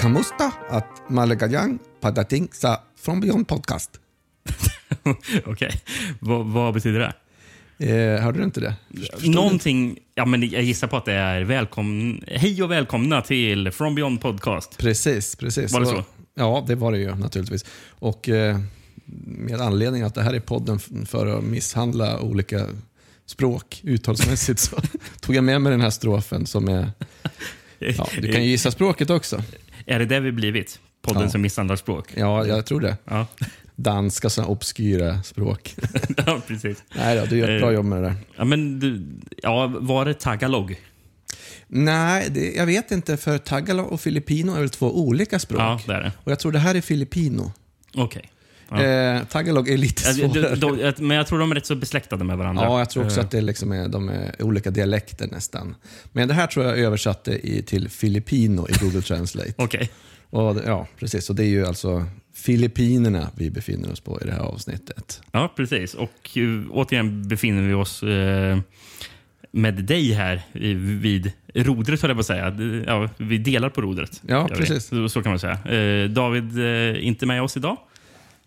Kamusta at Malagallang padating sa From Beyond Podcast. Okej. Vad betyder det? Hörde du inte det? Förstår någonting, det? Ja, men jag gissar på att det är hej och välkomna till From Beyond Podcast. Precis. Var det så? Ja, det var det ju naturligtvis. Och med anledning att det här är podden för att misshandla olika språk uttalsmässigt så tog jag med mig den här strofen som är... Ja, du kan ju gissa språket också. Är det där vi blivit? Podden som misshandlar språk? Ja, jag tror det. Ja. Danska, sådana obskyra språk. Ja, precis. Nej då, du gör ett bra jobb med det där. Ja, men var det Tagalog? Nej, jag vet inte. För Tagalog och Filippino är väl två olika språk. Ja, det är det. Och jag tror det här är Filippino. Okej. Ja. Tagalog är lite svårare. Men jag tror de är rätt så besläktade med varandra. Ja, jag tror också att det liksom är, de är olika dialekter nästan. Men det här tror jag översatte till Filippino i Google Translate. Okej. Och, ja, precis. Och det är ju alltså Filippinerna vi befinner oss på i det här avsnittet. Ja, precis. Och återigen befinner vi oss med dig här vid Rodret, höll jag på att säga. Ja, vi delar på Rodret. Ja, precis. Så kan man säga. David är inte med oss idag.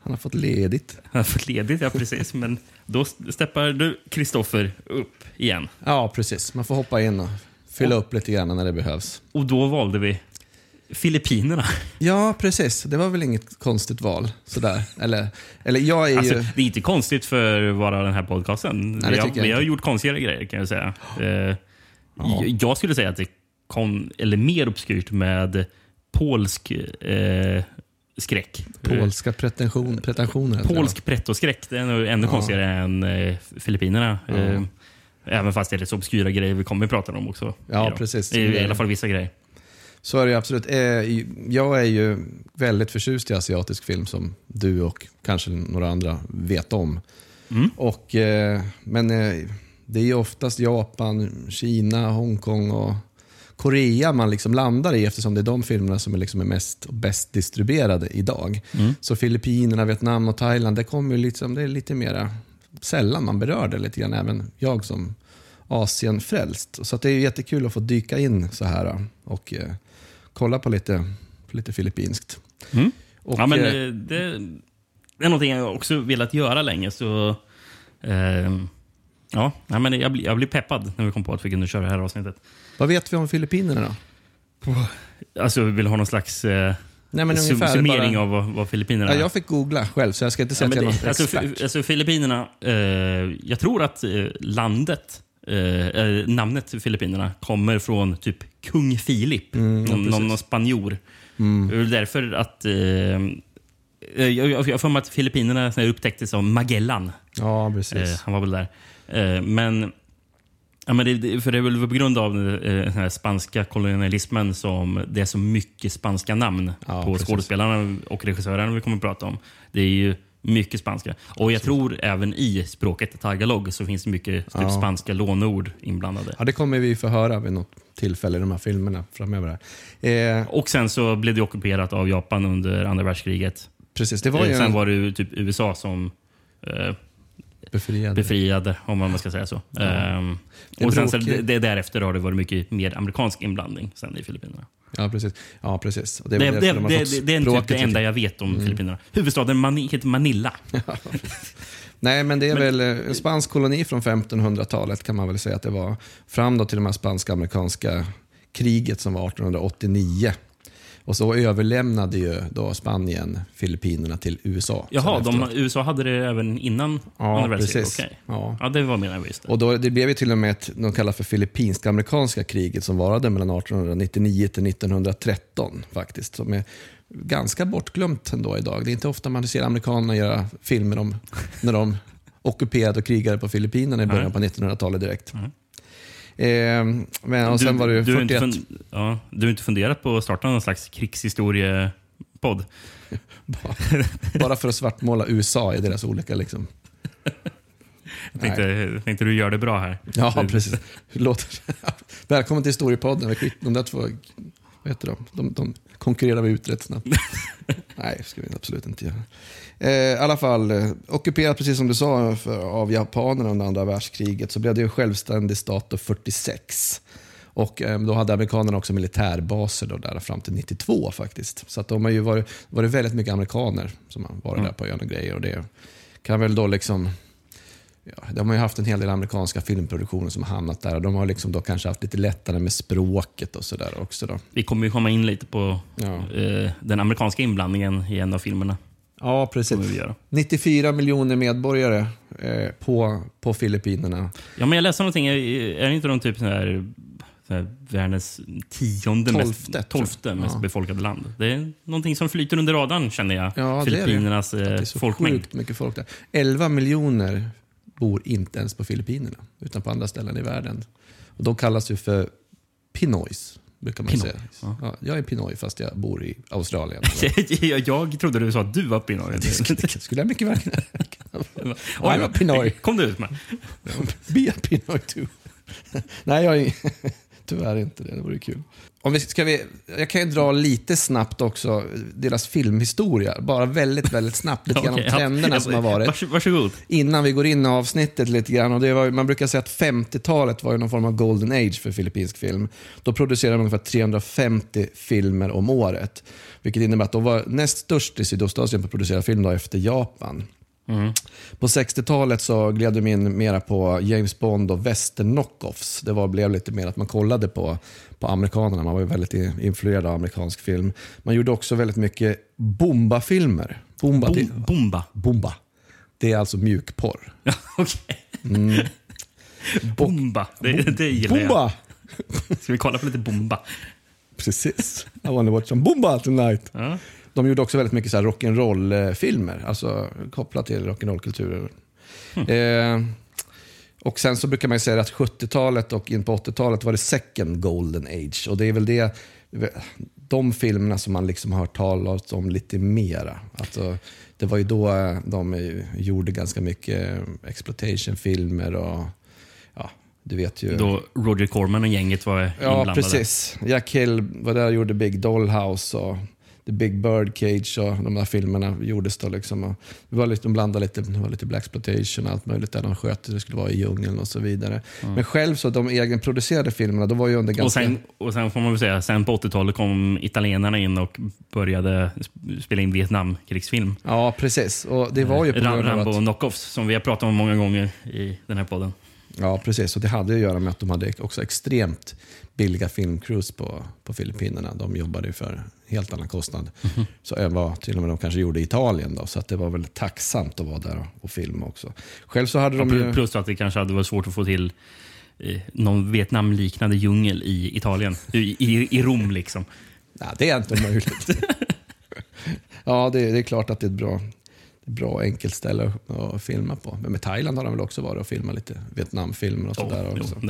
Han har fått ledigt. Ja, precis. Men då steppar du, Christoffer, upp igen. Ja, precis. Man får hoppa in och fylla upp lite grann när det behövs. Och då valde vi Filippinerna. Ja, precis. Det var väl inget konstigt val. Sådär. Eller jag är alltså, ju... Det är inte konstigt för att vara den här podcasten. Nej, vi har gjort konstiga grejer, kan jag säga. Jag skulle säga att det eller mer obskyrt med polsk... skräck. Polska pretensioner. Polsk prettoskräck. Det är nog ännu konstigare än Filippinerna. Även fast det är rätt så obskyra grejer vi kommer att prata om också. Ja, idag. Precis. I alla fall vissa grejer. Så är det absolut. Jag är ju väldigt förtjust i asiatisk film som du och kanske några andra vet om. Mm. Och, men det är ju oftast Japan, Kina, Hongkong och Korea man liksom landar i, eftersom det är de filmerna som är, liksom är mest och bäst distribuerade idag. Mm. Så Filippinerna, Vietnam och Thailand, det kommer liksom, det är lite mera sällan man berör det lite grann, även jag som Asienfrälst. Så att det är jättekul att få dyka in så här och kolla på lite filippinskt. Mm. Och, ja, men det är någonting jag också velat göra länge, så ja, men jag blir peppad när vi kom på att vi kunde köra det här avsnittet. Vad vet vi om Filippinerna då? Alltså, vi vill ha någon slags summering av vad Filippinerna är. Ja, jag fick googla själv, så jag ska inte säga till någon expert. Alltså, Filippinerna, jag tror att namnet Filippinerna kommer från typ kung Filip, någon spanjor. Mm. Därför att... Jag får med att Filippinerna upptäcktes av Magellan. Ja, precis. Han var väl där. Men det är väl på grund av den här spanska kolonialismen som det är så mycket spanska namn på skådespelarna och regissörerna vi kommer att prata om. Det är ju mycket spanska. Och jag tror även i språket Tagalog så finns det mycket typ spanska lånord inblandade. Ja, det kommer vi få höra vid något tillfälle i de här filmerna framöver. Och sen så blev det ockuperat av Japan under andra världskriget. Precis, det var ju sen var det typ USA som befriade, om man ska säga så. Ja. Och sen därefter har det varit mycket mer amerikansk inblandning sen i Filippinerna. Ja, precis. Ja, precis. Och det är inte typ det enda jag vet om Filippinerna. Huvudstaden heter Manilla. Ja. Nej, men det är väl en spansk koloni från 1500-talet, kan man väl säga att det var, fram då till de här spanska-amerikanska kriget som var 1889. Och så överlämnade ju då Spanien Filippinerna till USA. Jaha, USA hade det även innan. Ja, precis. Okay. Ja, det var mina visst. Och då, det blev ju till och med ett, de kallar för filippinska-amerikanska kriget, som varade mellan 1899 till 1913 faktiskt. Som är ganska bortglömt ändå idag. Det är inte ofta man ser amerikanerna göra filmer om när de ockuperade och krigade på Filippinerna i början på 1900-talet direkt. Mm. Men och sen var det du 41. Du har inte funderat på att starta någon slags krigshistoriepodd? bara för att svartmåla USA i deras olika liksom. Jag tänkte du gör det bra här. Ja, precis. Välkommen till historiepodden. De där två, vad heter de? De konkurrerar vi ut rätt snabbt. Nej, det ska vi absolut inte göra. I alla fall, ockuperat precis som du sa av japanerna under andra världskriget, så blev det ju självständig stat 46. Och då hade amerikanerna också militärbaser då där fram till 92 faktiskt. Så att de har ju varit väldigt mycket amerikaner som har varit där på och grejer. Och det kan väl då liksom... Ja, de har ju haft en hel del amerikanska filmproduktioner som har hamnat där. De har liksom då kanske haft lite lättare med språket och sådär också då. Vi kommer ju komma in lite på den amerikanska inblandningen i en av filmerna. Ja, precis. 94 miljoner medborgare på Filippinerna. Ja, men jag läste någonting. Är det inte de typ så här världens 12:e mest befolkade land? Det är någonting som flyter under radarn, känner jag. Ja, Filippinernas folkmängd. Sjukt mycket folk där. 11 miljoner bor inte ens på Filippinerna utan på andra ställen i världen. Och de kallas ju för Pinoys, brukar man säga. Ja. Ja, jag är Pinoy fast jag bor i Australien. Jag trodde du sa att du var Pinoy. Det skulle jag mycket verkligen. I'm a Pinoy. Kom du ut med? Be a Pinoy too. Nej, jag är tyvärr inte det. Det vore kul. Jag kan ju dra lite snabbt också deras filmhistoria. Bara väldigt, väldigt snabbt. Lite grann om trenderna som har varit. Varsågod. Innan vi går in i avsnittet lite grann. Och det var, man brukar säga att 50-talet var ju någon form av golden age för filippinsk film. Då producerade de ungefär 350 filmer om året. Vilket innebär att de var näst störst i Sydostasien på att producera film då efter Japan. Mm. På 60-talet så gled de in mera på James Bond och western knockoffs. Det blev lite mer att man kollade på amerikanerna. Man var ju väldigt influerad av amerikansk film. Man gjorde också väldigt mycket bombafilmer. Bomba. Det är alltså mjukporr. Ja, okej. Okay. Mm. Bomba. Det gillar bomba. Jag. Ska vi kolla på lite bomba? Precis. I want to watch some bomba tonight. Ja. De gjorde också väldigt mycket så här rock'n'roll-filmer, alltså kopplat till rock'n'roll-kulturer. Och sen så brukar man ju säga att 70-talet och in på 80-talet var det second golden age. Och det är väl de filmerna som man liksom har talat om lite mera. Alltså, det var ju då de gjorde ganska mycket exploitation-filmer och... Ja. Du vet ju. Då Roger Corman och gänget var inblandade. Ja, precis. Jack Hill var där och gjorde Big Dollhouse och The Big Bird Cage och de där filmerna gjordes då liksom. Och de blandade lite, det var lite Blaxploitation och allt möjligt där de sköt det skulle vara i djungeln och så vidare. Mm. Men själv så de egenproducerade filmerna, då var ju under ganska... Och sen får man väl säga, sen på 80-talet kom italienarna in och började spela in Vietnamkrigsfilm. Ja, precis. Och det var ju på Rambo Knockoffs som vi har pratat om många gånger i den här podden. Ja, precis. Och det hade att göra med att de hade också extremt billiga filmcrews på Filippinerna. De jobbade ju för helt annan kostnad. Mm-hmm. Så var till och med de kanske gjorde i Italien då. Så att det var väldigt tacksamt att vara där och filma också. Själv så hade de plus att det kanske hade varit svårt att få till någon Vietnamliknande djungel i Italien. I Rom liksom. Nej, det är inte möjligt. Ja, det är klart att det är ett bra enkelt ställe att filma på. Men med Thailand har de väl också varit och filmat lite Vietnamfilmer och sådär också. Jo,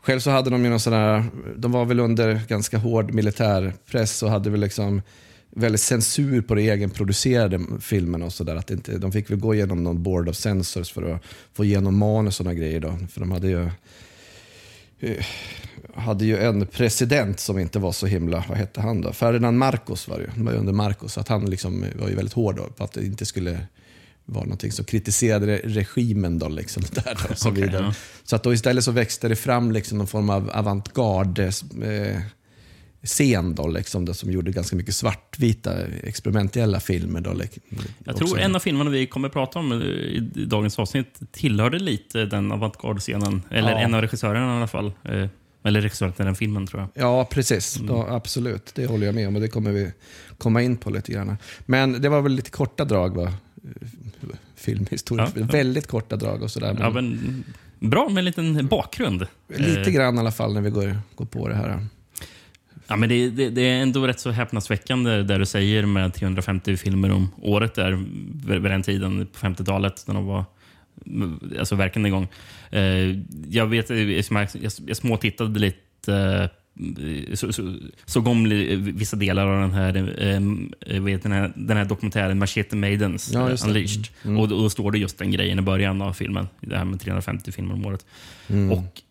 själv så hade de ju någon sån här, de var väl under ganska hård militärpress och hade väl liksom väldigt censur på det egenproducerade filmen och sådär. Att inte, de fick väl gå igenom någon board of censors för att få igenom manus och såna grejer då. För de hade ju en president som inte var så himla, vad hette han då? Ferdinand Marcos var ju under Marcos, att han liksom var ju väldigt hård då, på att det inte skulle vara någonting som kritiserade regimen då liksom där då, så okay, vidare. Ja. Så att då istället så växte det fram liksom någon form av avantgarde scen då liksom, det som gjorde ganska mycket svartvita experimentella filmer då. Jag tror en av filmerna vi kommer att prata om i dagens avsnitt tillhörde lite den avantgarde-scenen, eller en av regissörerna i alla fall, eller regissören till den filmen tror jag. Ja, precis. Ja, absolut. Det håller jag med om och det kommer vi komma in på lite grann. Men det var väl lite korta drag va? Filmhistoria. Ja. Väldigt korta drag och sådär. Men... Ja, men bra med en liten bakgrund. Lite grann i alla fall när vi går på det här. Ja, men det är ändå rätt så häpnadsväckande där du säger med 350 filmer om året där vid den tiden på 50-talet när de var alltså verkligen igång. Jag vet, jag småtittade lite såg om vissa delar av den här dokumentären Machete Maidens Unleashed. Mm. Och då står det just den grejen i början av filmen, det här med 350 filmer om året. Mm. Och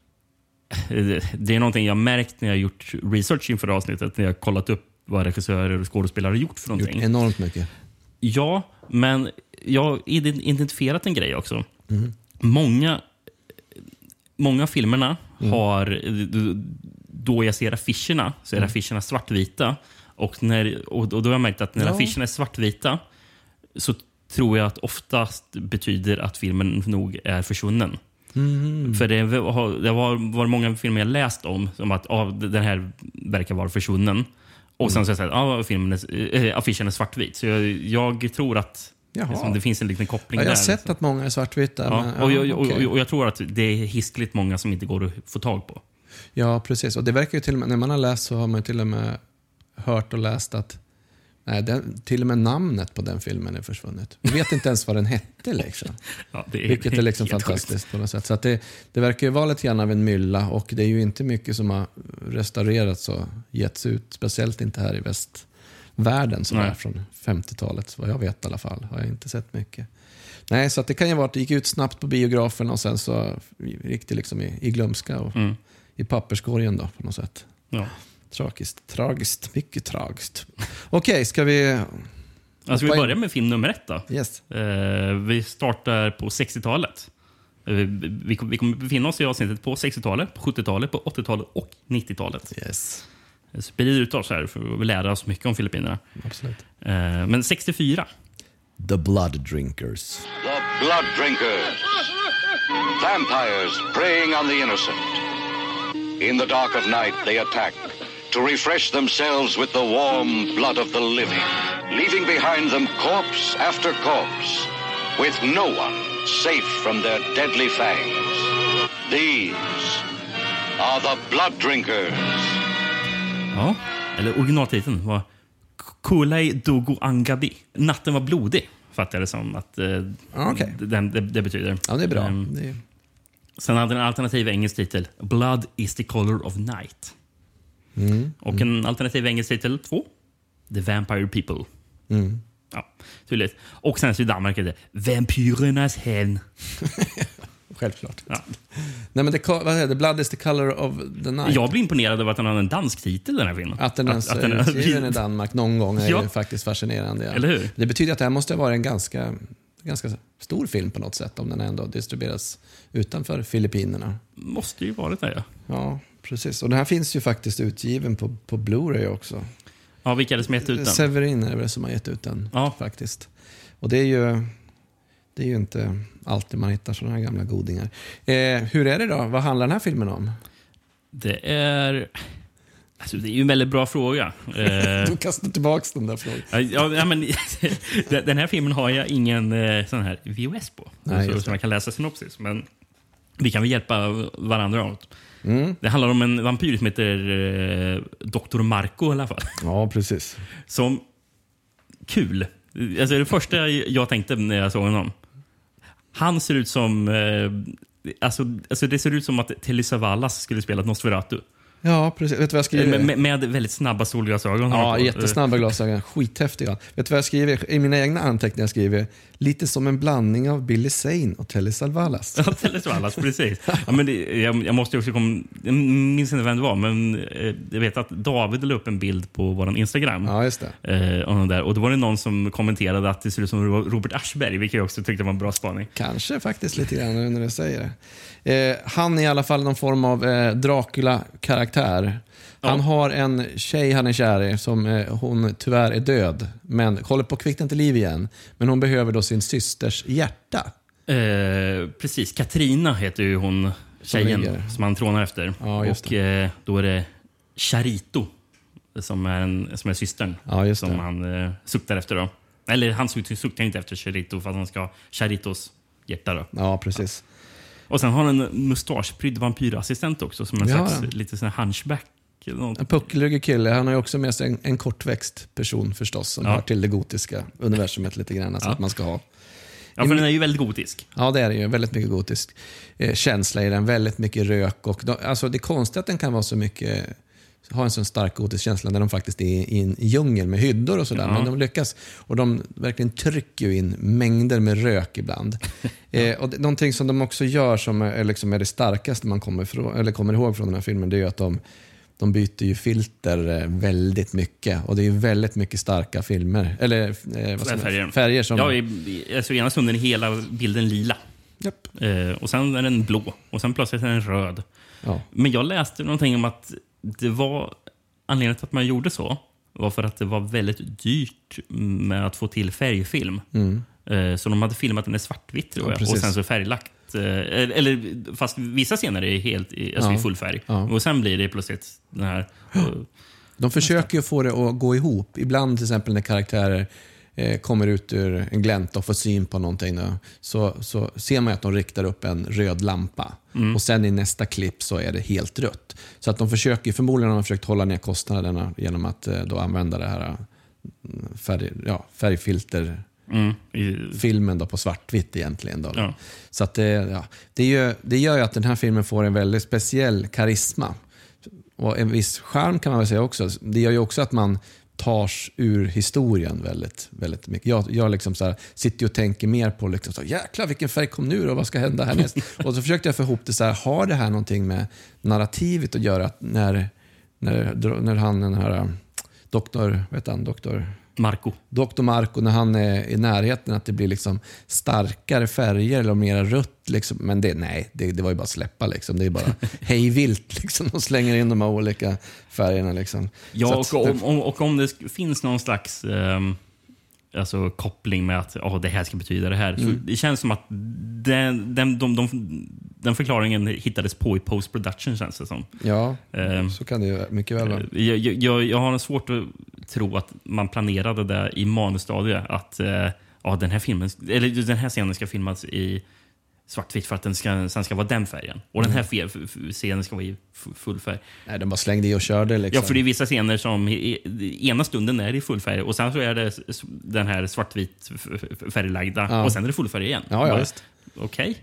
det är någonting jag märkt när jag gjort research inför avsnittet, när jag kollat upp vad regissörer och skådespelare har gjort för någonting. Gjort enormt mycket. Ja, men jag har identifierat en grej också. Mm. Många filmerna har då jag ser affischerna så är affischerna svartvita. Och, då har jag märkt att när affischerna är svartvita så tror jag att oftast betyder att filmen nog är försvunnen. Mm. För det var många filmer jag läst om som att den här verkar vara försvunnen. Och sen så säger jag affischen är svartvit. Så jag tror att liksom, det finns en liten koppling där. Jag har sett liksom att många är svartvita. Ja. Men, och jag tror att det är hiskligt många som inte går att få tag på. Ja, precis. Och det verkar ju till och med, när man har läst så har man till och med hört och läst att till och med namnet på den filmen är försvunnet. Vi vet inte ens vad den hette liksom. Ja, vilket är liksom fantastiskt på något sätt. Så att det verkar ju vara lite grann av en mylla, och det är ju inte mycket som har restaurerats och getts ut, speciellt inte här i västvärlden som är från 50-talet, vad jag vet i alla fall. Har jag inte sett mycket. Nej, så att det kan ju vara att det gick ut snabbt på biograferna och sen så gick det liksom i glömska och i papperskorgen då på något sätt. Ja. Tragiskt, mycket tragiskt. Okej, ska vi... Ska vi börja med film nummer 1 då? Yes. Vi startar på 60-talet. Vi kommer befinna oss i avsnittet på 60-talet, på 70-talet, på 80-talet och 90-talet. Yes. Så sprider ut oss här för att lära oss mycket om Filippinerna. Absolut. Men 64. The Blood Drinkers. The Blood Drinkers. Vampires preying on the innocent. In the dark of night they attack to refresh themselves with the warm blood of the living, leaving behind them corpse after corpse, with no one safe from their deadly fangs. These are the Blood Drinkers. Ja, eller originaltiteln var Kulei Dugo Angabi. Natten var blodig, fattar jag det som att det betyder. Ja, det är bra. Sen hade en alternativ engelsk titel, Blood is the color of night. Och en alternativ engelsk titel 2, The Vampire People. Ja, tydligt. Och sen så i Danmark är det Vampyrernas hämnd. Självklart. Ja. Nej, men vad heter det? Blood is the color of the night. Jag blir imponerad av att den har en dansk titel, den här filmen. Att den ens utgiven i Danmark någon gång är ju faktiskt fascinerande. Ja. Eller hur? Det betyder att det här måste vara en ganska stor film på något sätt, om den ändå distribueras utanför Filippinerna. Måste ju vara det, ja. Ja, precis. Och den här finns ju faktiskt utgiven på Blu-ray också. Ja, vilka är det som gett ut den? Severin är det som har gett ut den, faktiskt. Och det är ju inte alltid man hittar sådana här gamla godingar. Hur är det då? Vad handlar den här filmen om? Det är ju en väldigt bra fråga. Du kastar tillbaka den där frågan. Ja, men den här filmen har jag ingen sån här VHS på. Nej, så man kan läsa synopsis. Men vi kan väl hjälpa varandra åt. Det handlar om en vampyr som heter Dr. Marco i alla fall. Ja, precis. Som kul. Alltså det första jag tänkte när jag såg honom. Han ser ut som... Alltså det ser ut som att Telly Savalas skulle spela Nosferatu. Ja, precis. Vet du vad jag skriver? Med väldigt snabba solglasögon. Ja, jättesnabba glasögon. Skithäftiga. Vet du vad jag skriver? I mina egna anteckningar skriver jag lite som en blandning av Billy Zane och Telly Savalas. Ja, Telly Savalas, precis. Ja, men jag måste också jag minns inte vem det var, men jag vet att David la upp en bild på vår Instagram. Ja, just det. Och då var det någon som kommenterade att det ser ut som Robert Aschberg, vilket jag också tyckte var en bra spaning. Kanske faktiskt lite grann när du säger det. Han är i alla fall någon form av Dracula-karaktär. Han har en tjej han är kär i som hon tyvärr är död, men håller på att kvickna till liv igen, men hon behöver då sin systers hjärta. Precis, Katrina heter ju hon, tjejen som han trånar efter. Ja, just det. Och då är det Charito som är systern, som han suktar efter då. Eller han suktar inte efter Charito för att han ska ha Charitos hjärta då. Ja, precis. Ja. Och sen har han en mustaschprydd vampyrassistent också som en slags lite sån här hunchback. En puckelrygg kille. Han har ju också med sig en kortväxt person förstås som hör till det gotiska universumet lite grann, så att man ska ha. Ja, för den är ju väldigt gotisk. Ja, det är ju väldigt mycket gotisk känsla i den. Väldigt mycket rök. Och alltså det är konstigt att den kan vara så mycket... har en sån stark gotisk känsla när de faktiskt är i en djungel med hyddor och sådär. Men de lyckas, och de verkligen trycker ju in mängder med rök ibland. Och någonting som de också gör som är det starkaste man kommer ihåg från den här filmen, det är ju att de byter ju filter väldigt mycket, och det är ju väldigt mycket starka filmer eller färger som... Ja, så ena stunden är hela bilden lila. Yep. Och sen är den blå, och sen plötsligt är den röd. Ja. Men jag läste någonting om att det var anledningen till att man gjorde så var för att det var väldigt dyrt med att få till färgfilm. Så de hade filmat den i svartvitt och sen så färglagt. Eller fast vissa scener är helt i full färg. Ja. Och sen blir det plötsligt den här... De försöker ju få det att gå ihop. Ibland till exempel när karaktärer kommer ut ur en glänta och får syn på någonting nu, så ser man att de riktar upp en röd lampa. Och sen i nästa klipp så är det helt rött. Så att de försöker, förmodligen har de försökt hålla ner kostnaderna genom att då använda det här färgfilter filmen då på svartvitt egentligen då. Ja. Så att det gör ju att den här filmen får en väldigt speciell karisma. Och en viss charm kan man väl säga också. Det gör ju också att man tars ur historien väldigt, väldigt mycket. Jag liksom så här, sitter och tänker mer på liksom så här, jäklar vilken färg kom nu och vad ska hända härnäst? Och så försökte jag få ihop det så här, har det här någonting med narrativet att göra? Att när han, den här doktor Marco, när han är i närheten, att det blir liksom starkare färger eller mera rött liksom. Men det var ju bara släppa liksom. Det är bara hejvilt liksom. De slänger in de här olika färgerna liksom. Ja, och om det finns någon slags alltså koppling med att det här ska betyda det här. Så det känns som att den förklaringen hittades på i post-production, känns det som. Ja, så kan det ju mycket väl vara. Jag har svårt att tro att man planerade det i manusstadiet att den här filmen, eller den här scenen ska filmas i svartvitt för att den sen ska vara den färgen. Och den här scenen ska vara i full färg. Nej, de bara slängde i och körde liksom. Ja, för det är vissa scener som ena stunden är i full färg och sen så är det den här svartvit färglagda och sen är det full färg igen. Ja, just. Okej.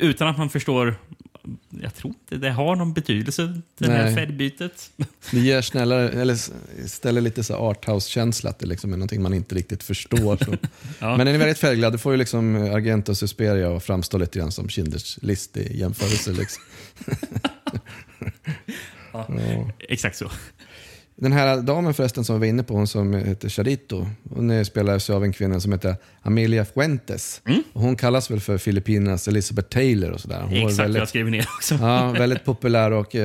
Utan att man förstår. Jag tror inte det har någon betydelse, det här färgbytet. Det gör snällare, eller ställer lite så arthouse-känsla att det liksom är någonting man inte riktigt förstår. Så. Ja. Men den är väldigt färgglad. Du får ju liksom Argento Susperia och framstå lite grann som Kinders list i jämförelse. Liksom. Ja. Exakt så. Den här damen förresten som vi var inne på, hon som heter Charito, hon spelas av en kvinna som heter Amelia Fuentes. Och hon kallas väl för Filippinas Elizabeth Taylor och sådär. Exakt, väldigt, jag skriver ner också. Ja, väldigt populär och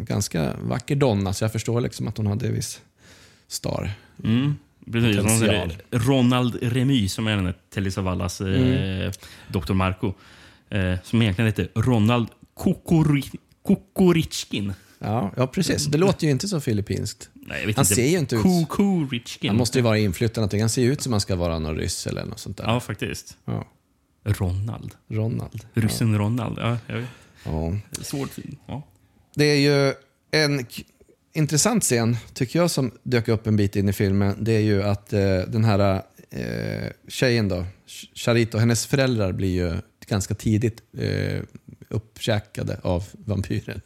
ganska vacker donna, så jag förstår liksom att hon hade en viss star. Precis, Ronald Remus som är den där Telisavallas Dr. Marco, som egentligen heter Ronald Kukuritschkin. Ja, precis. Det låter ju inte så filippinskt. Nej, jag vet han inte. Ser ju inte ut. Han måste ju vara inflyttad någonting. Han ser ju ut som han ska vara någon ryss eller något sånt där. Ja, faktiskt. Ja. Ronald. Ryssen Ronald. Ja, jag vet. Ja. Svårt. Ja. Det är ju en intressant scen, tycker jag, som dök upp en bit in i filmen. Det är ju att den här tjejen då, Charito, hennes föräldrar blir ju ganska tidigt uppkäkade av vampyren.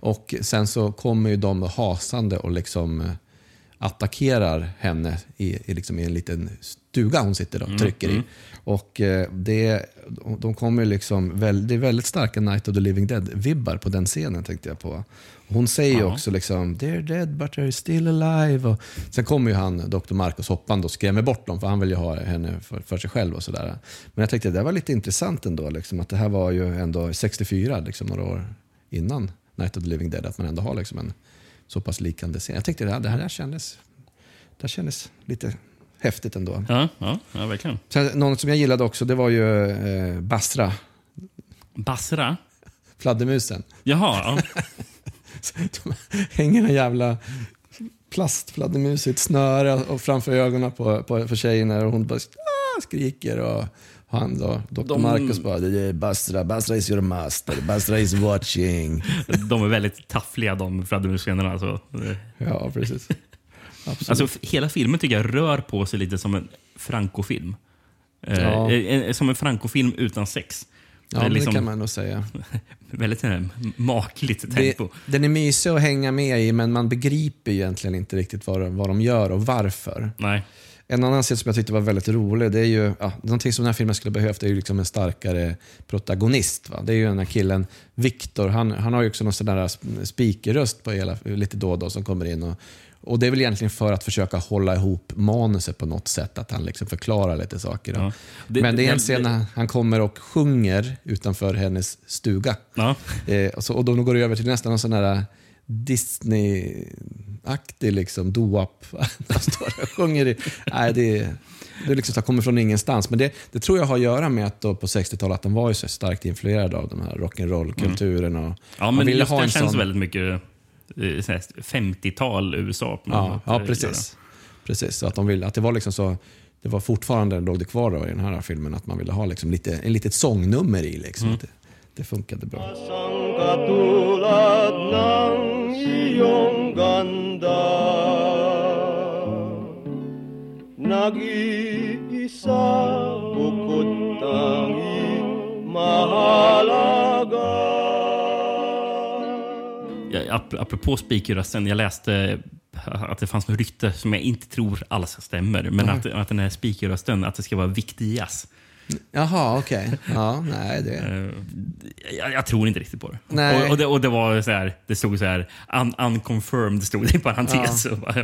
Och sen så kommer ju de hasande och liksom attackerar henne i en liten stuga hon sitter och trycker i. Och de kommer liksom väldigt starka Night of the Living Dead-vibbar på den scenen, tänkte jag på. Hon säger ju också liksom they're dead but they're still alive. Och sen kommer ju han, Dr. Marcus, hoppande och skrämmer bort dem, för han vill ju ha henne för sig själv och sådär. Men jag tänkte det var lite intressant ändå liksom, att det här var ju ändå 64 liksom, några år innan Night of the Living Dead, att man ändå har liksom en så pass liknande scen. Jag tänkte det här kändes lite häftigt ändå. Ja, verkligen. Sen, något som jag gillade också, det var ju Basra. Basra? Fladdermusen. Jaha, ja. De hänger en jävla plastfladdermus i ett snöre och framför ögonen på tjejerna, och hon bara skriker, och han då, Dr. Marcus, bara Basra is your master, Basra is watching. De är väldigt taffliga, de fladdermusscenerna alltså. Ja, precis. Absolut. Alltså hela filmen tycker jag rör på sig lite som en frankofilm. Som en frankofilm utan sex. Ja, det liksom, kan man nog säga. Väldigt makligt tempo. Den är mysig att hänga med i, men man begriper egentligen inte riktigt vad de gör och varför. Nej. En annan scen som jag tyckte var väldigt rolig, det är ju någonting som den här filmen skulle behövt, det är ju liksom en starkare protagonist, va? Det är ju den här killen Victor, han har ju också någon sån där spikerröst på hela, lite då och då som kommer in och det är väl egentligen för att försöka hålla ihop manuset på något sätt, att han liksom förklarar lite saker då. Ja. Men det är en scen när han kommer och sjunger utanför hennes stuga. Ja. Och då går det över till nästan någon sån där Disney-aktig liksom doap. Han står och sjunger i. Nej, det liksom kommer från ingenstans. Men det tror jag har att göra med att då på 60-talet att de var ju så starkt influerade av den här rock'n'roll-kulturen. Och ja, men ville ha en känns sån... väldigt mycket 50-tal USA. Ja, precis. Precis, så att de ville, att det var liksom så, det var fortfarande, låg det kvar då i den här filmen, att man ville ha liksom lite, en litet sångnummer i liksom. Mm. Det funkade bra. Apropå speakerrösten, jag läste att det fanns något rykte som jag inte tror alls stämmer, men att den här speakerrösten, att det ska vara Viktigast. Jaha, okej. Okay. Ja, nej, det... jag tror inte riktigt på det. Nej. Och det var så här, det stod så här unconfirmed, stod det i parentes. Ja.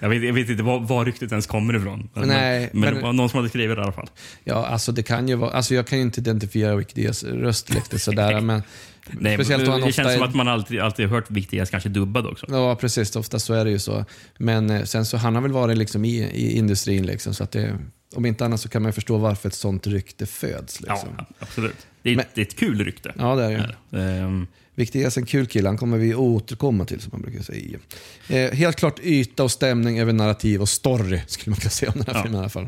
Jag vet inte var ryktet ens kommer ifrån. Nej, men det var någon som hade skrivit det i alla fall. Ja, alltså det kan ju vara, alltså jag kan ju inte identifiera Viktigas röst riktigt så där, men nej, speciellt då han ofta... Det känns som att man alltid hört Viktigast kanske dubbad också. Ja, precis, ofta så är det ju så. Men sen så han har väl varit liksom i industrin liksom, så att det, om inte annars så kan man förstå varför ett sånt rykte föds liksom. Ja, absolut. Det är ett kul rykte. Ja, det är ju. Viktigast en kul kille, han kommer vi återkomma till, som man brukar säga. Helt klart yta och stämning över narrativ och story skulle man kunna säga om den här filmen i alla fall.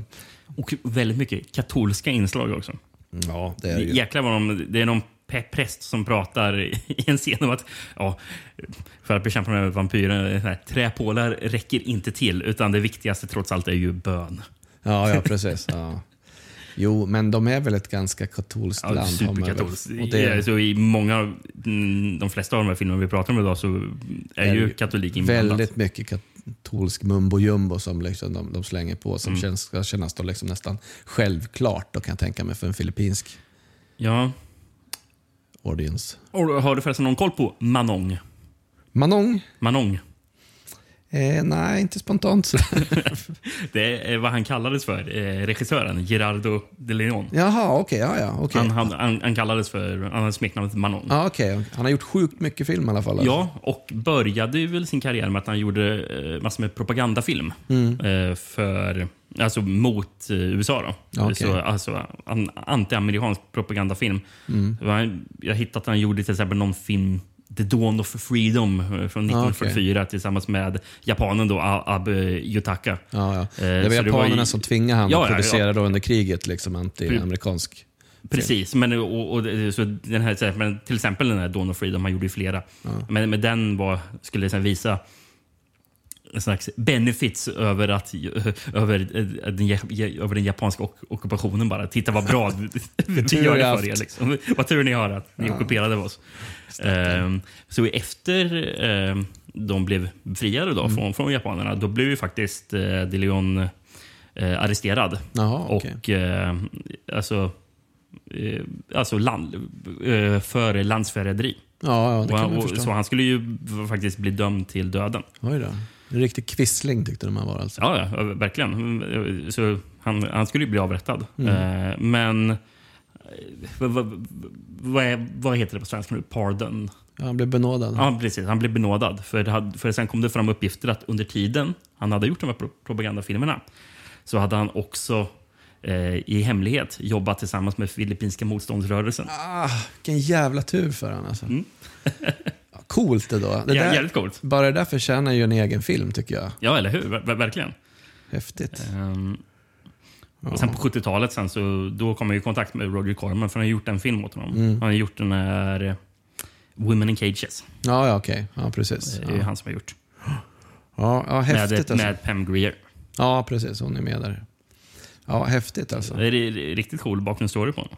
Och väldigt mycket katolska inslag också. Ja, det är det ju. Jäklar vad det är någon präst som pratar i en scen om att för att bekämpa de här vampyrerna, träpålar räcker inte till, utan det viktigaste trots allt är ju bön. Ja, precis. Ja. Jo, men de är väl ett ganska katolskt land. Superkatolskt. Och det... så i många, de flesta av de här filmerna vi pratar om idag, så är ju katolik inblandat. Väldigt mycket katolsk mumbo-jumbo som liksom de slänger på, som ska kännas då liksom nästan självklart, och kan jag tänka mig, för en filippinsk audience. Och har du förresten någon koll på Manong? Manong? Nej, inte spontant. Det är vad han kallades för, regissören Gerardo de Leon. Jaha, okej. Okay. Han kallades för, han hade smeknamnet Manon. Ja, okej. Han har gjort sjukt mycket film i alla fall. Alltså. Ja, och började ju väl sin karriär med att han gjorde massor med propagandafilm för, alltså mot USA då. Okay. Så, alltså anti-amerikansk propagandafilm. Jag hittade att han gjorde till exempel någon film, The Dawn of Freedom från 1944, tillsammans med japanen då, Abu Yutaka. Ja. Det var japanerna som tvingade han att producera då under kriget liksom, anti-amerikansk. Precis, men så den här, men till exempel den här Dawn of Freedom, han gjorde ju flera. Ja. Men den skulle liksom visa en slags benefits över den japanska ockupationen bara. Titta vad bra vi gör det för er liksom. Vad tur ni har att ni ockuperade oss. Så efter de blev friade då från japanerna, då blev ju faktiskt de Leon arresterad. Jaha, okay. Och alltså för landsförräderi. Ja, det kan man förstå. Så han skulle ju faktiskt bli dömd till döden. Oj då. En riktig kvissling tyckte de han var alltså. Ja, verkligen. Så han skulle ju bli avrättad. Men vad heter det på svenska nu? Pardon. Ja, han blev benådad. Ja, precis. Han blev benådad. För sen kom det fram uppgifter att under tiden han hade gjort de här propagandafilmerna, så hade han också i hemlighet jobbat tillsammans med filippinska motståndsrörelsen. Vilken jävla tur för han alltså. Coolt det då. Det där, jävligt coolt. Bara det där förtjänar ju en egen film, tycker jag. Ja, eller hur? Verkligen. Häftigt. Och sen på 70-talet sen, så då kom jag i kontakt med Roger Corman, för han har gjort en film åt honom. Han har gjort den här Women in Cages. Ja, okej. Okay. Ja, precis. Det är han som har gjort. Ja, häftigt alltså. Med Pam Grier. Ja, precis. Hon är med där. Ja, häftigt alltså. Det är riktigt cool bakgrundsstory på honom.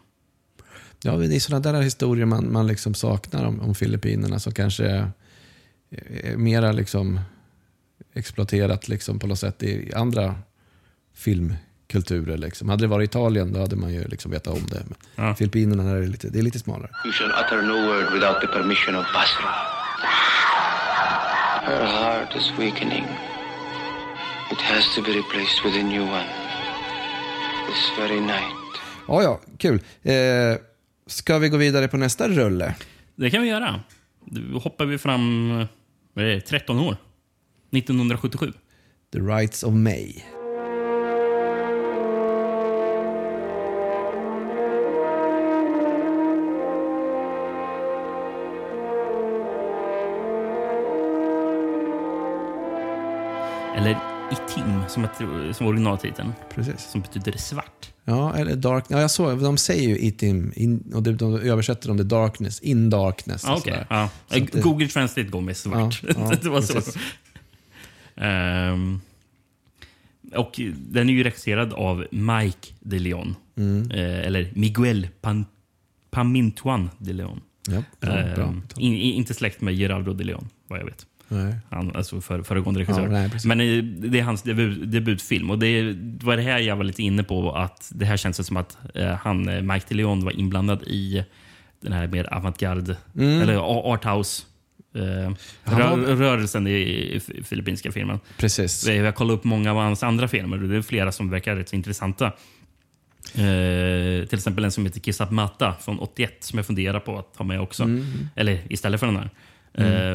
Ja, det är sådana där historier man liksom saknar om Filippinerna, som kanske är mera liksom exploaterat liksom på något sätt i andra filmkulturer liksom. Hade det varit Italien då hade man ju liksom vetat om det. Men ja. Filippinerna här är lite smalare. You shall utter no word without the permission of Basra. Her heart is weakening. It has to be replaced with a new one. This very night. Ja, ja, kul. Ska vi gå vidare på nästa rulle? Det kan vi göra. Då hoppar vi fram 13 år. 1977. The Rights of May. Eller Itim, som originaltiteln. Precis. Som betyder svart. Ja, eller dark. Ja, jag såg, de säger ju Itim in, och de översätter dem till darkness, in darkness. Ah, okay. Ja. Google Translate går med svart. Ja, ja, det var precis. Så. Och den är ju regisserad av Mike de Leon. Eller Miguel Pamintuan de Leon. Ja, bra. Inte släkt med Gerardo de Leon, vad jag vet. Nej. Han, alltså föregående regissör. Ja, men det är hans debutfilm. Och det var det här jag var lite inne på, att det här känns som att han, Mike de Leon, var inblandad i den här mer avantgarde eller arthouse rörelsen i filippinska filmen. Precis. Jag kollade upp många av hans andra filmer och det är flera som verkar rätt så intressanta. Till exempel en som heter Kisap Mata från 81 som jag funderar på att ta med också. Eller istället för den här.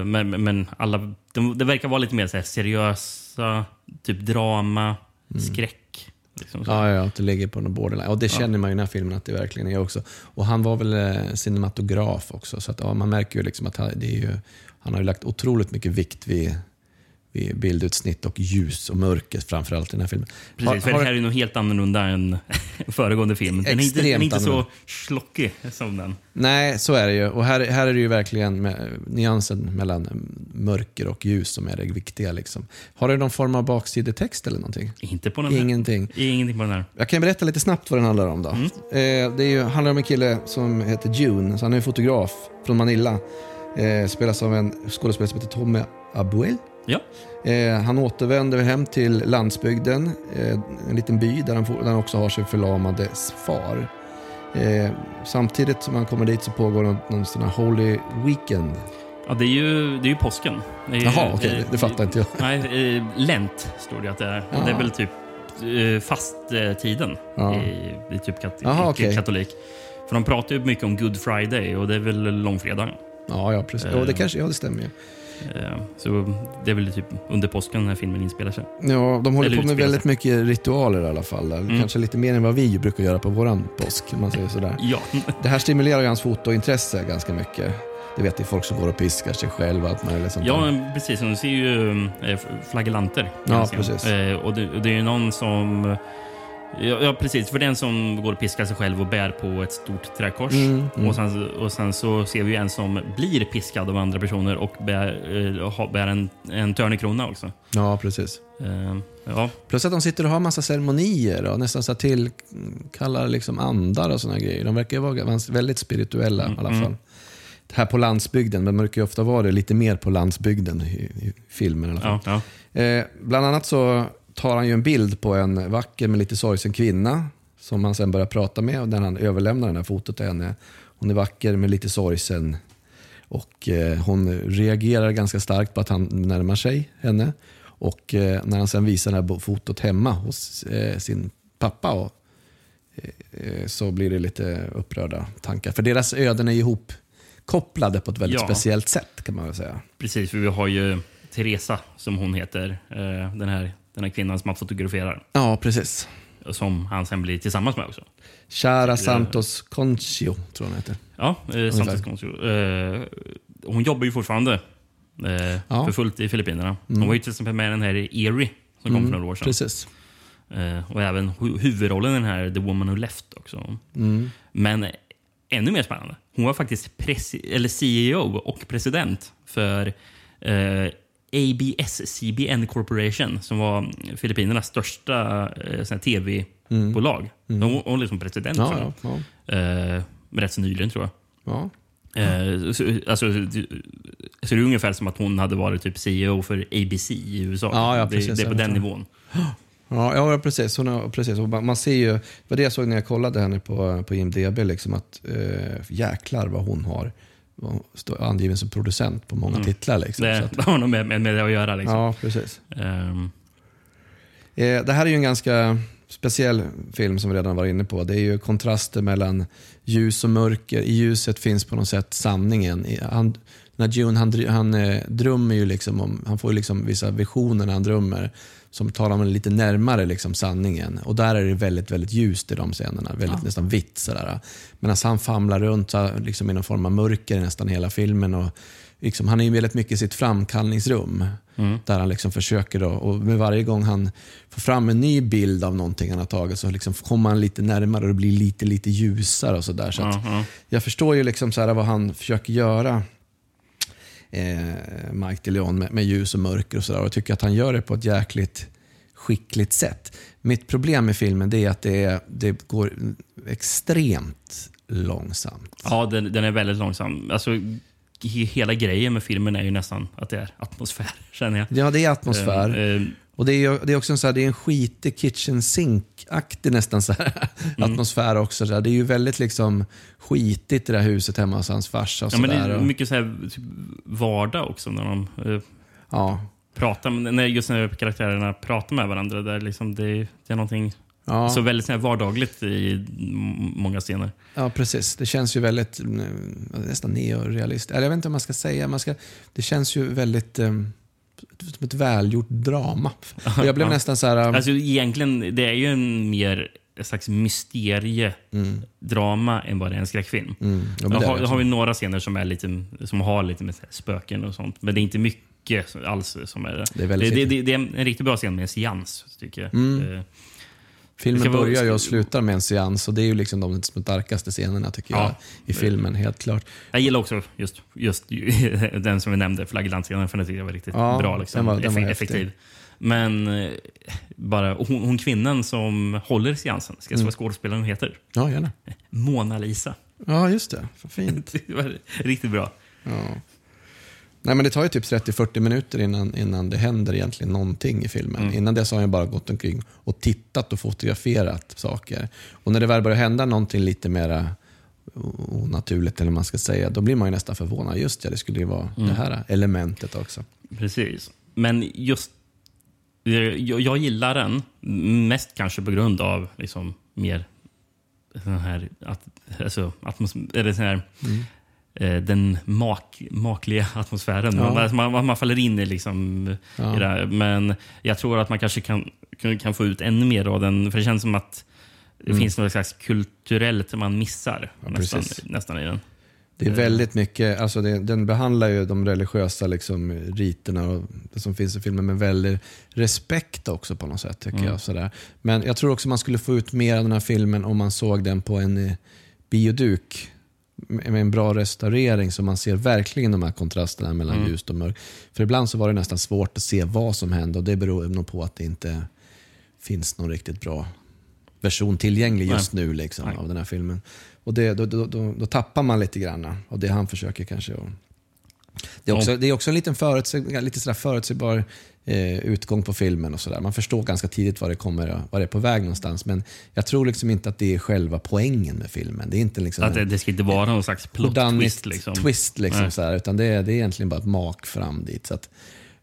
Men alla, det verkar vara lite mer så här seriösa, typ drama, skräck liksom. Ja, det ligger på någon borderline. Och det känner man ju i den här filmen att det verkligen är också. Och han var väl cinematograf också. Så att, man märker ju liksom att han har ju lagt otroligt mycket vikt vid bildutsnitt och ljus och mörker framförallt i den här filmen. Precis, för det här är ju nog helt annorlunda än föregående film. Den är inte så slockig som den. Nej, så är det ju. Och här är det ju verkligen nyansen mellan mörker och ljus som är det viktiga liksom. Har du någon form av baksidetext eller någonting? Inte på den här. Ingenting på den här. Jag kan berätta lite snabbt vad den handlar om då. Det handlar om en kille som heter June. Så han är en fotograf från Manilla. Spelas av en skådespelare som heter Tommy Abuel. Ja. Han återvänder hem till landsbygden, en liten by där han också har sin förlamade far. Samtidigt som han kommer dit så pågår någon sån här Holy Weekend. Ja, det är ju påsken. Jaha, okej, det fattar inte jag. Nej, Lent står det att det är. Ja. Det är väl typ fasttiden. Ja. Det är typ katolik. För de pratar ju mycket om Good Friday och det är väl långfredagen. Ja, precis. Det kanske, det stämmer ju. Så det är väl typ under påsken den här filmen inspelar sig. Ja, de håller på med väldigt mycket ritualer i alla fall. Kanske lite mer än vad vi brukar göra på våran påsk, om man säger sådär. Ja. Det här stimulerar ju hans fotointresse ganska mycket. Det vet ju folk som går och piskar sig själva. Ja, precis. Och du ser ju flagellanter. Ja, precis. Och det är ju någon som... Ja, precis. För den som går och piskar sig själv och bär på ett stort träkors. Och sen så ser vi en som blir piskad av andra personer och bär en törnekrona också. Ja, precis. Ja. Plus att de sitter och har massa ceremonier och nästan så tillkallar liksom andar och såna grejer. De verkar ju vara väldigt spirituella i alla fall. Här på landsbygden, men märker ju ofta vara det lite mer på landsbygden i filmen i alla fall. Ja, ja. Bland annat så tar han ju en bild på en vacker men lite sorgsen kvinna som han sen börjar prata med, och när han överlämnar den här fotot till henne. Hon är vacker men lite sorgsen och hon reagerar ganska starkt på att han närmar sig henne, och när han sen visar det här fotot hemma hos sin pappa och, så blir det lite upprörda tankar. För deras öden är ihop kopplade på ett väldigt speciellt sätt, kan man väl säga. Precis, för vi har ju Teresa som hon heter, den här kvinnan som han fotograferar. Ja, precis. Som han sen blir tillsammans med också. Chara Santos Conchio, tror hon heter. Ja, Santos Conchio. Hon jobbar ju fortfarande för fullt i Filippinerna. Hon var ju till exempel med den här Erie som kom för några år sedan. Precis. Och även huvudrollen i den här The Woman Who Left också. Men ännu mer spännande. Hon var faktiskt CEO och president för... ABS-CBN Corporation, som var Filippinernas största tv-bolag. Hon är liksom president rätt så nyligen, tror jag. Ja. Så det är ungefär som att hon hade varit typ CEO för ABC i USA. Ja, precis, det är på den nivån. Ja, precis. Precis. Man ser ju, vad det jag såg när jag kollade henne på IMDb, liksom att jäklar vad hon har angiven som producent på många titlar. Liksom, det har nog med det att göra. Liksom. Ja, precis. Det här är ju en ganska speciell film som vi redan var inne på. Det är ju kontraster mellan ljus och mörker. I ljuset finns på något sätt sanningen. När June, han drömmer ju liksom om, han får ju liksom vissa visioner när han drömmer som talar om lite närmare liksom sanningen. Och där är det väldigt, väldigt ljust i de scenerna. Väldigt nästan vitt sådär. Men alltså han famlar runt liksom i någon form av mörker nästan hela filmen. Och liksom, han är ju väldigt mycket i sitt framkallningsrum. Där han liksom försöker då, och med varje gång han får fram en ny bild av någonting han har tagit så liksom kommer han lite närmare och det blir lite ljusare och sådär. Så att jag förstår ju liksom så här vad han försöker göra, Mike de Leon, med ljus och mörker och sådär, och jag tycker att han gör det på ett jäkligt skickligt sätt. Mitt problem med filmen det är att det går extremt långsamt. Ja, den är väldigt långsam. Alltså hela grejen med filmen är ju nästan att det är atmosfär, känner jag. Ja, det är atmosfär. Och det är också så här, det är en skitig kitchen sink-aktig nästan så här atmosfär också. Så här. Det är ju väldigt liksom skitigt i det här huset hemma hos hans farsa. Och ja, så men där, det är mycket så här typ vardag också när de pratar, just när karaktärerna pratar med varandra. Där liksom det är någonting så väldigt så här vardagligt i många scener. Ja, precis. Det känns ju väldigt nästan neorealistiskt. Eller jag vet inte om man ska säga. Det känns ju väldigt som ett välgjort drama. Jag blev nästan så här... Alltså egentligen, det är ju en mer slags mysteriedrama än vad det är en skräckfilm. Ja, då har vi några scener som är lite, som har lite med spöken och sånt. Men det är inte mycket alls som är det. Det är en riktigt bra scen med en seans, tycker jag. Filmen börjar ju och slutar med en seans, och det är ju liksom de starkaste scenerna tycker jag i filmen, helt klart. Jag gillar också just den som vi nämnde, flaggelandscenen, för den tycker jag var riktigt bra liksom, den var effektiv. Men bara hon kvinnan som håller seansen, ska jag säga vad skådespelaren heter? Ja, gärna. Mona Lisa. Ja, just det. Vad fint. Det var riktigt bra. Ja. Nej, men det tar ju typ 30-40 minuter innan det händer egentligen någonting i filmen. Innan det så har jag bara gått omkring och tittat och fotograferat saker. Och när det väl börjar hända någonting lite mer onaturligt, eller man ska säga, då blir man ju nästan förvånad. Just det skulle ju vara det här elementet också. Precis. Men just jag gillar den mest kanske på grund av liksom mer den här den makliga atmosfären. Man faller in i liksom i det här. Men jag tror att man kanske kan få ut ännu mer av den, för det känns som att det finns något slags kulturellt som man missar nästan i den. Det är väldigt mycket, alltså den behandlar ju de religiösa liksom riterna och det som finns i filmen med väldigt respekt också på något sätt, tycker jag sådär. Men jag tror också man skulle få ut mer av den här filmen om man såg den på en bioduk med en bra restaurering, så man ser verkligen de här kontrasterna mellan ljus och mörk. För ibland så var det nästan svårt att se vad som hände, och det beror nog på att det inte finns någon riktigt bra version tillgänglig just nu liksom, av den här filmen. Och då tappar man lite grann av det han försöker kanske. Det är också en liten förutsägbar utgång på filmen och sådär. Man förstår ganska tidigt vad det är på väg någonstans, men jag tror liksom inte att det är själva poängen med filmen. Det är inte liksom att det ska inte vara någon slags plot twist liksom så här, utan det är egentligen bara ett mak fram dit. Så att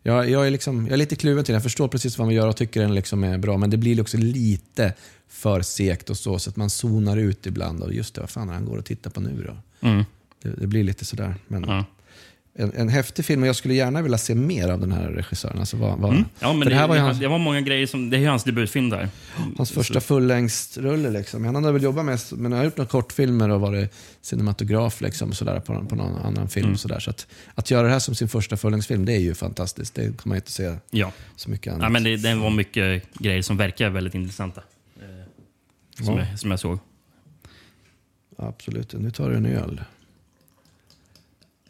jag är lite kluven till det. Jag förstår precis vad man gör och tycker den liksom är bra, men det blir också lite för segt och så att man zonar ut ibland och just det, vad fan han går och tittar på nu då. Det blir lite sådär, men en häftig film, och jag skulle gärna vilja se mer av den här regissören. Alltså ja, men det här var hans, det var många grejer som, det är hans debutfilm där. Hans första fullängdsrulle liksom. Han hade väl jobbat mest, men han har gjort några kortfilmer och varit cinematograf liksom så där på någon annan film så där, så att göra det här som sin första fullängdsfilm, det är ju fantastiskt. Det kan man inte se så mycket annat. Ja, men det var mycket grejer som verkar väldigt intressanta. Som jag såg. Absolut. Nu tar du en öl.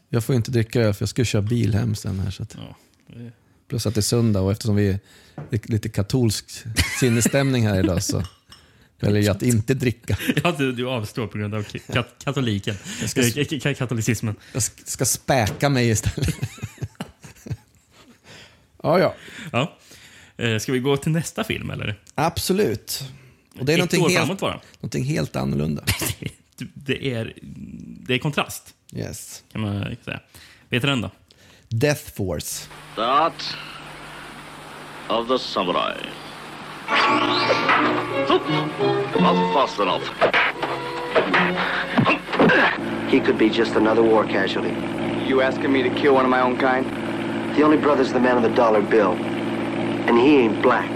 Jag får inte dricka öl för jag ska köra bil hem sen här, så att. Plus att det är söndag, och eftersom vi är lite katolsk sinnesstämning här idag så väljer jag att inte dricka. Ja, du avstår på grund av katoliken. Katolicismen. Jag ska späka mig istället. Ja. Ska vi gå till nästa film eller? Absolut. Och det är någonting helt annorlunda. Det är kontrast. Yes. Kan man säga. Vet du den då? Death Force. The Art of the Samurai. Fast enough. He could be just another war casualty. You asking me to kill one of my own kind? The only brother's the man of the dollar bill. And he ain't black.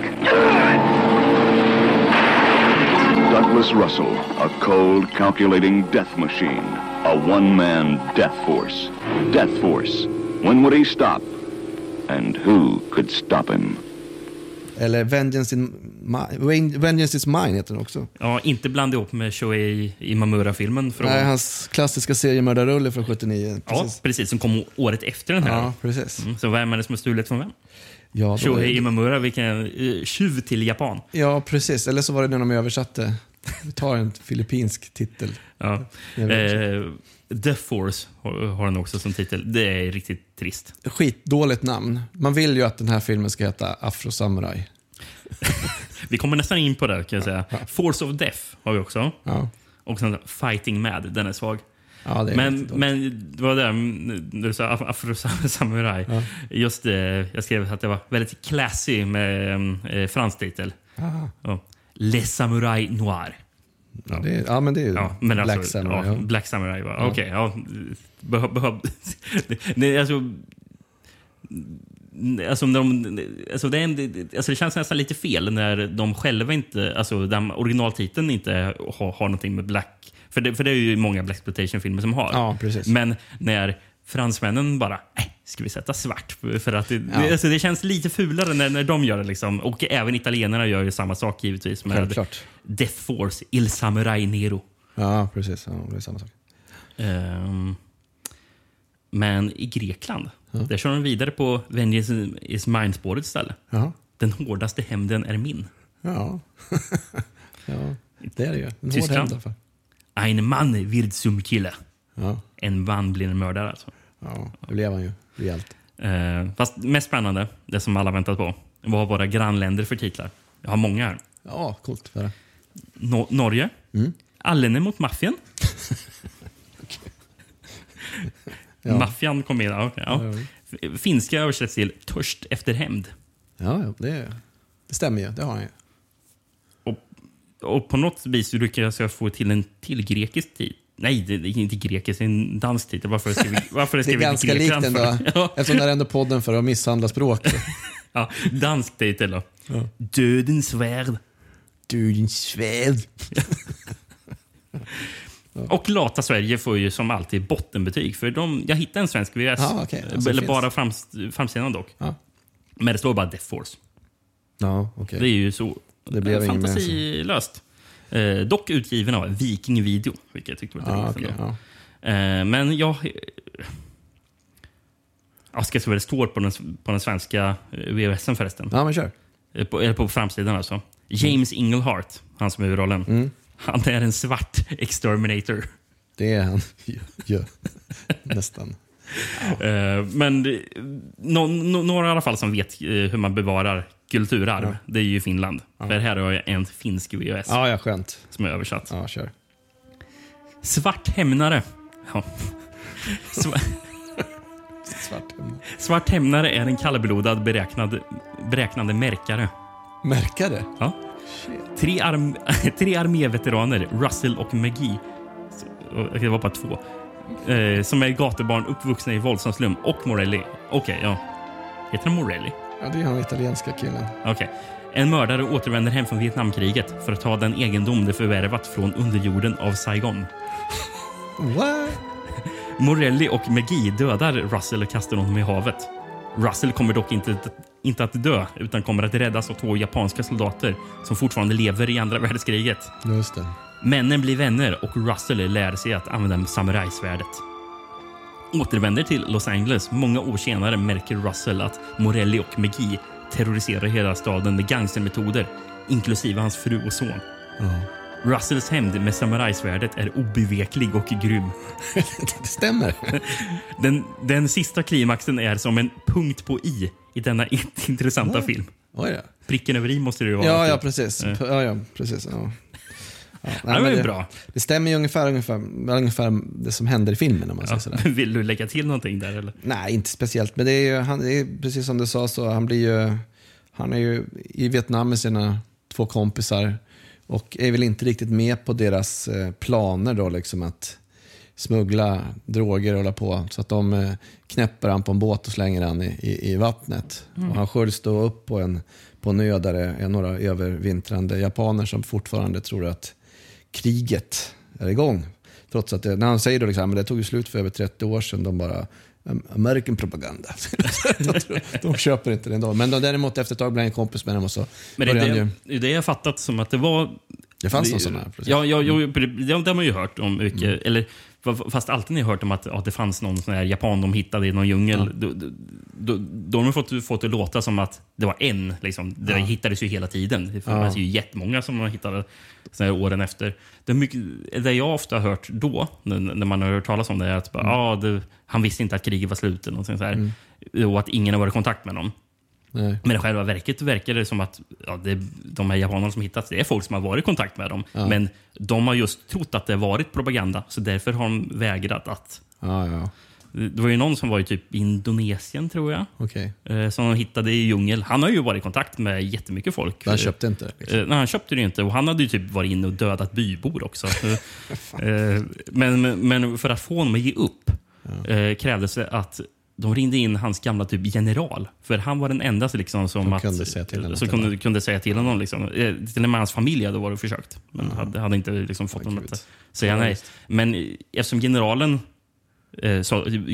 Douglas Russell, a cold, calculating death machine. A one-man death force. Death Force. When would he stop? And who could stop him? Eller Vengeance is Mine heter den också. Ja, inte blanda ihop med Shoei Imamura-filmen. Nej, hans klassiska seriemördarrulle från 79. Precis. Ja, precis, som kom året efter den här. Ja, precis. Mm, så vem är det som har stulit från vem? Ja, Shoei Imamura, vilken tjuv till Japan. Ja, precis. Eller så var det när de översatte. Vi tar en filippinsk titel. Ja. Death Force har den också som titel. Det är riktigt trist. Skitdåligt namn. Man vill ju att den här filmen ska heta Afro Samurai. Vi kommer nästan in på det kan jag säga. Force of Death har vi också. Ja. Och sen Fighting Mad, den är svag. Ja, det är men det var där du sa Afro Samurai. Ja. Just det, jag skrev att det var väldigt classy med fransk titel. Ja. Les Samurai Noir. Ja. Det är, ja, men det är ju Black Samurai. Ja, Black Samurai var. Ja. Okej, ja. Nej, det känns nästan lite fel när de själva inte, alltså den originaltiteln inte har någonting med black, för det är ju många Blaxploitation filmer som har. Ja, precis. Men när fransmännen bara ska vi sätta svart för att det känns lite fulare när de gör det liksom. Och även italienarna gör ju samma sak givetvis med självklart. Death Force Il Samurai Nero. Ja, precis, ja, det är samma sak. Men i Grekland där kör de vidare på Vengeance is Mine-spåret istället. Ja. Den hårdaste hämnden är min. Ja. Ja, det är det ju. En hård hämnd därför. Ein Mann wird zum Killer. Ja. En man blir en mördare alltså. Ja, det blev han ju rejält. Fast mest spännande, det som alla väntat på, vad har våra grannländer för titlar? Jag har många här. Ja, coolt. Norge. Allene mot maffian. Ja. Maffian kom in. Okay, ja. Ja. Finska översätts till törst efter hämnd. Ja, det stämmer ju. Det har han ju. Och på något vis lyckas jag få till en till grekisk tid. Nej, det är inte grekiskt, det är en dansk titel. Varför det är ganska likt ändå. Ja. Eftersom det är ändå podden för att misshandla språk. Ja, dansk titel då. Ja. Dödens svärd. Ja. Och lata Sverige får ju som alltid bottenbetyg. För jag hittade en svensk VS. Ah, okay. Alltså, eller bara framsidan dock. Ah. Men det står bara Death Force. Ja, okay. Det är ju så fantasilöst. Dock utgiven av Viking Video, vilket jag tyckte var trevligt. Okay, men jag ska se vad det står på den svenska VHSen förresten. Ja, men kör. På framsidan alltså. James Inglehart, han som är huvudrollen. Han är en svart exterminator. Det är han. Ja, nästan. Men några i alla fall som vet hur man bevarar kulturarv, det är ju Finland. För här har jag en finsk VHS. Ja, skönt. Som är översatt. Ja, kör. Svart hämnare. Ja. Svart hämnare är en kallblodad beräknande märkare. Märkare? Ja. Shit. Tre arméveteraner, Russell och McGee. Det var bara två. Som är gatubarn uppvuxna i våldsamslum. Och Morelli. Okej, ja. Heter han Morelli? Ja, det är han italienska killen. Okej. En mördare återvänder hem från Vietnamkriget för att ta den egendom de förvärvat från underjorden av Saigon. What? Morelli och McGee dödar Russell och kastar honom i havet. Russell kommer dock inte att dö, utan kommer att räddas av två japanska soldater som fortfarande lever i andra världskriget. Just det. Männen blir vänner och Russell lär sig att använda samurajsvärdet. Återvänder till Los Angeles många år senare märker Russell att Morelli och McGee terroriserar hela staden med gangstermetoder, inklusive hans fru och son. Russells hämnd med samurajsvärdet är obeveklig och grym. Det stämmer. Den sista klimaxen är som en punkt på i denna intressanta film. Oj, ja. Pricken över i måste det ju vara. Ja, ja, precis. Ja, precis. Ja. Ja, nej, men det är bra. Det stämmer ju ungefär det som händer i filmen, om man säger sådär. Vill du lägga till någonting där eller? Nej, inte speciellt, men det är ju han är precis som du sa, så han är ju i Vietnam med sina två kompisar och är väl inte riktigt med på deras planer då, liksom att smuggla droger och hålla på, så att de knäpper han på en båt och slänger han i vattnet. Mm. Och han sköljs då upp på en ö där det är några övervintrande japaner som fortfarande tror att kriget är igång, trots att det, när han säger då liksom, men det tog ju slut för över 30 år sedan, de bara American propaganda. de köper inte den då. Men då, däremot efter ett tag blir en kompis med dem och så. Men det jag fattat som att det var... Det fanns någon sån här. Precis. Det har man ju hört om mycket. Mm. Eller, fast alltid ni har hört om att det fanns någon sån här japan de hittade i någon djungel. Ja. Då har de fått det låta som att det var en. Liksom. Det hittades ju hela tiden. Det fanns ju jättemånga som man hittade såna här åren efter. Det jag ofta har hört då, när man har hört talas om det, är att han visste inte att kriget var slut eller någonting så här. Mm. Och att ingen har varit i kontakt med någon. Nej. Men i själva verket verkar det som att de här japanerna som hittats, det är folk som har varit i kontakt med dem. Ja. Men de har just trott att det har varit propaganda, så därför har de vägrat att... Ja. Det var ju någon som var i typ Indonesien, tror jag. Okej. Som de hittade i djungel. Han har ju varit i kontakt med jättemycket folk. Han köpte inte. Liksom. Nej, han köpte det inte. Och han hade ju typ varit inne och dödat bybor också. Men för att få honom att ge upp krävdes det att de ringde in hans gamla typ general, för han var den enda liksom, som kunde säga till honom liksom. Till och med hans familj hade varit försökt, men hade inte liksom fått honom att säga nej. Men eftersom generalen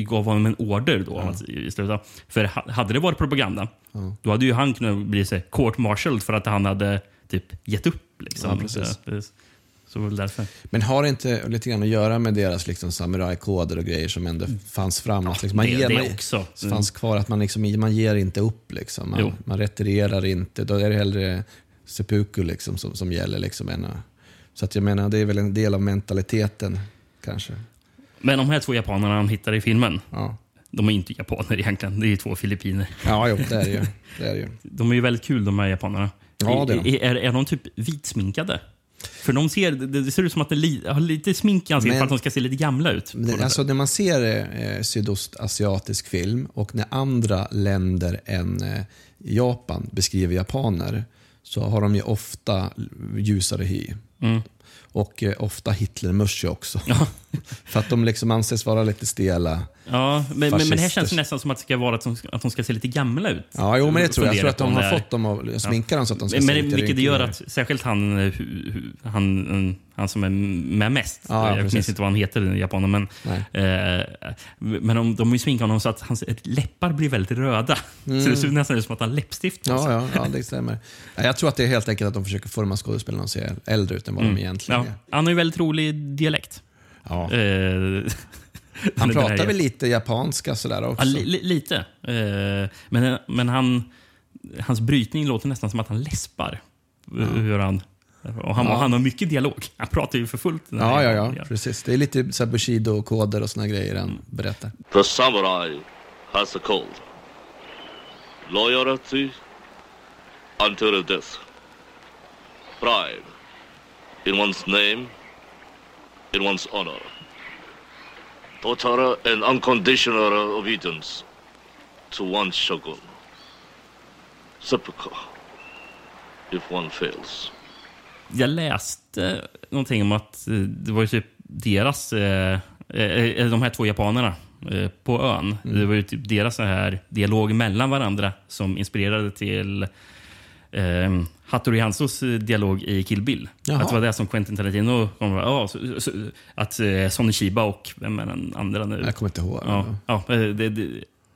gav honom en order då i slutet, för hade det varit propaganda då hade ju han kunnat bli court-martialed för att han hade typ gett upp liksom. Men har det inte lite grann att göra med deras liksom samurajkoder och grejer som ändå fanns framåt? Liksom fanns kvar att man, liksom, man ger inte upp. Liksom. Man retirerar inte. Då är det hellre seppuku liksom, som gäller. Liksom, så att jag menar, det är väl en del av mentaliteten kanske. Men de här två japanerna han hittar i filmen, de är inte japaner egentligen. Det är ju två filippiner. Ja, jo, det är ju. De är ju väldigt kul, de här japanerna. Ja, är de typ vitsminkade? För de ser, det ser ut som att det har lite smink i ansiktet, för att de ska se lite gamla ut. Alltså när man ser sydostasiatisk film och när andra länder än Japan beskriver japaner, så har de ju ofta ljusare hy. Mm. Och ofta Hitlermusche också. Ja. För att de liksom anses vara lite stela. Ja, men här känns det nästan som att det ska vara att de ska se lite gamla ut. Ja, jo, men det tror jag. Jag tror att de har fått dem att sminka dem så att de ska se lite... Men vilket det gör att särskilt han som är med mest. Ja, jag minns inte vad han heter, den japanen. Men de har ju sminkat honom så att hans läppar blir väldigt röda. Så det ser nästan ut som att han har läppstift. Ja, det stämmer. Jag tror att det är helt enkelt att de försöker forma skådespelarna och se äldre ut än vad de egentligen är. Han har ju väldigt rolig dialekt. Ja. Han pratar väl lite japanska sådär också. Ja, lite. Men hans brytning låter nästan som att han läspar. Han har mycket dialog. Han pratar ju för fullt. Ja, precis. Det är lite så här Bushido-koder och såna grejer han berättar. The samurai has a code. Loyalty until death. Pride in one's name, in one's honor. Total and unconditional obedience to one's shogun. Seppuku, if one fails. Jag läste någonting om att det var ju typ deras, de här två japanerna på ön. Det var ju typ deras så här dialog mellan varandra som inspirerade till Hattori Hanzos dialog i Kill Bill. Jaha. Att det var det som Quentin Tarantino kom att Sonny Chiba och vem är den andra nu? Jag kommer inte ihåg.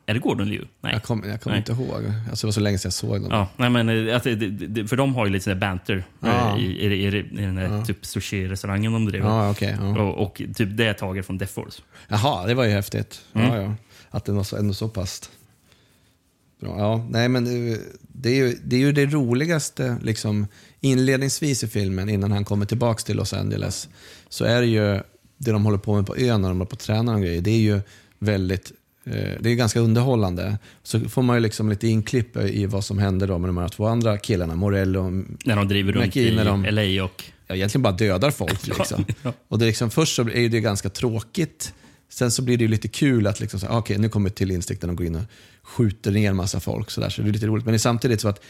Är det Gordon Liu? Nej. Jag kommer inte ihåg. Alltså, det var så länge sedan jag såg dem. Nej, men att för de har ju lite sån banter i den här typ sushi-restaurangen de driver. Och typ det är taget från Death Force. Jaha, det var ju häftigt. Ja. Att det var ändå så pass. Ja, nej, men det är ju det roligaste liksom, inledningsvis i filmen innan han kommer tillbaks till Los Angeles, så är det ju det de håller på med på ön när de är på tränaren och grejer. Det är ju väldigt det är ganska underhållande. Så får man ju liksom lite inklipp i vad som händer då med de här två andra killarna, Morelli och när de driver runt McGee, i LA och ja, egentligen bara dödar folk liksom. Ja. Och det liksom, först så är det ganska tråkigt. Sen så blir det ju lite kul att liksom, okej, nu kommer till instinkten att gå in och skjuter ner en massa folk så där, så det är lite roligt. Men samtidigt så att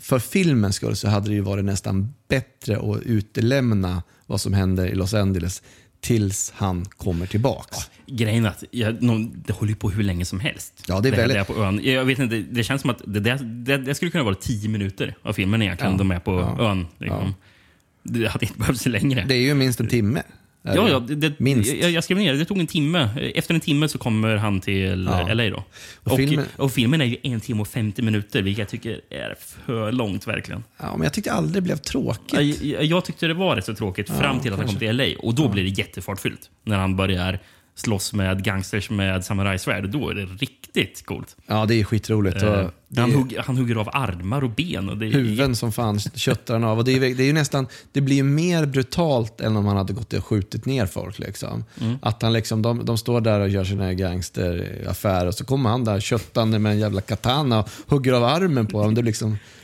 för filmens skull så hade det ju varit nästan bättre att utelämna vad som händer i Los Angeles tills han kommer tillbaks. Ja, grejen är att det håller ju på hur länge som helst. Ja, det är väldigt... på ön. Jag vet inte, det känns som att det skulle kunna vara 10 minuter av filmen egentligen, ja, de är på ön. Liksom. Ja. Det hade inte behövt så längre. Det är ju minst en timme. Ja, jag skrev ner, det tog en timme. Efter en timme så kommer han till LA då. Och filmen är ju 1 timme och 50 minuter, vilket jag tycker är för långt verkligen. Ja, men jag tyckte aldrig det blev tråkigt. Jag tyckte det var rätt så tråkigt fram till att han kom till LA. Och då blir det jättefartfyllt. När han börjar slåss med gangsters med samurajsvärd, då är det riktigt coolt. Ja, det är skitroligt. Han hugger av armar och ben och det är huvuden som fanns, köttar han av. Och det är ju nästan, det blir ju mer brutalt än om han hade gått och skjutit ner folk liksom. Att han liksom, de står där och gör sina gangsteraffärer och så kommer han där köttande med en jävla katana och hugger av armen på honom.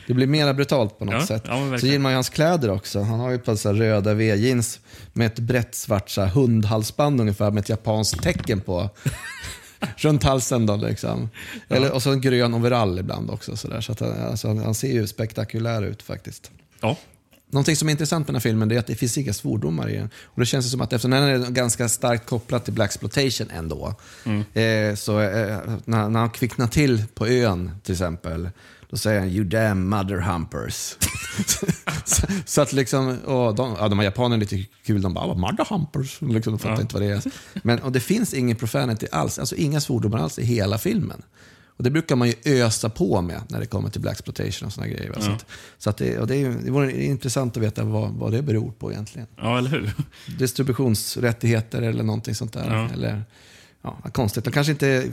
Det blir mer brutalt på något sätt. Ja, så ger man ju hans kläder också. Han har ju på så röda V-jeans med ett brett svart så hundhalsband ungefär med ett japanskt tecken på. Runt halsen då liksom. Eller, och så en grön overall ibland också. Så att han ser ju spektakulär ut faktiskt. Ja. Någonting som är intressant med den här filmen är att det finns inga svordomar i den. Och det känns som att eftersom den är ganska starkt kopplad till Blaxploitation ändå. Så när han kvicknar till på ön till exempel, då säger han "You damn mother humpers." Så att liksom, och de här japanerna är lite kul, de bara "mother humpers", liksom, de fattar inte vad det är. Men och det finns ingen profanity alls, alltså inga svordomar alls i hela filmen. Och det brukar man ju ösa på med när det kommer till Blaxploitation och såna grejer. Ja. Så att det vore intressant att veta vad det beror på egentligen. Ja, eller hur? Distributionsrättigheter eller någonting sånt där. Ja. Eller... ja, konstigt. De kanske inte...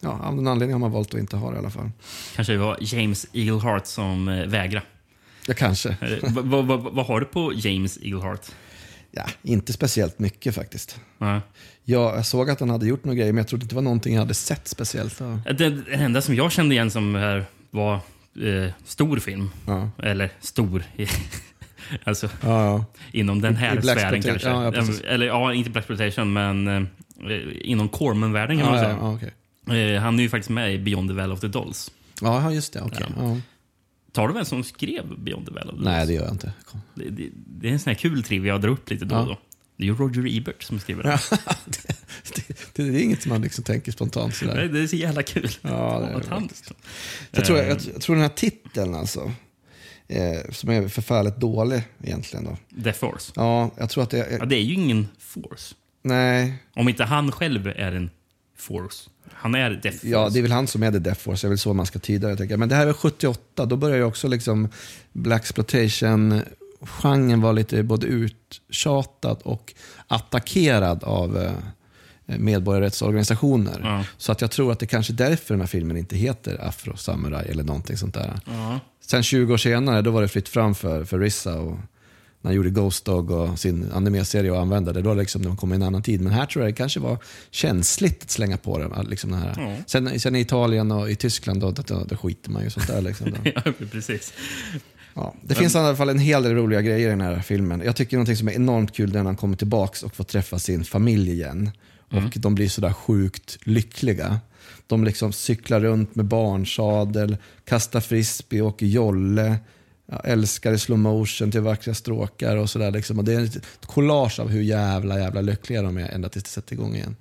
ja, av någon anledning har man valt att inte ha det i alla fall. Kanske det var James Eaglehart som vägrade. Ja, kanske. Vad har du på James Eaglehart? Ja, inte speciellt mycket faktiskt. Nej. Jag såg att han hade gjort några grejer, men jag trodde inte det var någonting jag hade sett speciellt. Den enda som jag kände igen som här var stor film. Ja. Eller stor... alltså, inom den här sfären kanske. Eller inte Blaxploitation, men... inom Corman-världen kan man säga. Ja, okay. Han är ju faktiskt med i Beyond the Vale of the Dolls. Ja, just det. Okay. Ja. Tar du vem som skrev Beyond the Vale of the Dolls? Nej, det gör jag inte. Det är en sån här kul trivia jag drar upp lite då och då. Det är ju Roger Ebert som skriver det. Det är inget som man liksom tänker spontant sådär. Nej, det är så jävla kul. Ja, det är det. Jag tror den här titeln alltså, som är förfärligt dålig egentligen då. Death Force. Ja, jag tror att det är... ja, det är ju ingen force. Nej. Om inte han själv är en force. Han är Death Force. Ja, det är väl han som är Death Force. Jag vill så man ska tyda det, tänker jag. Men det här är 78, då börjar ju också liksom Blaxploitation-genren var lite både uttjatad och attackerad av medborgarrättsorganisationer. Så att jag tror att det kanske är därför den här filmen inte heter Afro Samurai eller någonting sånt där. Sen 20 år senare, då var det fritt fram för Rissa och när han gjorde Ghost Dog och sin anime-serie och använde det, då liksom de kom i en annan tid. Men här tror jag det kanske var känsligt att slänga på den, liksom den här. Sen i Italien och i Tyskland då skiter man ju sånt där liksom. Ja, precis. Ja, det finns i alla fall en hel del roliga grejer i den här filmen. Jag tycker någonting som är enormt kul när han kommer tillbaks och får träffa sin familj igen. Och de blir sådär sjukt lyckliga. De liksom cyklar runt med barnsadel, kastar frisbee, åker jolle. Jag älskar i slow motion till vackra stråkar och sådär liksom. Och det är ett collage av hur jävla lyckliga de är ända tills det sätter igång igen.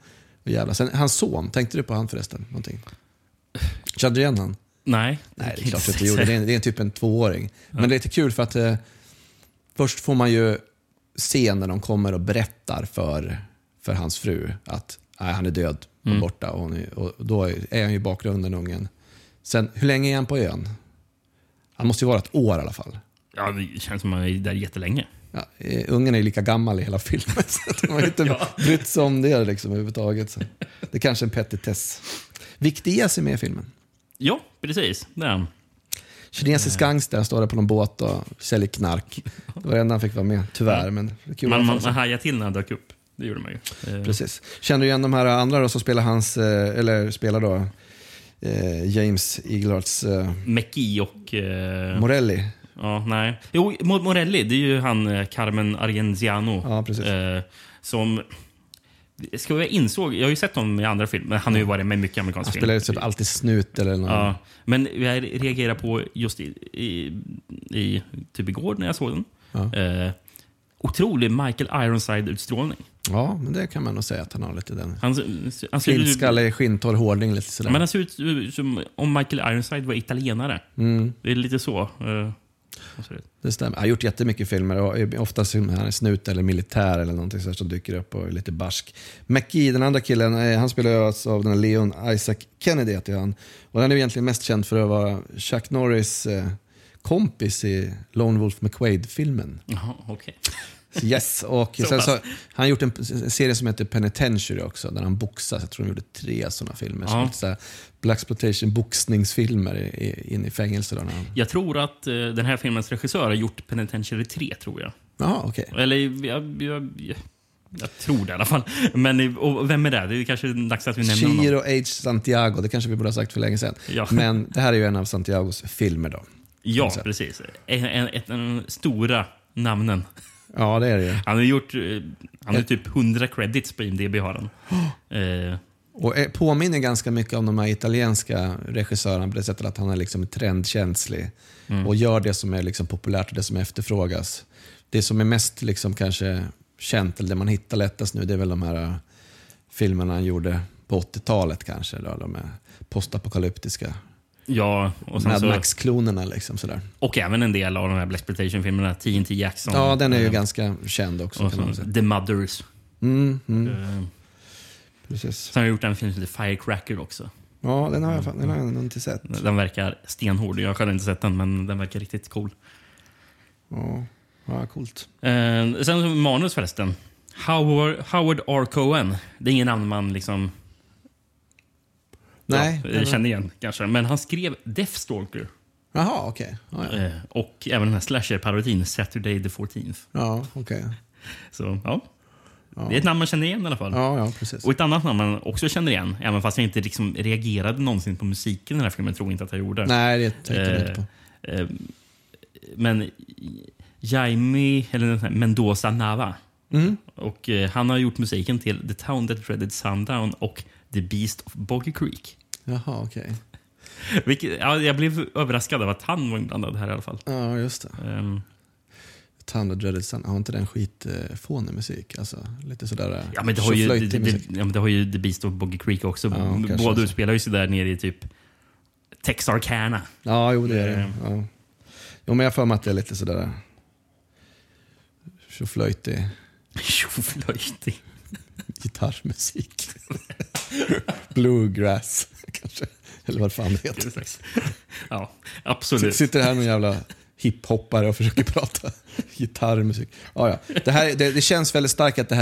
Och jävla. Sen hans son, tänkte du på han förresten? Någonting? Kände du igen han? Nej, det är klart att du gjorde. Det är typ en 2-åring. Ja. Men det är lite kul för att först får man ju se när de kommer och berättar för hans fru att han är död och borta. Och då är han ju i bakgrunden ungen. Sen, hur länge är han på ön? Han måste ju vara ett år i alla fall. Ja, det känns som att man är där jättelänge. Ja, ungen är lika gammal i hela filmen. Så de har inte brytt sig om det liksom, överhuvudtaget. Så. Det är kanske en petitess. Viktigast är med i filmen. Ja, precis. Den. Kinesisk gangster står där på någon båt och säljer knark. Det var det enda han fick vara med, tyvärr. Men det man hajar till när han dök upp. det gjorde man ju. Precis. Känner du igen de här andra då som spelar hans, eller spelar då James Iglarts McGee och Morelli? Ja, nej. Jo, Morelli, det är ju han Carmen Argenziano. Ja, precis. Som ska jag insåg, jag har ju sett honom i andra filmer, han har ju varit med mycket amerikansk film. Han spelar ju alltid snut eller någon. Ja, men jag reagerar på just i typ igår när jag såg den. Ja. Otrolig Michael Ironside-utstrålning. Ja, men det kan man nog säga att han har lite den. Han flintskalle, skintorr, hårdning lite sådär. Men han ser ut som om Michael Ironside var italienare. Mm. Det är lite så. Det stämmer. Han har gjort jättemycket filmer och oftast han är snut eller militär eller någonting sådär som dyker upp och är lite barsk. McGee, den andra killen, han spelar av den Leon Isaac Kennedy heter han. Och han är egentligen mest känd för att vara Chuck Norris kompis i Lone Wolf McQuade-filmen. Jaha, okej. Okay. Yes, och sen så, han har gjort en serie som heter Penitentiary också, där han boxas. Jag tror han gjorde 3 sådana filmer. Ja. Så här, Blaxploitation, boxningsfilmer in i fängelse. Då, jag tror att den här filmens regissör har gjort Penitentiary 3, tror jag. Jaha, okej. Okay. Eller, jag tror det i alla fall. Men och vem är det? Det är kanske dags att vi nämner honom. Chiro H. Santiago, det kanske vi borde ha sagt för länge sedan. Ja. Men det här är ju en av Santiagos filmer då. Ja, precis. En stora namnen. Ja, det är det ju. Han har gjort typ 100 credits på IMDb har han. Och påminner ganska mycket om de här italienska regissörerna på det sättet att han är liksom trendkänslig och gör det som är liksom populärt och det som efterfrågas. Det som är mest liksom kanske känt eller det man hittar lättast nu, det är väl de här filmerna han gjorde på 80-talet kanske då, de är postapokalyptiska. Ja, och sen så Max-klonerna liksom sådär. Och även en del av de här Blaxploitation-filmerna, TNT Jackson. Ja, den är ju ganska känd också kan man säga. The Mothers. Precis. Sen har jag gjort en film som heter Firecracker också. Ja, den har jag inte sett. Den verkar stenhård. Jag har inte sett den, men den verkar riktigt cool. Ja, coolt. Sen manus förresten. Howard R. Cohen. Det är ingen namn man liksom... Nej, jag känner igen kanske. Men han skrev Deathstalker. Jaha, okej. Okay. Ja. Och även den här slasher-parodin Saturday the 14th. Ja, okej. Okay. Så, ja. Det är ett namn man känner igen i alla fall. Ja, precis. Och ett annat namn man också känner igen, även fast jag inte liksom reagerade någonsin på musiken i den här filmen, tror jag inte att jag gjorde. Nej, det tänkte jag inte på. Men Jaime, eller den här Mendoza Nava. Mm. Och han har gjort musiken till The Town That Dreaded Sundown och The Beast of Boggy Creek. Jaha, okej. Okay. Jag blev överraskad av att han var inblandad här i alla fall. Ja, just det. Thunder Dreaded Sun, har inte den skitfånig musik? Alltså, lite sådär... Ja, men det har, ju The Beast of Boggy Creek också. Ja, båda spelar ju sådär nere i typ Texarkana. Ja, jo, det är det. Ja. Jo, men jag får mig att det är lite sådär... Tjoflöjtig. Gitarrmusik. Bluegrass kanske, eller vad fan det heter. Ja, absolut. Sitter här någon jävla hiphoppare och försöker prata gitarrmusik. Ja. Det känns väldigt starkt att det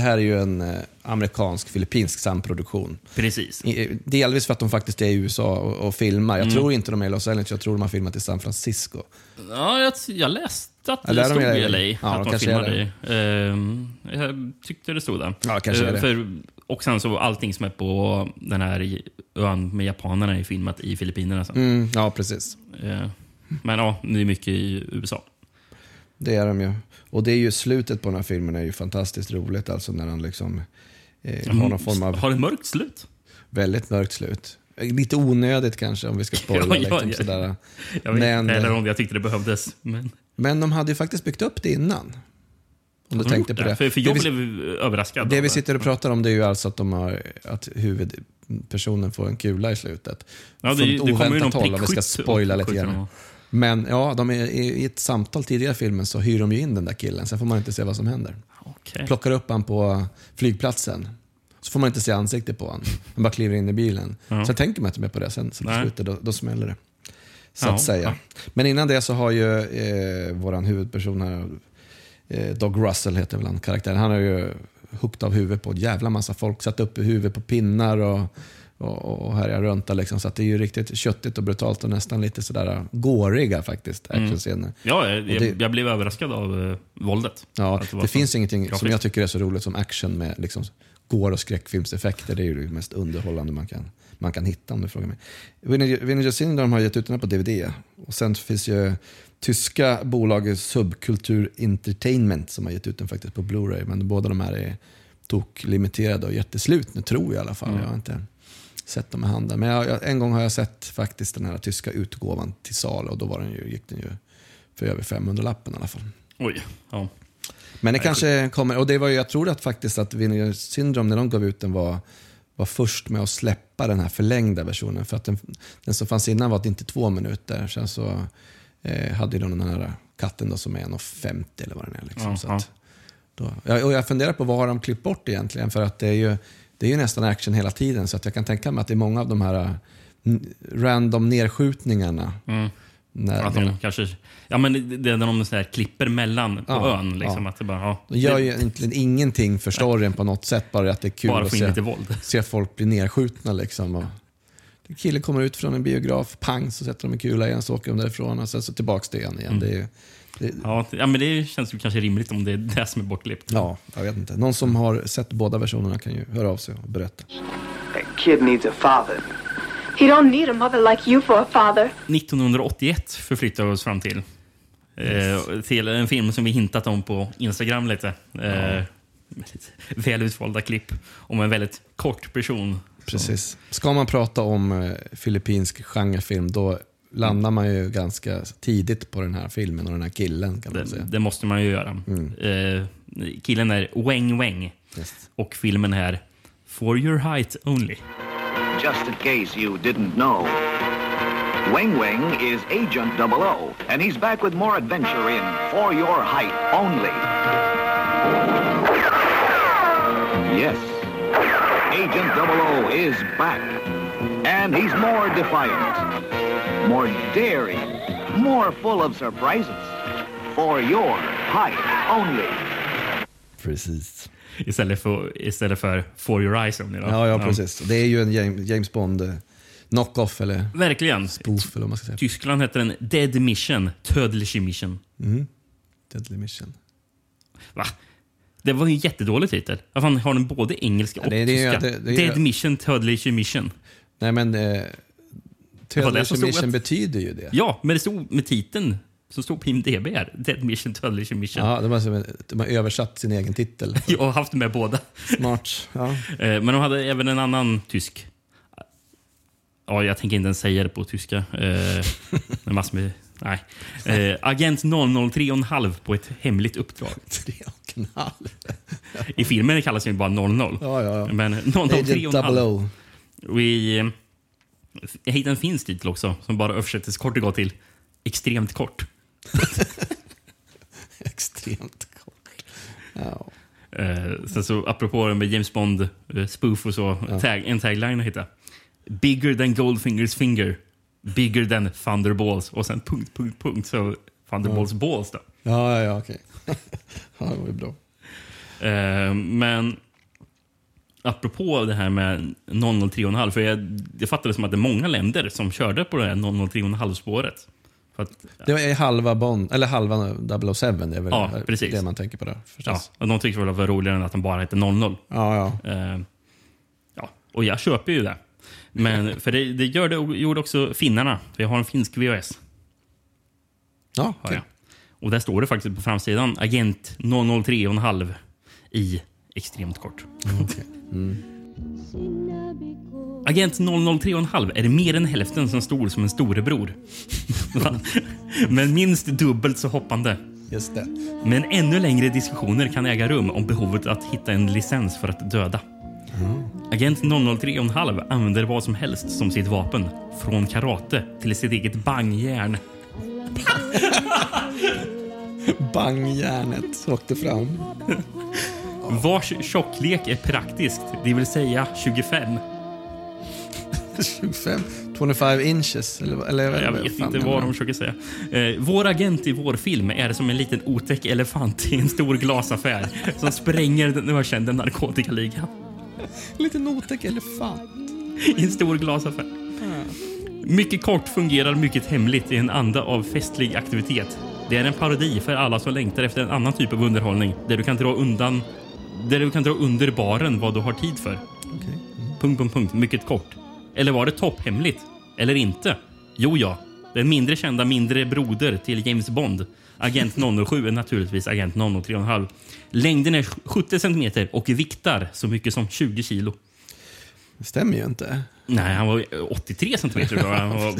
här är ju en amerikansk-filippinsk samproduktion. Precis. Delvis för att de faktiskt är i USA och filmar. Jag tror inte de är i Los Angeles, jag tror de har filmat i San Francisco. Ja, jag läste att det stod i LA, att de filmade i. Jag tyckte det stod där. Ja, kanske är det. Och sen så allting som är på den här ön med japanerna är filmat i Filippinerna. Ja, precis. Men ja, det är mycket i USA. Det är de ju. Och det är ju slutet på den här filmen är ju fantastiskt roligt. Alltså när han liksom har någon form av... Har ett mörkt slut? Väldigt mörkt slut. Lite onödigt kanske om vi ska spoila. Liksom, sådär. Jag vet inte, eller om jag tyckte det behövdes. Men de hade ju faktiskt byggt upp det innan. Om du tänkte på det. För jag blev överraskad. Det vi sitter och pratar om, det är ju alltså att att huvudpersonen får en kula i slutet. Ja, det kommer ju någon prickskytt. Vi ska spoila lite grann. Men ja, i ett samtal tidigare i filmen så hyr de ju in den där killen. Sen får man inte se vad som händer. Okay. Plockar upp han på flygplatsen. Så får man inte se ansiktet på honom. Han bara kliver in i bilen. Ja. Sen tänker man inte mer på det. Sen till slutet, då smäller det. Så att säga. Ja. Men innan det så har ju våran huvudperson här... Dog Russell heter väl han karaktären. Han har ju hukt av huvudet på en jävla massa folk. Satt upp i huvudet på pinnar och och härjar runt där liksom. Så att det är ju riktigt köttigt och brutalt och nästan lite sådär gåriga faktiskt actionscener. Ja, jag blev överraskad av våldet. Ja, det finns ingenting grafiskt som jag tycker är så roligt som action med liksom gore- och skräckfilmseffekter. Det är ju det mest underhållande man kan hitta, om du frågar mig. Vinnie Syndrom har gett ut den här på DVD. Och sen finns ju tyska bolaget Subkultur Entertainment som har gett ut den faktiskt på Blu-ray. Men båda de här är toklimiterade och jätteslut nu, tror jag i alla fall. Jag har inte sett dem i handen. Men en gång har jag sett faktiskt den här tyska utgåvan till sal, och då var gick den ju för över 500 lappen i alla fall. Oj, ja. Men det kanske kommer, och det var ju, jag tror att faktiskt att Vinnie Syndrom när de gav ut den var först med att släppa den här förlängda versionen, för att den som fanns innan var att inte 2 minuter. Sen så hade de den här katten då som är 1,50 eller vad den är liksom. Så att jag funderar på vad har de klippt bort egentligen, för att det är ju nästan action hela tiden, så att jag kan tänka mig att det är många av de här random nedskjutningarna. Att de kanske, ja, men det är när de så här klipper mellan på ön liksom, att det bara de gör ju egentligen ingenting för storyn på något sätt, bara att det är kul att se folk bli nedskjutna liksom. Och en kille kommer ut från en biograf, pang, så sätter de en kula igen, så åker de därifrån och sen så tillbaks till igen. Det är ju, ja, men det känns ju kanske rimligt om det är det som är bortklippt. Ja, jag vet inte. Någon som har sett båda versionerna kan ju höra av sig och berätta. That kid needs a father. He don't need a mother like you for a father. 1981 förflyttar vi oss fram till. Yes. Till en film som vi hintat om på Instagram lite. Väl utvalda klipp om en väldigt kort person. Precis. Som... Ska man prata om filippinsk genrefilm, då landar man ju ganska tidigt på den här filmen och den här killen, kan man säga. Det måste man ju göra. Killen är Weng Weng. Yes. Och filmen är For Your Height Only. Just in case you didn't know, Weng Weng is Agent 00, and he's back with more adventure in For Your Height Only. Yes, Agent 00 is back, and he's more defiant, more daring, more full of surprises. For Your Height Only. Precis. Istället för For Your Eyes Only. Ja, precis. Det är ju en James Bond knockoff eller verkligen spoof, eller vad man ska säga. Tyskland heter den Dead Mission, Tödliche Mission. Tödliche Mission. Va? Det var ju en jättedålig titel. Vad fan, har den både engelska och tyska? Dead Mission, Tödliche Mission. Nej, men Tödliche Mission betyder ju det. Ja, men det stod med titeln som står på IMDb här, Dead Mission, Tödliche Mission. Ja, de har översatt sin egen titel. Jag har haft med båda. Smart, ja. Men de hade även en annan tysk. Ja, jag tänker inte ens säga det på tyska. Massor med... Nej. Agent 003,5 på ett hemligt uppdrag. 3,5. I filmen kallas det bara 00. Ja. Men 003,5. Jag hittade en finsk titel också som bara översättes kort och gott till Extremt kort. Extremt kort. Ja. Sen så apropå med James Bond spoof och så, en tagline att hitta. Bigger than Goldfinger's finger, bigger than Thunderballs, och sen ... så Thunderballs balls då. Ja, okej. Ja, det var ju bra. Men apropå det här med 003,5, för jag fattade som att det är många länder som körde på det här 003,5 spåret. Det är halva Bond, eller halva 007, det är väl det man tänker på där. Och de tycker väl att det var roligare än att de bara heter 00. Och jag köper ju det. Men för det gjorde också finnarna. Vi har en finsk VHS. Ja, okay. Och där står det faktiskt på framsidan Agent 003,5 i extremt kort. Okay. Agent 003,5 är det mer än hälften som stor som en storebror. Men minst dubbelt så hoppande. Just det. Men ännu längre diskussioner kan äga rum om behovet att hitta en licens för att döda. Agent 003,5 använder vad som helst som sitt vapen. Från karate till sitt eget bangjärn. Bangjärnet åkte fram. Vars tjocklek är praktiskt, det vill säga 25. 25 inches eller jag vet inte vad de försöker säga. Vår agent i vår film är som en liten otäck elefant i en stor glasaffär som spränger den ökända narkotikaligan. En liten otäck elefant. i en stor glasaffär. Mycket kort fungerar mycket hemligt i en anda av festlig aktivitet. Det är en parodi för alla som längtar efter en annan typ av underhållning där du kan dra undan, där du kan dra under baren vad du har tid för. Okay. Punkt. Mycket kort. Eller var det topphemligt? Eller inte? Jo, ja. Den mindre kända, mindre broder till James Bond, Agent 007, är naturligtvis Agent 003,5. Längden är 70 cm och viktar så mycket som 20 kilo. Det stämmer ju inte. Nej, han var 83 cm. Ja.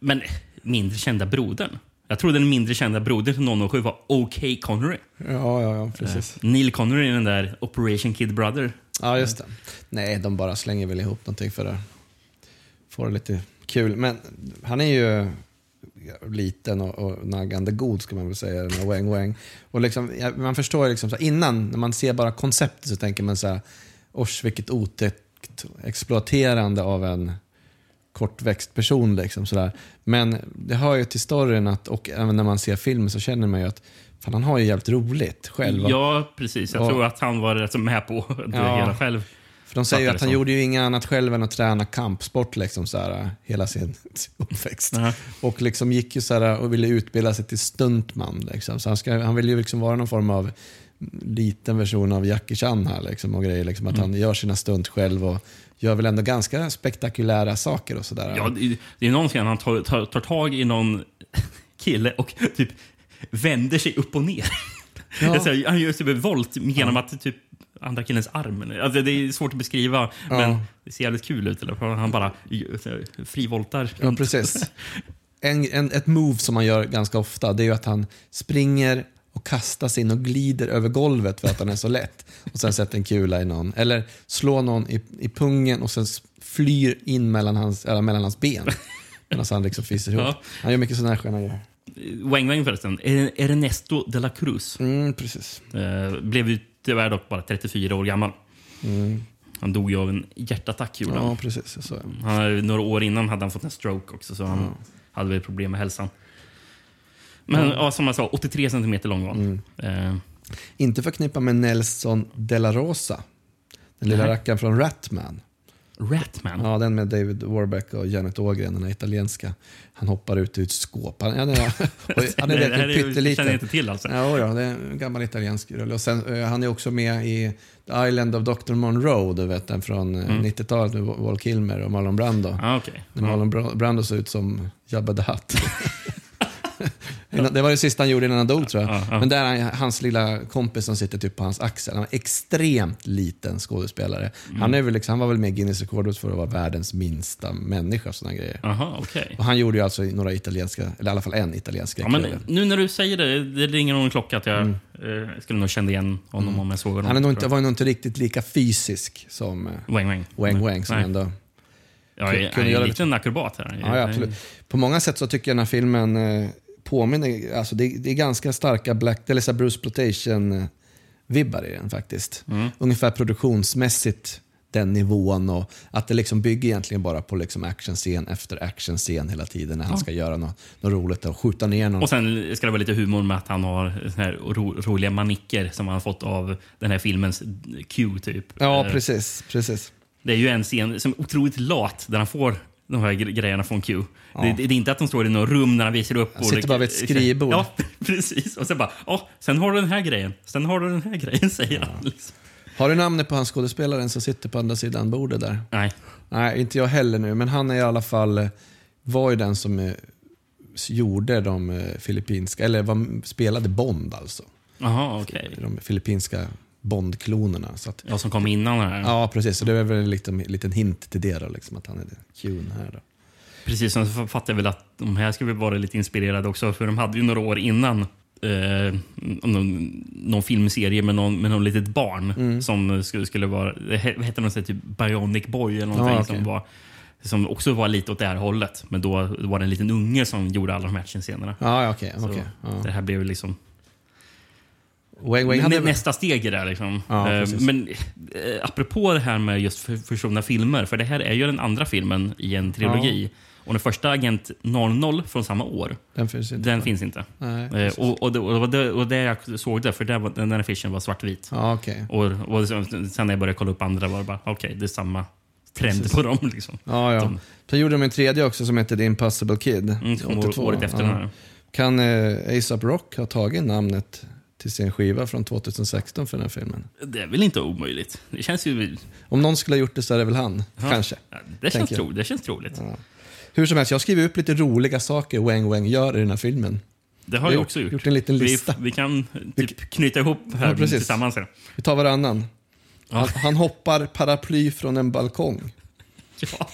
Men mindre kända brodern. Jag tror den mindre kända brodern till 007 var O.K. Connery. Ja, precis. Neil Connery är den där Operation Kid Brother. Ja, just det. Nej, de bara slänger väl ihop någonting för att få det lite kul. Men han är ju liten och naggande god, ska man väl säga, den här Wang. Och liksom, man förstår ju liksom, så innan, när man ser bara konceptet så tänker man så här, ors, vilket otäckt exploaterande av en kortväxt person liksom sådär. Men det hör ju till storyn att, och även när man ser filmen så känner man ju att fan, han har ju jävligt roligt själv. Ja, precis. Jag tror att han var rätt med på att göra själv. För de säger ju att han gjorde ju inget annat själv än att träna kampsport liksom sådär, hela sin uppväxt. Och liksom gick ju sådär och ville utbilda sig till stuntman liksom. Så han ville ju liksom vara någon form av liten version av Jackie Chan här liksom, och grejer liksom, att han gör sina stunt själv och gör väl ändå ganska spektakulära saker och sådär. Ja, det är någonsin han tar tag i någon kille och typ vänder sig upp och ner. Ja. Säger, han gör typ en volt genom att typ andra killens armen. Alltså, det är svårt att beskriva, men det ser jävligt kul ut. Eller? Han bara frivoltar. Ja, precis. Ett move som man gör ganska ofta, det är ju att han springer och kastas in och glider över golvet för att han är så lätt. Och sen sätter en kula i någon. Eller slår någon i pungen och sen flyr in mellan hans ben. Medan han liksom fiser ihop. Ja. Han gör mycket sådana här sköna grejer. Wang förresten. Ernesto de la Cruz. Precis. Blev ju tyvärr dock bara 34 år gammal. Han dog ju av en hjärtattack. Ja, precis. Så. Han, några år innan hade han fått en stroke också. Så han hade väl problem med hälsan. Men som jag sa, 83 cm lång var han. Inte förknippa med Nelson de la Rosa. Den lilla rackaren från Ratman. Ratman? Ja, den med David Warbeck och Janet Ågren, den italienska. Han hoppar ut ur ett skåp. Han är verkligen pytteliten. Känner inte till alltså. Ja, det är en gammal italiensk rull. Och sen, han är också med i The Island of Dr. Monroe, du vet den, från 90-talet med Val Kilmer och Marlon Brando. Ah, okay. Marlon Brando såg ut som Jabba the Hutt. Det var det sista han gjorde innan han dog, tror jag. Men där är hans lilla kompis som sitter typ på hans axel. Han var extremt liten skådespelare. Han var väl med i Guinness rekordet för att vara världens minsta människa och sådana grejer. Aha, okay. Och han gjorde ju alltså några italienska, eller i alla fall en italiensk kille. Nu när du säger det ringer någon klocka att jag skulle nog känna igen honom om jag såg honom. Han var nog inte riktigt lika fysisk som Wang som ändå... Jag är en liten akrobat här. Ja, absolut. På många sätt så tycker jag den här filmen påminner, alltså det är ganska starka Bruxploitation vibbar i den faktiskt. Ungefär produktionsmässigt den nivån, och att det liksom bygger egentligen bara på liksom actionscen efter actionscen hela tiden när han ska göra något roligt och skjuta ner någon. Och sen ska det vara lite humor med att han har såna här roliga manicker som han har fått av den här filmens cue typ. Ja, precis. Det är ju en scen som är otroligt lat där han får de här grejerna från Q. Ja. Det är inte att de står i något rum när han visar upp. Han sitter bara vid ett skrivbord. Ja, precis. Och sen bara, sen har du den här grejen. Sen har du den här grejen, säger han. Liksom. Har du namnet på hans skådespelaren som sitter på andra sidan bordet där? Nej, inte jag heller nu. Men han är i alla fall, var ju den som gjorde de filippinska, eller spelade Bond alltså. Jaha, okej. Okay. De filippinska Bondklonerna. Så att, som kom innan här. Ja, precis. Så det är väl en liten hint till det då, liksom, att han är June här då. Precis, så fattar jag väl att de här skulle vara lite inspirerade också, för de hade ju några år innan någon filmserie med någon litet barn som skulle vara, vad heter det, typ Bionic Boy eller någonting, som också var lite åt det här hållet, men då var det en liten unge som gjorde alla de här scenerna. Det här blev liksom nästa steg där liksom. Men apropå det här med just försvunna filmer, för det här är ju den andra filmen i en trilogi. Och den första, Agent 00 från samma år, den finns inte. Nej, och det jag såg där, för där var, den affischen var svartvit. Och sen när jag började kolla upp andra var det bara okej, det är samma trend precis på dem liksom. Ja, ja. De... Så gjorde de en tredje också som hette The Impossible Kid, som 82. Året efter den här. Kan A$AP Rock ha tagit namnet till sin skiva från 2016 för den här filmen? Det är väl inte omöjligt. Det känns ju... Om någon skulle ha gjort det så är det väl han, kanske. Ja, det känns troligt. Ja. Hur som helst, jag skriver upp lite roliga saker Wang Wang gör i den här filmen. Det har jag också gjort en liten lista. Vi kan typ knyta ihop här tillsammans. Här. Vi tar varannan. Ja. Han hoppar paraply från en balkong. Ja.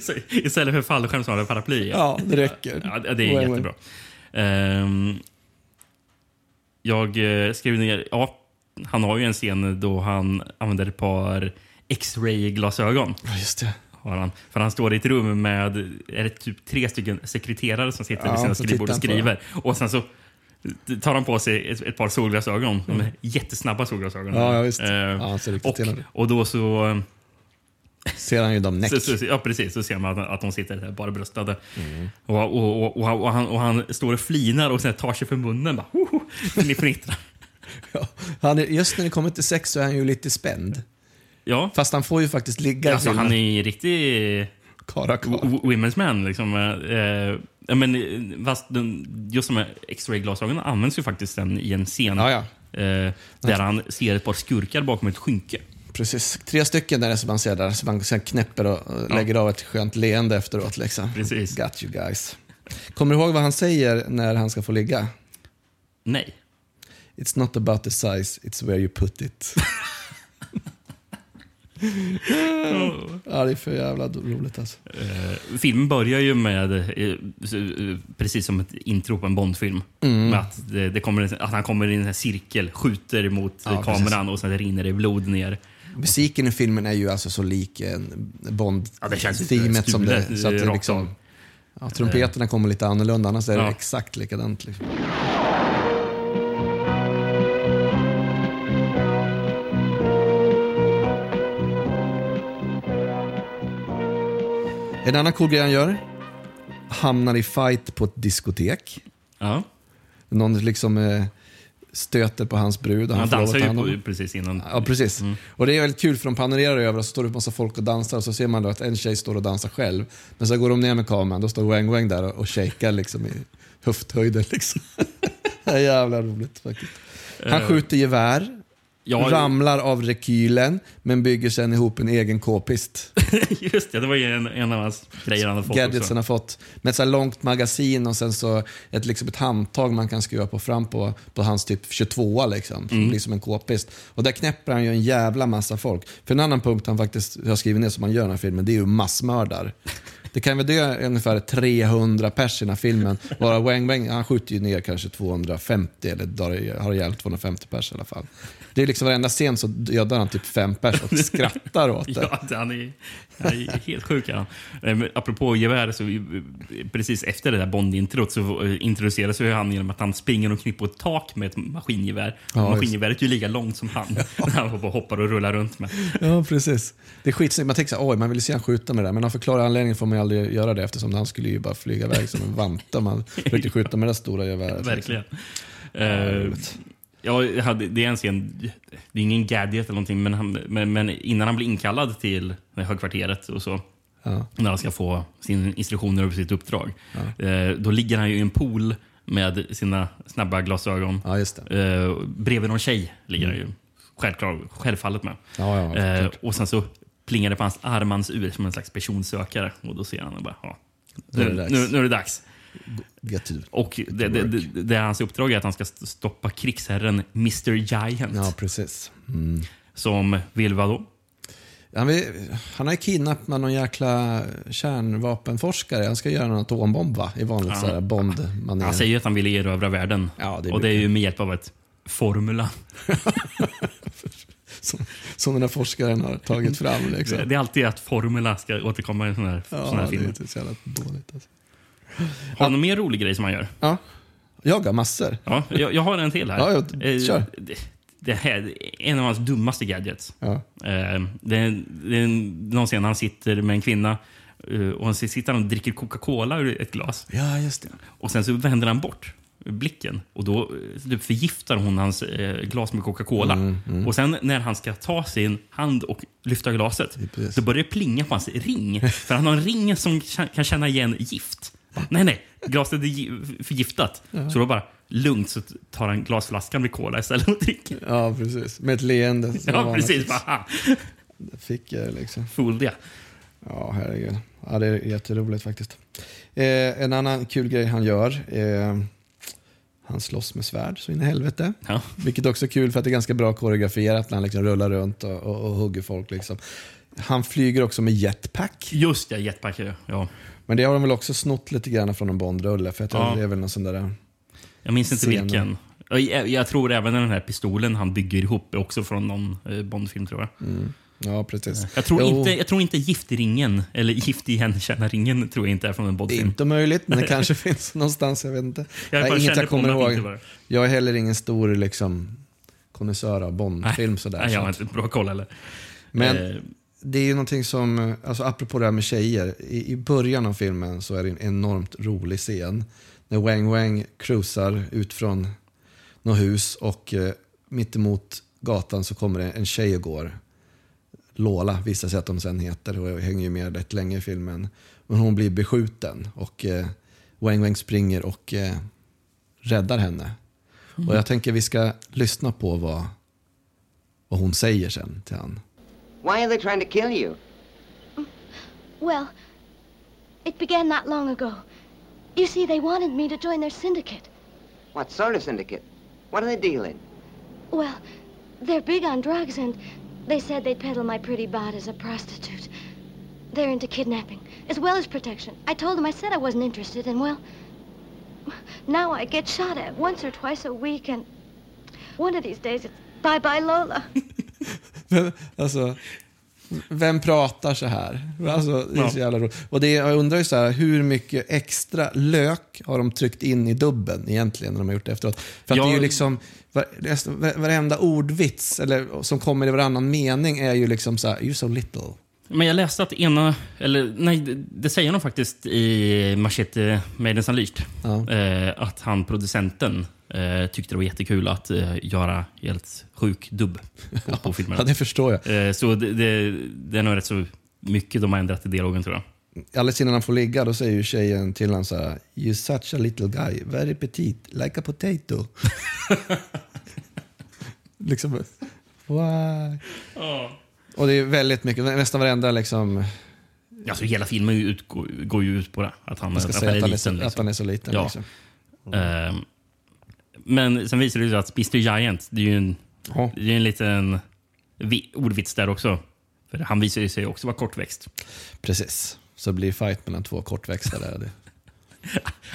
Så istället för fallskärm så har han paraply. Ja, det räcker. Ja, det är Wang jättebra. Wang. Jag skrev ner... Ja, han har ju en scen då han använder ett par X-ray-glasögon. Ja, just det. För han står i ett rum med är det typ 3 stycken sekreterare som sitter vid sina skrivbord och skriver. Och sen så tar han på sig ett par solglasögon. De är jättesnabba solglasögon. Ja, visst. Ja, och då så... Ser han ju dem näck. Ja, precis. Så ser man att de sitter där bara bröstade. Mm. Och han står och flinar och sen tar sig för munnen. Bara, ni fnittrar. Ja, just när det kommer till sex så är han ju lite spänd. Ja. Fast han får ju faktiskt ligga. Alltså, han är ju riktigt women's man liksom. Men fast just de här X-ray-glasögonen används ju faktiskt sen i en scen där han ser ett par skurkar bakom ett skynke. Precis, 3 stycken där som man ser där. Så man sen knäpper och lägger av ett skönt leende efteråt liksom. Precis. Got you guys. Kommer du ihåg vad han säger när han ska få ligga? Nej. It's not about the size, it's where you put it. Ja, det är för jävla roligt alltså. Filmen börjar ju med precis som ett intro på en Bondfilm, med att, det kommer, att han kommer i en cirkel, skjuter mot kameran och sen rinner det blod ner. Musiken i filmen är ju alltså så lik en Bond-themet som det, så att det liksom, ja, trumpeterna kommer lite annorlunda, annars är det exakt likadant liksom. En annan cool grej han gör, hamnar i fight på ett diskotek. Ja. Någon liksom stöter på hans brud. Han dansar ju på, precis innan. Ja, precis. Mm. Och det är väldigt kul för de panorerar över och så står det en massa folk och dansar och så ser man då att en tjej står och dansar själv. Men så går de ner med kameran, då står Wang Wang där och shakar liksom i höfthöjden liksom. Det är jävla roligt faktiskt. Han skjuter gevär. Ja, ramlar av rekylen men bygger sen ihop en egen k-pist. Just det var ju en av hans grejer han har fått. Gadgetsen har fått med ett så här långt magasin och sen så ett handtag man kan skruva på fram på hans typ 22 liksom, som blir som en k-pist. Och där knäpper han ju en jävla massa folk. För en annan punkt han faktiskt har skrivit ner som man gör i den här filmen, det är ju massmördar. Det kan väl dö ungefär 300 personer i filmen. Bara Wang Wang, han skjuter ju ner kanske 250 eller har ihjäl 250 personer i alla fall. Det är liksom varenda scen så dödar han typ 5 personer och skrattar åt det. Ja, han är helt sjuk. Apropå gevär så precis efter det där Bond-introt så introduceras ju han genom att han springer och knyter på ett tak med ett maskingevär. Ja, maskingeväret är ju lika långt som han när han bara hoppar och rullar runt med. Ja, precis. Det är skitsnyggt. Man tänker så här, oj, man vill se han skjuta med det där. Men han förklarar anledningen för mig aldrig göra det eftersom han skulle ju bara flyga iväg som en vant om han försökte skjuta med det stora geväret. Verkligen. Det är en scen, det är ingen gadget eller någonting, men innan han blir inkallad till högkvarteret och så, när han ska få sina instruktioner över sitt uppdrag, då ligger han ju i en pool med sina snabba glasögon. Ja, just det. Bredvid någon tjej ligger han ju självfallet med. Och sen så plingar det på hans armans ur som en slags personsökare. Och då ser han och bara, nu är det dags. Och det är hans uppdrag är att han ska stoppa krigsherren Mr. Giant. Ja, precis. Mm. Som vill vad då? Han har ju kidnappat med någon jäkla kärnvapenforskare. Han ska göra en atombomb i vanligt sådär Bond-manér. Han säger ju att han vill erövra världen. Ja, det och det är ju med hjälp av ett formula. Som den här forskaren har tagit fram liksom. Det är alltid att formula ska återkomma i sån här film. Det är så jävla dåligt alltså. Har någon mer rolig grej som man gör? Ja, jag har massor. Ja, jag har en till här. Ja, kör. Det här är en av hans dummaste gadgets. Ja. Det är någon scen han sitter med en kvinna och han sitter och dricker Coca-Cola ur ett glas. Ja, just det. Och sen så vänder han bort blicken. Och då typ förgiftar hon hans glas med Coca-Cola. Och sen när han ska ta sin hand och lyfta glaset, så börjar det plinga på hans ring. För han har en ring som kan känna igen gift. Nej, glaset är förgiftat. Ja. Så då bara lugnt så tar han glasflaskan med cola istället och dricker. Ja, precis. Med ett leende. Ja, precis. Det fick jag liksom. Fold, ja. Ja, herregud. Ja, det är jätteroligt faktiskt. En annan kul grej han gör, han slåss med svärd så in i helvete. Ja. Vilket också är kul för att det är ganska bra koreograferat när han liksom rullar runt och hugger folk liksom. Han flyger också med jetpack. Just det, jetpack, ja. Men det har de väl också snott lite grann från en Bond-rulle, för jag tror det är väl någon sån där. Jag minns inte vilken. Jag tror även den här pistolen han bygger ihop är också från någon Bond-film, tror jag. Mm. Ja, precis. Jag tror inte giftringen eller gift i henne-kärna-ringen tror jag inte är från en Bond-film. Det är inte möjligt, men det kanske finns någonstans, jag vet inte. Jag kommer ihåg. Jag är heller ingen stor liksom konnässör av Bond-film sådär. Nej, jag har inte bra koll heller. Men det är ju någonting som, alltså apropå det här med tjejer, i början av filmen så är det en enormt rolig scen när Wang cruisar ut från något hus och mitt emot gatan så kommer det en tjej och går. Lola visar sig att de sen heter, och hänger ju med rätt länge i filmen. Men hon blir beskjuten och Wang springer och räddar henne. Mm. Och jag tänker vi ska lyssna på vad hon säger sen till han. Why are they trying to kill you? Well, it began not long ago. You see, they wanted me to join their syndicate. What sort of syndicate? What do they deal in? Well, they're big on drugs, and they said they'd peddle my pretty bod as a prostitute. They're into kidnapping, as well as protection. I told them, I said I wasn't interested, and well, now I get shot at once or twice a week, and one of these days it's bye-bye Lola. Alltså, vem pratar så här? Alltså, det är så jävla roligt. Och det, jag undrar ju så här, hur mycket extra lök har de tryckt in i dubben egentligen när de har gjort det efteråt? För att det är ju liksom varenda ordvits eller, som kommer i varannan mening är ju liksom så här, you're so little. Men jag läste att det säger de faktiskt i Machete Maidens Unleashed, att han, producenten, tyckte det var jättekul att göra helt sjuk dubb på filmerna. Ja, det förstår jag. Så det är nog rätt så mycket de har ändrat i dialogen, tror jag. Alldeles innan han får ligga, då säger ju tjejen till honom så här: you're such a little guy, very petite, like a potato. Liksom, why? Ja. Och det är väldigt mycket, nästan varenda liksom. Alltså hela filmen går ju ut på det, att han ska säga att han är så liten. Ja. Liksom. Men sen visar det ju att Mr. Giant, det är ju en liten ordvits där också. För han visar ju sig också vara kortväxt. Precis, så blir fight mellan två kortväxta där.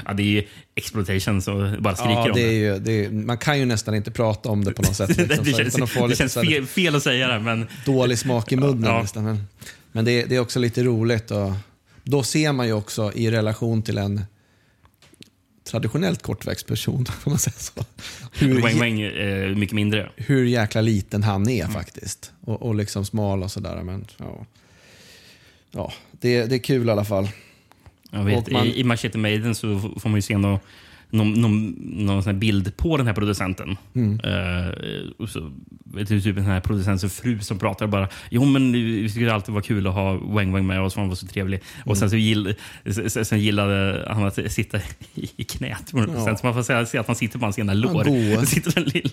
Ja, det är ju exploitation, så bara skriker om det. Ja, det är, man kan ju nästan inte prata om det på något sätt. Liksom, det känns fel att säga det, men dålig smak i munnen nästan. Men det är också lite roligt. Och då ser man ju också i relation till en traditionellt kortväxt person, om man säger så. Wang mycket mindre. Hur jäkla liten han är faktiskt. Och liksom smal och sådär. Men ja, det är kul i alla fall. Jag vet, i Machete Maiden så får man ju se någon sån här bild på den här producenten. Och så vet du, typ den här producentens fru som pratar bara, jo men det skulle alltid vara kul att ha Wang med oss, han var så trevlig. Och sen så gillade han att sitta i knät. Sen så man får säga att han sitter på hans ena lår. Sitter den lilla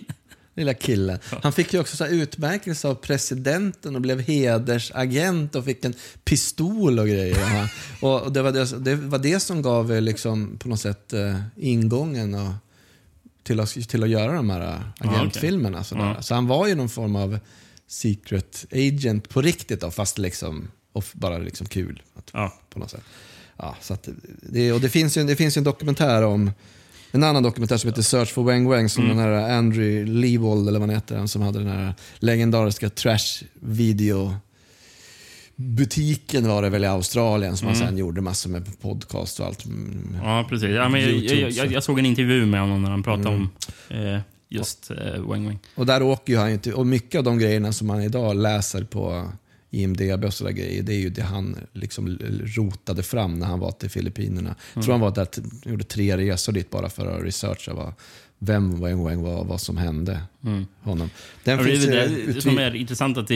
killen. Ja. Han fick ju också så här utmärkelse av presidenten och blev hedersagent och fick en pistol och grejer. Och det var det som gav liksom på något sätt ingången och till att göra de här agentfilmerna. Så han var ju någon form av secret agent på riktigt då, fast liksom och bara liksom kul på något sätt. Ja, så att det finns ju en dokumentär om en annan dokumentär som heter Search for Wang som den här Andrew Leawold eller vad han heter, han som hade den här legendariska trash-video-butiken var det väl i Australien som han sen gjorde massor med podcast och allt. Ja, precis. Ja, men jag såg en intervju med honom när han pratade om just Wang. Och där åker ju han ju till, och mycket av de grejerna som han idag läser på IMDB och sådana grejer, det är ju det han liksom rotade fram när han var till Filippinerna. Jag tror han var där, gjorde 3 resor dit bara för att researcha vem Wang var, vad som hände honom. Den finns det som är intressant att det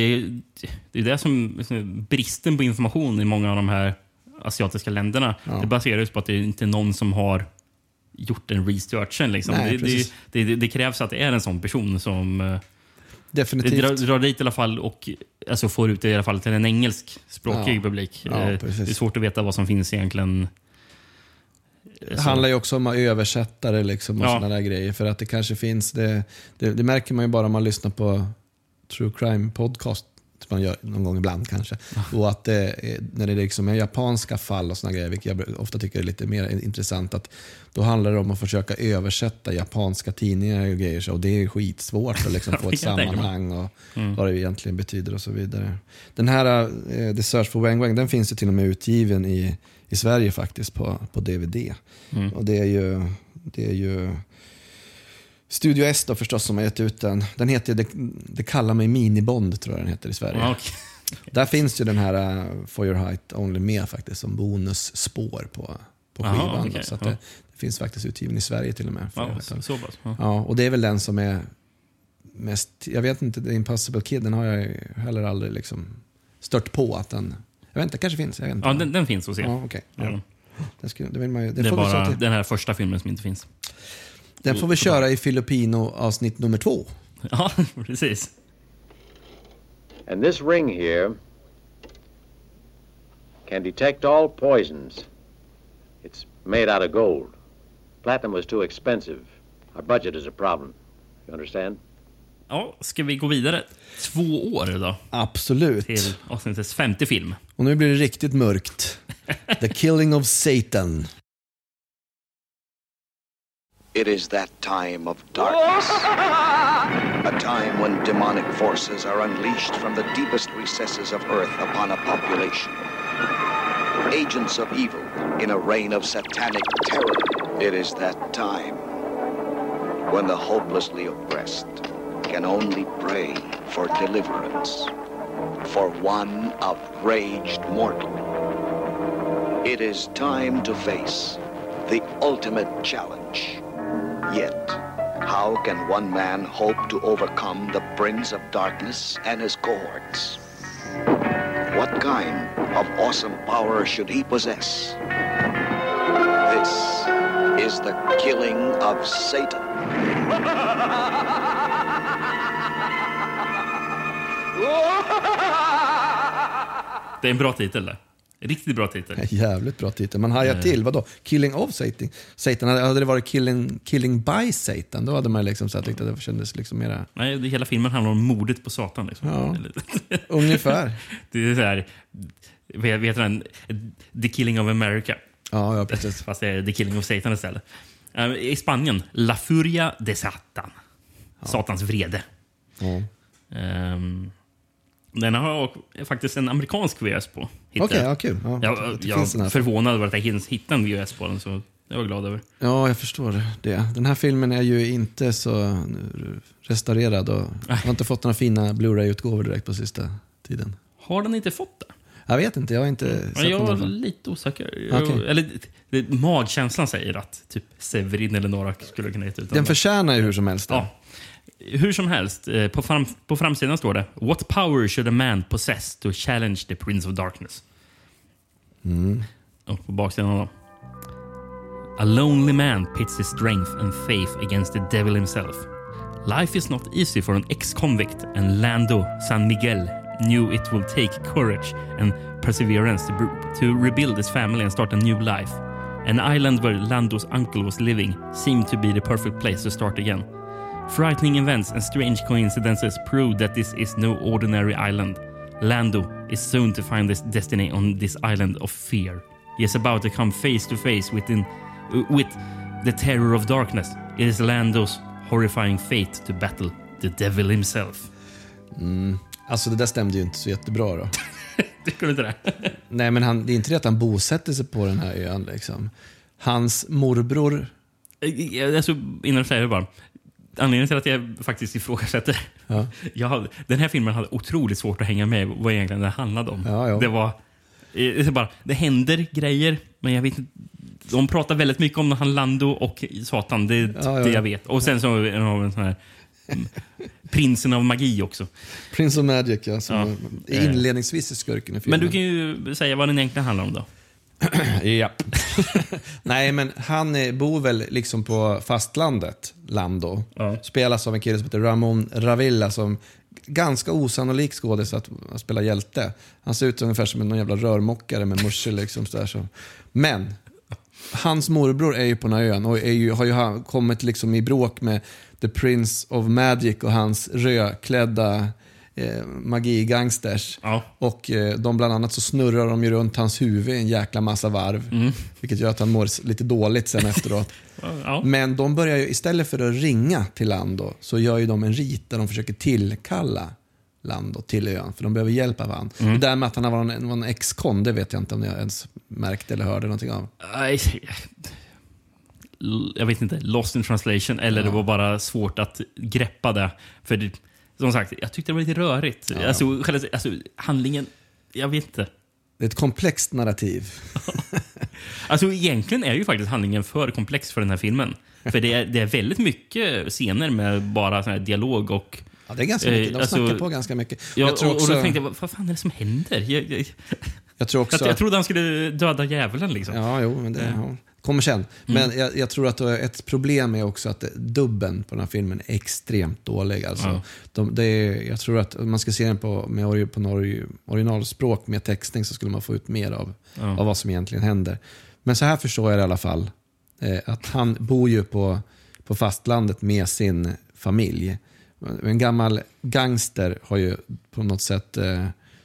är det som bristen på information i många av de här asiatiska länderna. Ja. Det baseras på att det inte är någon som har gjort en researchen liksom. Nej, det krävs att det är en sån person som definitivt drar dit i alla fall och alltså får ut det i alla fall till en engelskspråkig publik. Ja, det är svårt att veta vad som finns egentligen. Det handlar ju också om att översättare liksom och sådana där grejer, för att det kanske finns det märker man ju bara om man lyssnar på true crime podcast som man gör någon gång ibland kanske, och att när det liksom är japanska fall och såna grejer, vilket jag ofta tycker är lite mer intressant, att då handlar det om att försöka översätta japanska tidningar och grejer, och det är skitsvårt att liksom få ett sammanhang och vad det egentligen betyder och så vidare. Den här The Search for Wang Wang, den finns ju till och med utgiven i Sverige faktiskt på DVD. Och det är ju Studio S då förstås som har gett ut den. Den heter det kallar mig Minibond, tror jag den heter i Sverige. Okay. Där finns ju den här For Your Height Only med faktiskt som bonusspår på skivan. Aha, okay. Så att det finns faktiskt utgiven i Sverige till och med. Och det är väl den som är mest, jag vet inte, The Impossible Kid, den har jag heller aldrig liksom stört på att den, jag vet inte, kanske finns. Jag vet inte. Ja, den finns hos er. Ja, okej. Okay. Ja. Det är bara den här första filmen som inte finns. Den får vi köra i Filipino avsnitt nummer 2. Ja, precis. And this ring here can detect all poisons. It's made out of gold. Platinum was too expensive. Our budget is a problem. You understand? Ja, ska vi gå vidare 2 år då? Absolut. Till avsnittets 50 film. Och nu blir det riktigt mörkt. The Killing of Satan. It is that time of darkness. A time when demonic forces are unleashed from the deepest recesses of Earth upon a population. Agents of evil in a reign of satanic terror. It is that time when the hopelessly oppressed can only pray for deliverance, for one outraged mortal. It is time to face the ultimate challenge. Yet, how can one man hope to overcome the brins of darkness and his cohorts? What kind of awesome power should he possess? This is the killing of Satan. Det är en bra titel där. Riktigt bra titel. Jävligt bra titel. Man hajar till, vadå? Killing of Satan. Satan, hade det varit killing by Satan, då hade man liksom så här tyckt att det kändes liksom mera... Nej, hela filmen handlar om mordet på Satan liksom. Ja, ungefär. Det är så här, vet du den? The Killing of America. Ja, precis. Fast det är The Killing of Satan istället. I Spanien, La Furia de Satan. Ja. Satans vrede. Ja. Den har faktiskt en amerikansk VS på. Okej. Ja, jag förvånad över att jag hittade en VS på den, så jag var glad över. Ja, jag förstår det. Den här filmen är ju inte så restaurerad och jag har inte fått några fina Blu-ray-utgåvor direkt på sista tiden. Har den inte fått det? Jag vet inte, jag har inte sett. Jag var lite osäker. Magkänslan säger att typ Severin eller några skulle kunna hitta ut den. Den förtjänar ju hur som helst. Ja. Hur som helst, på framsidan står det: What power should a man possess to challenge the Prince of Darkness? Och på baksidan då: A lonely man pits his strength and faith against the devil himself. Life is not easy for an ex-convict, and Lando San Miguel knew it will take courage and perseverance to rebuild his family and start a new life. An island where Lando's uncle was living seemed to be the perfect place to start again. Frightening events and strange coincidences prove that this is no ordinary island. Lando is soon to find his destiny on this island of fear. He is about to come face to face with the terror of darkness. It is Landos horrifying fate to battle the devil himself. Alltså det där stämde ju inte så jättebra då. Det kunde inte det. Nej, men det är inte det att han bosätter sig på den här ön liksom. Hans morbror... Alltså, innan jag säger det bara... anledningen till att jag faktiskt ifrågasätter. Ja. Den här filmen hade otroligt svårt att hänga med vad egentligen det handlade om. Ja, ja. Det händer grejer, men jag vet inte. De pratar väldigt mycket om han Lando och Satan, det jag vet. Och sen så har vi en sån här prinsen av magi också. Prince of Magic, ja, som är inledningsvis i skurken i filmen. Men du kan ju säga vad den egentligen handlar om då. Ja. Nej, men han bor väl liksom på fastlandet, Lando. Ja. Spelas av en kille som heter Ramon Ravilla, som ganska osannolik skådis att spela hjälte. Han ser ut ungefär som en jävla rörmockare med muschel liksom så där så. Men hans morbror är ju på den här ön och har kommit liksom i bråk med The Prince of Magic och hans rödklädda magigangsters. Ja. Och de bland annat så snurrar de ju runt hans huvud en jäkla massa varv. Mm. Vilket gör att han mår lite dåligt sen efteråt. Ja. Men de börjar ju, istället för att ringa till Lando, så gör ju de en rit där de försöker tillkalla Lando till ön, för de behöver hjälpa varandra. Mm. Och därmed att han var en ex-kon, det vet jag inte om jag ens märkte eller hörde någonting av. Jag vet inte, lost in translation, eller det var bara svårt att greppa det. För det, som sagt, jag tyckte det var lite rörigt. Ja. Alltså, handlingen, jag vet inte. Det är ett komplext narrativ. Alltså egentligen är ju faktiskt handlingen för komplex för den här filmen. För det är väldigt mycket scener med bara sån här dialog och... Ja, det är ganska mycket. De snackar på ganska mycket. Ja, jag tror också, och då tänkte jag, vad fan är det som händer? Jag tror också... Jag trodde han skulle döda djävulen liksom. Ja, jo, men det... Ja. Kommer sen. Men jag tror att ett problem är också att dubben på den här filmen är extremt dålig. Alltså, jag tror att om man ska se den på originalspråk med textning, så skulle man få ut mer av vad som egentligen händer. Men så här förstår jag det i alla fall. Att han bor ju på fastlandet med sin familj. En gammal gangster har ju på något sätt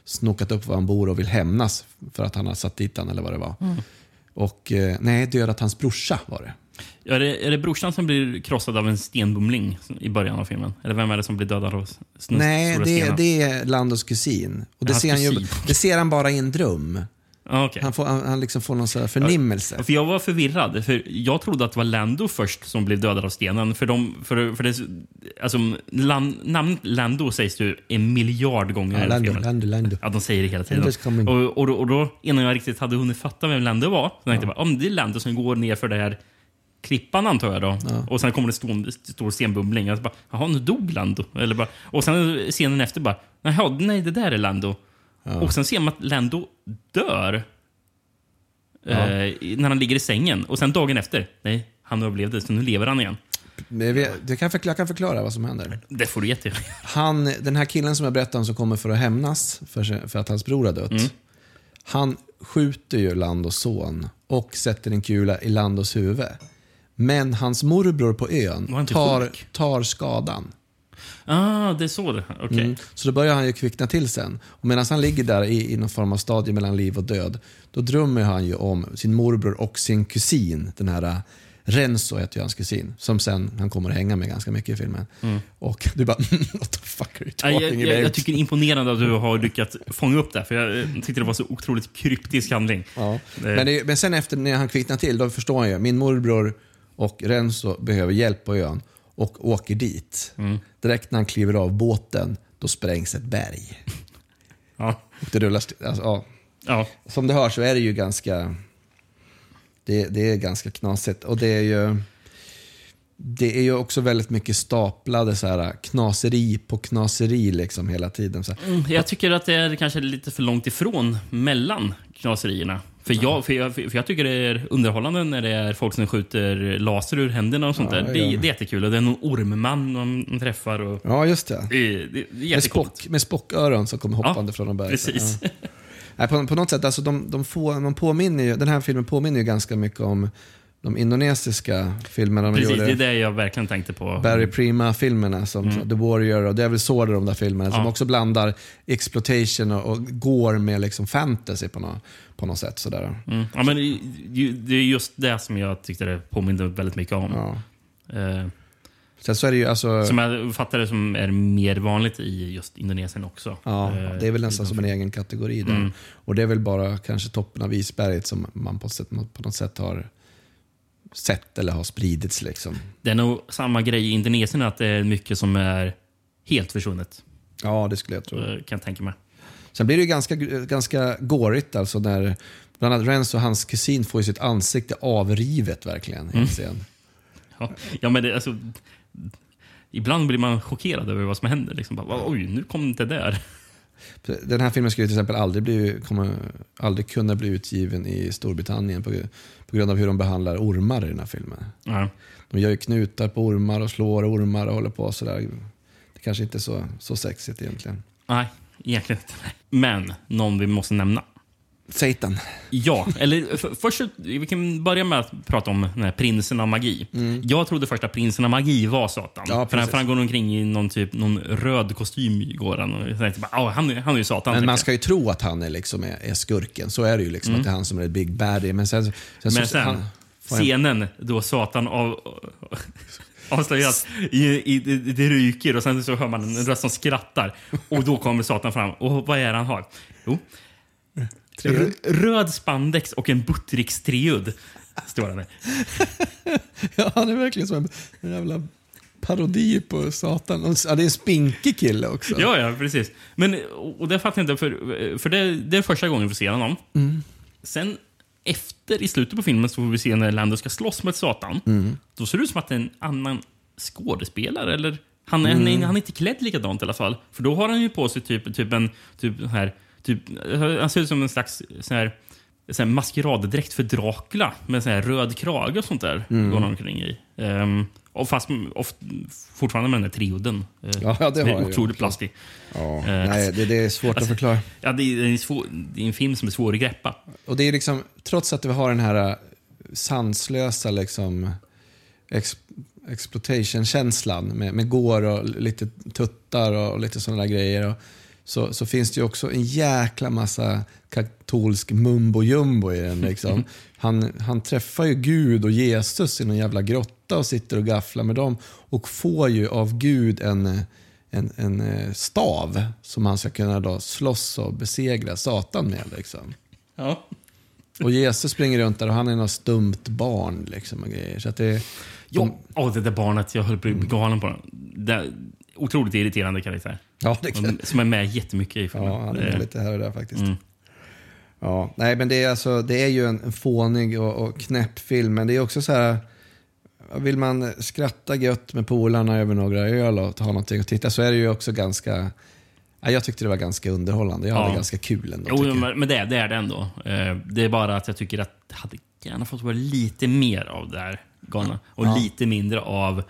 snokat upp var han bor och vill hämnas för att han har satt dit han eller vad det var. Mm. Och nej, det gör att hans brorsa var det. Ja, är det brorsan som blir krossad av en stenbumling i början av filmen? Eller vem är det som blir dödad av snus? Nej, det är Landos kusin. Och det ser, kusin. Det ser han bara i en dröm. Ah, okay. Han liksom får någon sån här förnimmelse. Ja, för jag var förvirrad. För jag trodde att det var Lando först som blev dödad av stenen. Namnet Lando sägs ju en miljard gånger. Ja, Lando. Ja, de säger det hela tiden. Och då, innan jag riktigt hade hunnit fatta vem Lando var, så tänkte jag om det är Lando som går ner för det här klippan, antar jag då. Ja. Och sen kommer det stor stenbubbling. Jag bara, jaha, nu dog Lando. Och sen scenen efter bara, nej, det där är Lando. Ja. Och sen ser man att Lando dör när han ligger i sängen. Och sen dagen efter, nej, han överlevde, så nu lever han igen. Jag kan förklara vad som händer. Det får du jättegärna. Den här killen som jag berättade om, som kommer för att hämnas för att hans bror har dött. Mm. Han skjuter ju Landos son och sätter en kula i Landos huvud. Men hans morbror på ön tar skadan. Det är så det. Okay. Så då börjar han ju kvickna till sen. Och medan han ligger där i någon form av stadie mellan liv och död, då drömmer han ju om sin morbror och sin kusin. Den här Renzo heter ju hans kusin, som sen han kommer att hänga med ganska mycket i filmen. Och du bara, what the fuck are you talking about? Jag tycker det är imponerande att du har lyckats fånga upp det, för jag tyckte det var så otroligt kryptisk handling. Ja. Men sen efter, när han kvicknar till, då förstår jag ju, min morbror och Renzo behöver hjälp på ön. Och åker dit. Direkt när han kliver av båten, då sprängs ett berg. Ja. Det rullar ja. Som det hörs så är det ju ganska... Det är ganska knasigt. Och det är ju också väldigt mycket staplade så här, knaseri på knaseri liksom hela tiden. Så här. Jag tycker att det är kanske lite för långt ifrån mellan knaserierna. För jag tycker det är underhållande när det är folk som skjuter laser ur händerna och sånt där. Det är jättekul. Och det är någon ormman de träffar. Och ja, just det. Det är jättekult. Med spocköron som kommer hoppande från de berg. Precis. Ja. Nej, på något sätt, alltså, man påminner ju, den här filmen påminner ju ganska mycket om de indonesiska filmerna. Precis, gjorde, det är det jag verkligen tänkte på. Barry Prima-filmerna som The Warrior och Devil Sword, de där filmerna som också blandar exploitation och går med liksom fantasy på något sätt. Sådär. Ja, men det är just det som jag tyckte det påminner väldigt mycket om. Ja. Sen så är det ju, alltså, som jag fattar det, som är mer vanligt i just Indonesien också. Ja, det är väl nästan som en egen kategori där. Och det är väl bara kanske toppen av isberget som man på något sätt har sett eller har spridits liksom. Det är nog samma grej i Indonesien, att det är mycket som är helt försvunnet. Ja, det skulle jag tro. Kan jag tänka mig. Sen blir det ju ganska gårigt alltså, när bland annat Renz och hans kusin får ju sitt ansikte avrivet verkligen. Ja, men det, alltså, ibland blir man chockerad över vad som händer liksom. Bara, oj, nu kom det där. Den här filmen skulle till exempel aldrig kunna bli utgiven i Storbritannien på grund av hur de behandlar ormar i den här filmen. Mm. De gör ju knutar på ormar och slår ormar och håller på sådär. Det kanske inte är så sexigt egentligen. Nej, egentligen inte. Men någon vi måste nämna. Satan. Ja, eller först vi kan börja med att prata om den här prinsen av magi. Mm. Jag trodde först att prinsen av magi var Satan. Ja, för han går omkring i någon röd kostym går han och så typ, han är ju Satan. Men man ska ju tro att han är liksom är skurken. Så är det ju liksom att det är han som är big baddie, men sen scenen då Satan avslöjas det ryker och sen så hör man en röst som skrattar och då kommer Satan fram och vad är han har? Jo. Röd spandex och en buttrickstriud står han med. Ja, han är verkligen som en jävla parodi på Satan. Ja, det är en spinkig kille också. Ja, precis. Men, och det fattar jag inte, för det är första gången vi får se honom. Mm. Sen efter, i slutet på filmen, så får vi se när Lando ska slåss mot Satan. Mm. Då ser det ut som att det är en annan skådespelare, eller han är inte klädd likadant i alla fall. För då har han ju på sig typ han ser ut som en slags sån här maskeraddräkt för Dracula med sån här röd krage och sånt där går han omkring i. Och fast fortfarande med den där trioden. Ja, det är otroligt plastig. Ja, nej, det är svårt att förklara. Ja, det är en film som är svår att greppa. Och det är liksom, trots att vi har den här sanslösa liksom exploitation-känslan med går och lite tuttar och lite sådana där grejer och så finns det ju också en jäkla massa katolsk mumbo-jumbo i den liksom. Han träffar ju Gud och Jesus i någon jävla grotta och sitter och gafflar med dem och får ju av Gud en stav som han ska kunna då slåss och besegra Satan med liksom. Ja. Och Jesus springer runt där och han är något stumt barn liksom och grejer. Så att det... det där barnet, jag höll på galen på den. Otroligt irriterande karaktär. Ja, det kan. Som är med jättemycket i filmen. Ja, han är lite här och där faktiskt. Mm. Ja, nej, men det är ju en fånig och knäpp film, men det är också så här, vill man skratta gött med polarna över några öl och ha någonting att titta, så är det ju också ganska, jag tyckte det var ganska underhållande. Jag hade ganska kul ändå. Jo, men det är det ändå. Det är bara att jag tycker att jag hade gärna fått vara lite mer av det här galna och lite mindre av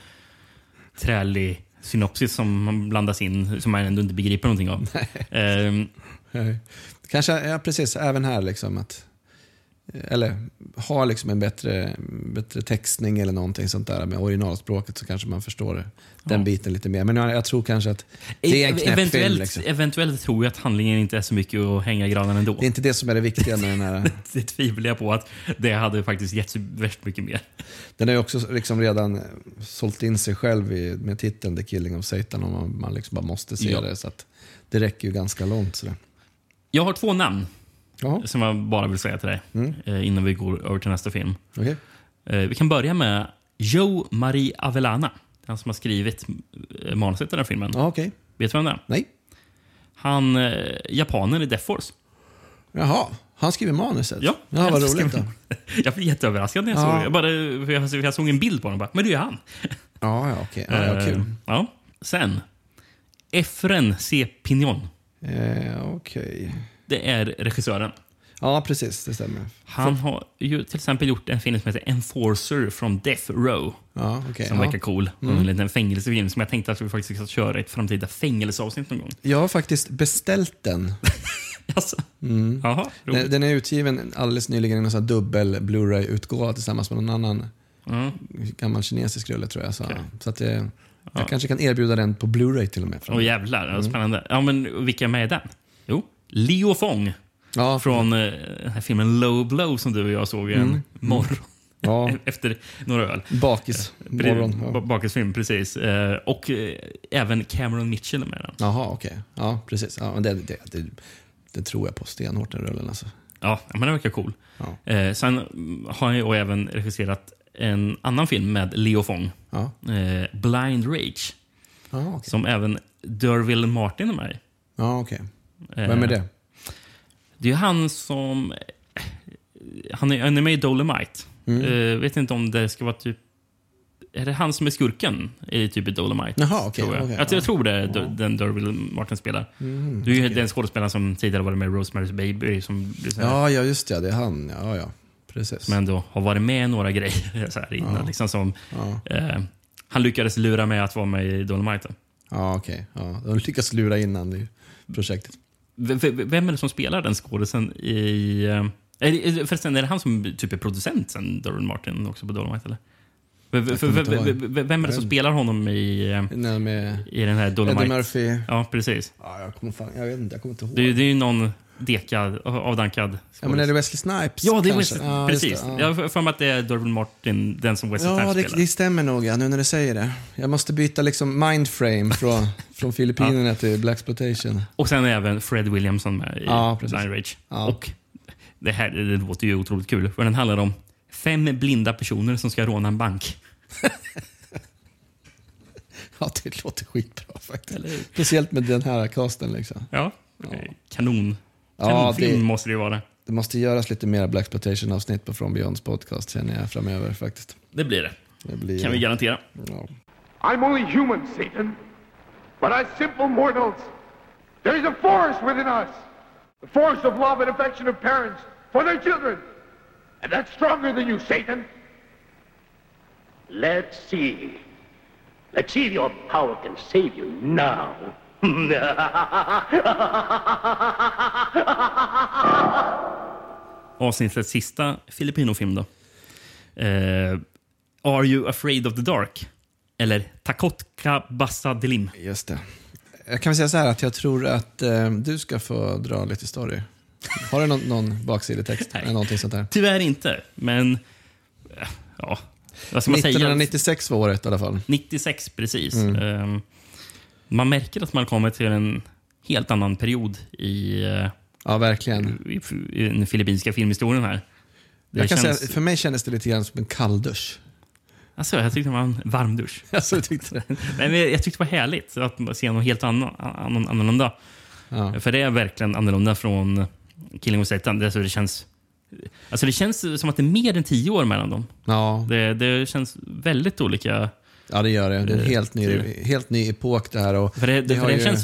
trällig synopsis som man blandas in som man ändå inte begriper någonting av. Kanske, ja precis, även här liksom att, eller ha liksom en bättre textning eller någonting sånt där med originalspråket, så kanske man förstår den biten lite mer. Men jag tror kanske att det är en knäpp film, liksom. Eventuellt tror jag att handlingen inte är så mycket att hänga i granen ändå. Det är inte det som är det viktiga med den här. Det tvivlar jag på att det hade faktiskt gett så värst mycket mer. Den är ju också liksom redan sålt in sig själv med titeln The Killing of Satan, om man liksom bara måste se det, så att det räcker ju ganska långt sådär. Jag har 2 namn. Jaha. Som jag bara vill säga till dig innan vi går över till nästa film. Okay. Vi kan börja med Joe Marie Avellana, han som har skrivit manuset till den här filmen. Okay. Vet du vem det är? Nej. Han japanen i Death Force. Jaha, han skriver manuset. Ja, vad roligt då. Jag blev jätteöverraskad när jag såg. Jag såg en bild på honom bara, men det är han. Okej. Ja, kul. Ja. Sen Efren C. Pignon. Okej. Det är regissören. Ja, precis, det stämmer. Han har ju till exempel gjort en film som heter Enforcer from Death Row. Ja, okay, som verkar cool. En liten fängelsefilm som jag tänkte att vi faktiskt ska köra ett framtida fängelseavsnitt någon gång. Jag har faktiskt beställt den. Alltså? Jaha, den är utgiven alldeles nyligen i en sån här dubbel Blu-ray-utgåva tillsammans med någon annan gammal kinesisk rulle, tror jag. Så, okay. Så att jag kanske kan erbjuda den på Blu-ray till och med. Åh jävlar, spännande. Ja, men vilka är med i den? Jo, Leo Fong från den här filmen Low Blow som du och jag såg en morgon efter några öl. Bakisfilm, precis. Och även Cameron Mitchell med den. Jaha, okej. Ja, precis. Ja, men det tror jag på stenhårt, den rullen alltså. Ja, men det verkar cool. Ja. Sen har jag även regisserat en annan film med Leo Fong, Blind Rage, okay. Som även Derville Martin är med i. Vem är det? Det är han som han är med i Dolomite. Vet inte om det ska vara typ, är det han som är skurken i typ Dolomite? Jag tror det är den Derville Martin spelar. Du är ju den skådespelaren som tidigare var med Rosemary's Baby som just det, det är han. Precis. Men då har varit med några grejer så här innan, liksom som han lyckades lura med att vara med i Dolomite. De lyckades lura innan i projektet. Vem är det som spelar den skådespelaren i förresten, är det han som typ är producent sen Darren Martin också på Dolomite, eller? Vem är det som spelar honom i den här Dolomite? Eddie Murphy. Ja, precis. Ja, jag kommer inte ihåg. Det är ju någon dekad, avdankad. Ja, men är det Wesley Snipes? Ja, det är Wesley, precis. Jag har för mig att det är Derville Martin, den som Wesley Snipes spelar. Ja, det stämmer nog, nu när du säger det. Jag måste byta liksom mindframe från Filippinerna till Blaxploitation. Och sen är även Fred Williamson med i Blind Rage. Och det här, det låter ju otroligt kul, för den handlar om 5 blinda personer som ska råna en bank. Det låter skitbra faktiskt. Eller? Speciellt med den här casten liksom. Kanonfilm måste det ju vara. Det måste göras lite mer Blaxploitation-avsnitt på From Beyond Podcast, känner jag, framöver faktiskt. Det blir kan vi garantera. I'm only human, Satan, but as simple mortals. There is a force within us. The force of love and affection of parents for their children. And that's stronger than you, Satan. Let's see if your power can save you now. Avsnittets sista Filipino-film då. Are You Afraid of the Dark? Eller Takot ka Basa Dilim. Just det. Jag kan väl säga så här att jag tror att du ska få dra lite story. Har du någon baksidetext eller någonting sånt där? Tyvärr inte, men ja. Vad ska man 1996 säga? Var året i alla fall. 96, precis. Man märker att man kommer till en helt annan period i verkligen i den filippinska filmhistorien här. Jag kan säga, för mig kändes det lite grann som en kalldusch. Alltså, jag tyckte det var en varmdusch. Alltså, jag tyckte det var härligt att se något helt annorlunda. För det är verkligen annorlunda från Killing of Satan. Alltså, det känns som att det är mer än 10 år mellan dem. Det känns väldigt olika. Ja, det gör det. Det är en helt ny epok det här. Och för det känns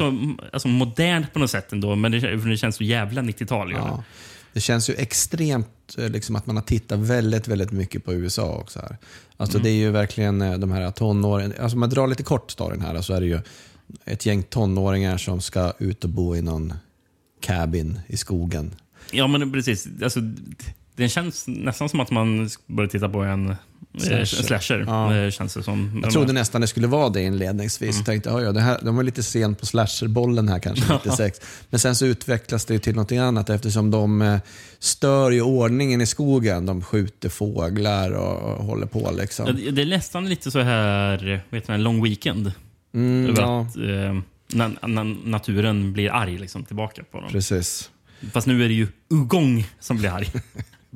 så modernt på något sätt ändå, men det känns så jävla 90-tal. Det känns ju extremt liksom, att man har tittat väldigt, väldigt mycket på USA också här. Alltså det är ju verkligen de här tonåren. Alltså man drar lite kort storyn här, så är det ju ett gäng tonåringar som ska ut och bo i någon cabin i skogen. Ja, men precis. Alltså, det känns nästan som att man börjar titta på en slasher. Känns det som. Jag trodde nästan det skulle vara det inledningsvis. Jag tänkte, det här, de var lite sent på slasherbollen här kanske, 96. Men sen så utvecklas det till något annat, eftersom de stör ju ordningen i skogen. De skjuter fåglar och håller på liksom. Det är nästan lite så här, vet du, en lång weekend. Att när naturen blir arg liksom, tillbaka på dem. Precis. Fast nu är det ju Ugong som blir arg.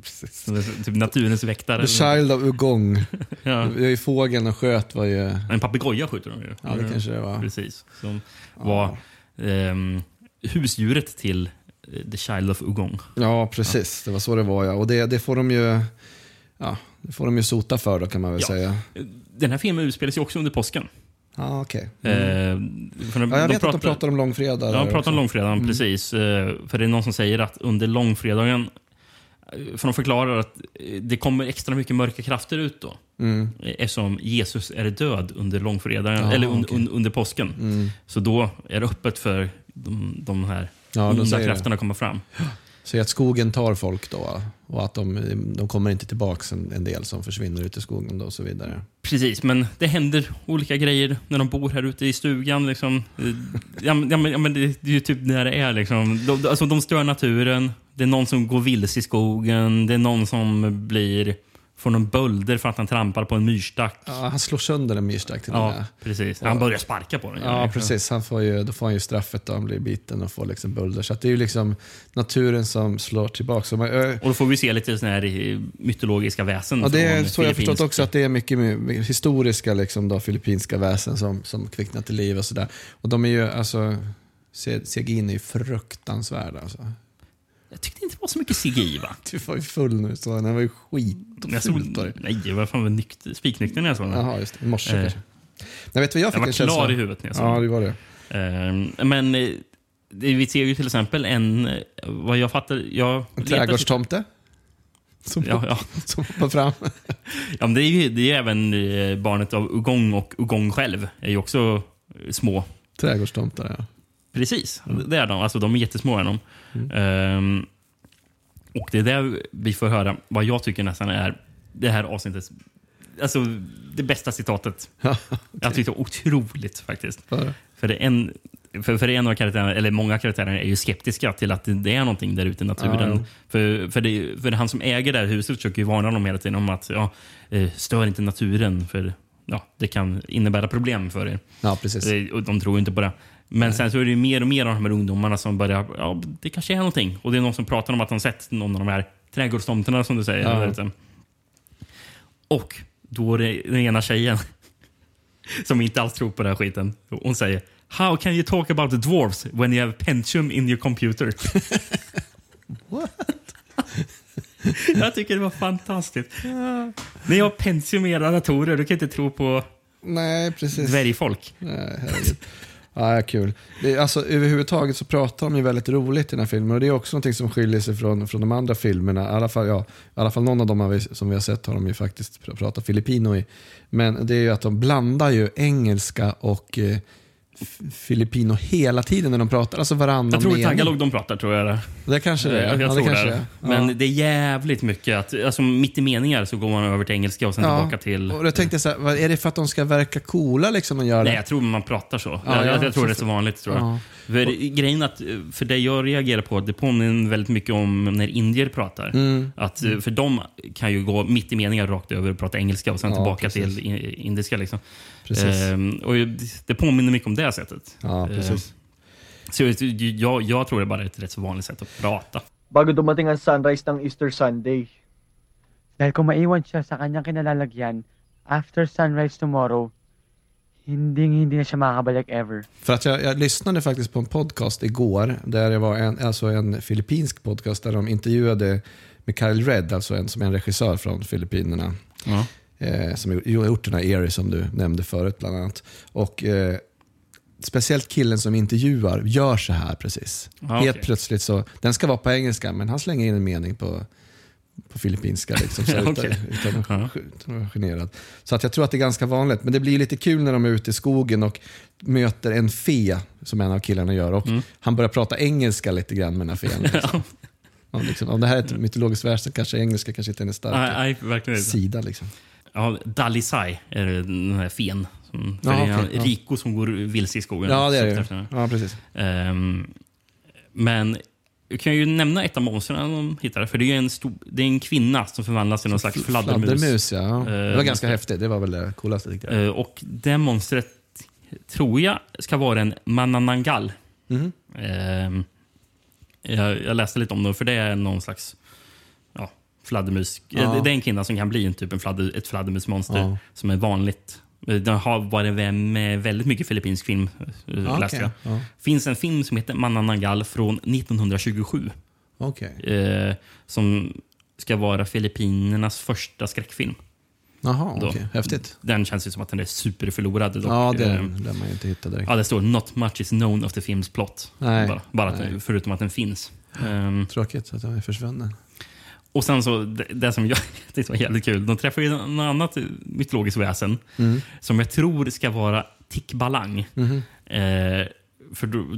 Precis. Typ naturens väktare. The Child of Ugong. Det är ju fågeln och sköt var ju... En papegoja skjuter de ju. Ja, det kanske det var. Precis. Som var husdjuret till The Child of Ugong. Ja, precis. Det var så det var, ja. Och det får de ju... Ja, det får de ju sota för då, kan man väl säga. Den här filmen utspelas ju också under påsken. Okay. Jag vet att de pratar om långfredagen. Ja, de pratar om långfredagen, precis. För det är någon som säger att under långfredagen, för de förklarar att det kommer extra mycket mörka krafter ut då. Eftersom Jesus är död under långfredagen, under påsken. Så då är det öppet för de här onda krafterna kommer fram. Så att skogen tar folk då, och att de kommer inte tillbaka, en del som försvinner ut i skogen då och så vidare. Precis, men det händer olika grejer när de bor här ute i stugan liksom. Men det är ju typ när det är liksom. De stör naturen, det är någon som går vilse i skogen, det är någon som blir får någon bölder för att han trampar på en myrstack. Ja, han slår sönder en myrstack till den. Ja, precis. Han börjar sparka på den. Ja, ja, precis. Då får han ju straffet då han blir biten och får liksom bölder. Så att det är ju liksom naturen som slår tillbaka. Och då får vi se lite sådana här mytologiska väsen. Ja, det är, så jag förstått också att det är mycket historiska liksom då, filippinska väsen som kvicknar till liv och sådär. Och de är ju, alltså, CGI är ju fruktansvärda alltså. Jag tyckte inte det var så mycket CGI, va? Du var ju full nu, så den var ju skit och fullt. Nej, jag var fan spiknykter när jag såg den. Jaha, just det. I morse kanske. Nej, vet du vad jag fick en känsla? Jag var klar i huvudet när jag såg den. Ja, det var det. Men vi ser ju till exempel en... Vad jag fattar... En trädgårdstomte? Som hoppar fram. Ja, men det är ju även barnet av Ugong, och Ugong själv är ju också små. Trädgårdstomtar, ja. Precis, det är de. Alltså de är jättesmå, är de. Och det är där vi får höra vad jag tycker nästan är det här avsnittet. Alltså det bästa citatet. Okay. Jag tyckte det var otroligt faktiskt. För en av karaktärerna, eller många karaktärer är ju skeptiska till att det är någonting där ute i naturen. För han som äger det här huset försöker ju varna dem hela tiden om att stör inte naturen för det kan innebära problem för er. Ja, precis. Och de tror ju inte på det. Men sen så är det ju mer och mer av de här ungdomarna som börjar, det kanske är någonting. Och det är någon som pratar om att de sett någon av de här trädgårdstomterna som du säger. Ja. Och då är det den ena tjejen som inte alls tror på den här skiten. Hon säger, how can you talk about the dwarves when you have Pentium in your computer? What? Jag tycker det var fantastiskt. Ja. När jag har Pentium i era datorer, du kan inte tro på dvärgfolk. Nej, herregud. Ja, kul. Alltså, överhuvudtaget så pratar de ju väldigt roligt i den här filmen, och det är också någonting som skiljer sig från de andra filmerna. I alla fall någon av dem som vi har sett har de ju faktiskt pratat filippino i. Men det är ju att de blandar ju engelska och filippino hela tiden när de pratar. Alltså varandra. Jag tror det är tagalog de pratar, tror jag. Det kanske det är. Men det är jävligt mycket att, alltså, mitt i meningar så går man över till engelska och sen tillbaka till... Och jag tänkte så här, är det för att de ska verka coola liksom och göra det? Nej, jag tror man pratar så. Jag tror det är så vanligt, tror jag. Grejen att, för det jag reagerar på, det påminner väldigt mycket om när indier pratar. För de kan ju gå mitt i meningar rakt över och prata engelska och sen tillbaka till indiska liksom. Precis. Och det påminner mycket om det sättet. Ja, precis. Så jag tror det bara är ett rätt så vanligt sätt att prata. Bago dumating ang sunrise ng Easter Sunday. Dahil kung maiwan siya sa kanyang kinalalagyan, after sunrise tomorrow, Hindi na siya makakabalik ever. För att jag lyssnade faktiskt på en podcast igår där det var en filippinsk podcast där de intervjuade Michael Redd, alltså som är en regissör från Filippinerna. Ja. Som gjort den här Eerie som du nämnde förut bland annat. Och speciellt killen som intervjuar gör så här precis. Helt plötsligt så, den ska vara på engelska, men han slänger in en mening på filippinska liksom, så utan att generad. Så att jag tror att det är ganska vanligt, men det blir lite kul när de är ute i skogen och möter en fe som en av killarna gör, och han börjar prata engelska lite grann med den här fean liksom. Om det här är ett mytologiskt värld så kanske engelska kanske inte är en stark sida liksom. Ja, Dalisai är den här fen som, det är Rico som går vilse i skogen. Ja, det är det. Ja, precis. Men jag kan ju nämna ett av monsterna de hittade, för det är ju en kvinna som förvandlas till någon slags fladdermus. Det var ganska häftigt, det var väl det coolaste, tyckte jag. Och det monstret tror jag ska vara en mananangal. Jag läste lite om det, för det är någon slags fladdermus. Det är en kvinna som kan bli ett fladdermusmonster som är vanligt. Den har varit med väldigt mycket filippinsk film, läste jag. Finns en film som heter Mananangal från 1927. Som ska vara Filippinernas första skräckfilm. Jaha, okej. Häftigt. Den känns ju som att den är superförlorad. Den man inte hittar direkt. Ja, det står not much is known of the film's plot. Nej. Bara förutom att den finns. Tråkigt att den är försvunnen. Och sen så, det som jag tyckte var jävligt kul, de träffar ju något annat mytologiskt väsen som jag tror ska vara Tikbalang. För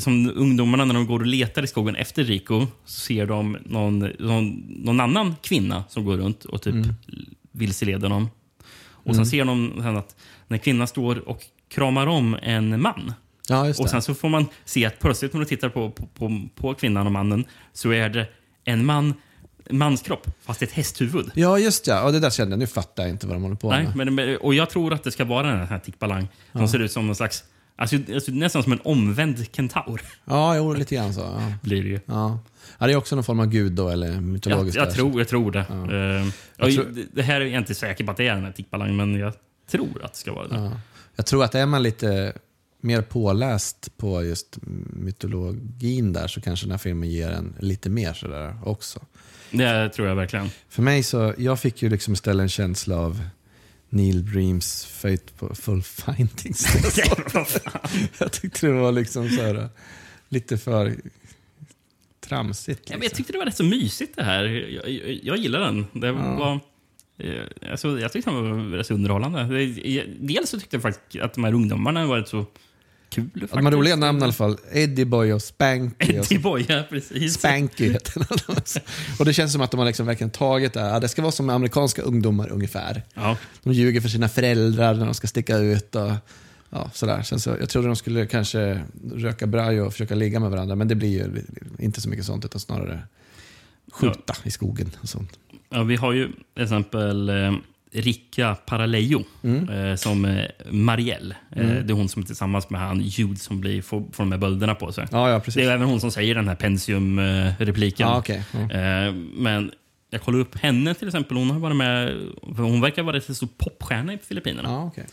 som ungdomarna, när de går och letar i skogen efter Rico, så ser de någon annan kvinna som går runt och typ vilseleder dem. Och sen ser de att när kvinnan står och kramar om en man. Ja, just det. Och sen så får man se att plötsligt när du tittar på kvinnan och mannen, så är det en man manskropp fast ett hästhuvud. Ja, just ja. Och det där kände jag, nu fattar jag inte vad de håller på med. Nej, men, och jag tror att det ska vara den här tickbalang som ser ut som någon slags, alltså nästan som en omvänd kentaur. Ja, jo, lite grann så. Ja. Blir det ju. Ja. Är det också någon form av gud då, eller mytologiskt? Jag tror det. Ja. Det här är jag inte säker på att det är den här tickbalang, men jag tror att det ska vara det. Ja. Jag tror att är man lite mer påläst på just mytologin där, så kanske den här filmen ger en lite mer sådär också. Det tror jag verkligen. För mig så, jag fick ju liksom istället en känsla av Neil Breams Fateful Findings. Jag tyckte det var liksom sådär lite för tramsigt. Liksom. Ja, men jag tyckte det var rätt så mysigt det här. Jag gillar den. Det var... Alltså, jag tyckte han var rätt underhållande. Dels så tyckte jag faktiskt att de här ungdomarna var rätt så kul faktiskt. De har roliga namn i alla fall. Eddie Boy och Spanky. Eddie Boy, ja, precis. Spanky heter han. Och det känns som att de har liksom verkligen tagit det här. Det ska vara som amerikanska ungdomar ungefär. Ja. De ljuger för sina föräldrar när de ska sticka ut och ja, sådär. Sen så, jag trodde de skulle kanske röka brajo och försöka ligga med varandra, men det blir ju inte så mycket sånt, utan snarare skjuta i skogen och sånt. Ja, vi har ju till exempel Rika Paralejo som Marielle. Det är hon som är tillsammans med han Jude som får de här bölderna på sig. Ja, precis. Det är även hon som säger den här Pentium-repliken. Ja, okay. Men jag kollar upp henne till exempel. Hon har varit med, för hon verkar vara rätt så popstjärna i Filippinerna. Ja, okay.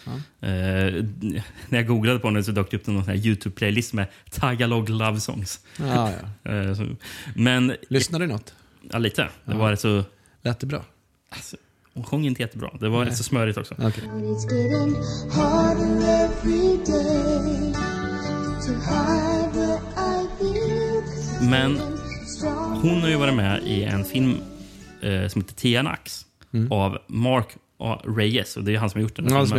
När jag googlade på henne så dök det upp någon sån här YouTube-playlist med Tagalog Love Songs. Ja, ja. Men, lyssnar du något? Ja, lite. Det var rätt så... Lät det bra? Alltså, hon sjöng inte jättebra. Det var rätt så smörigt också. Okay. Men hon har ju varit med i en film som heter Tianax av Mark A. Reyes. Och det är han som har gjort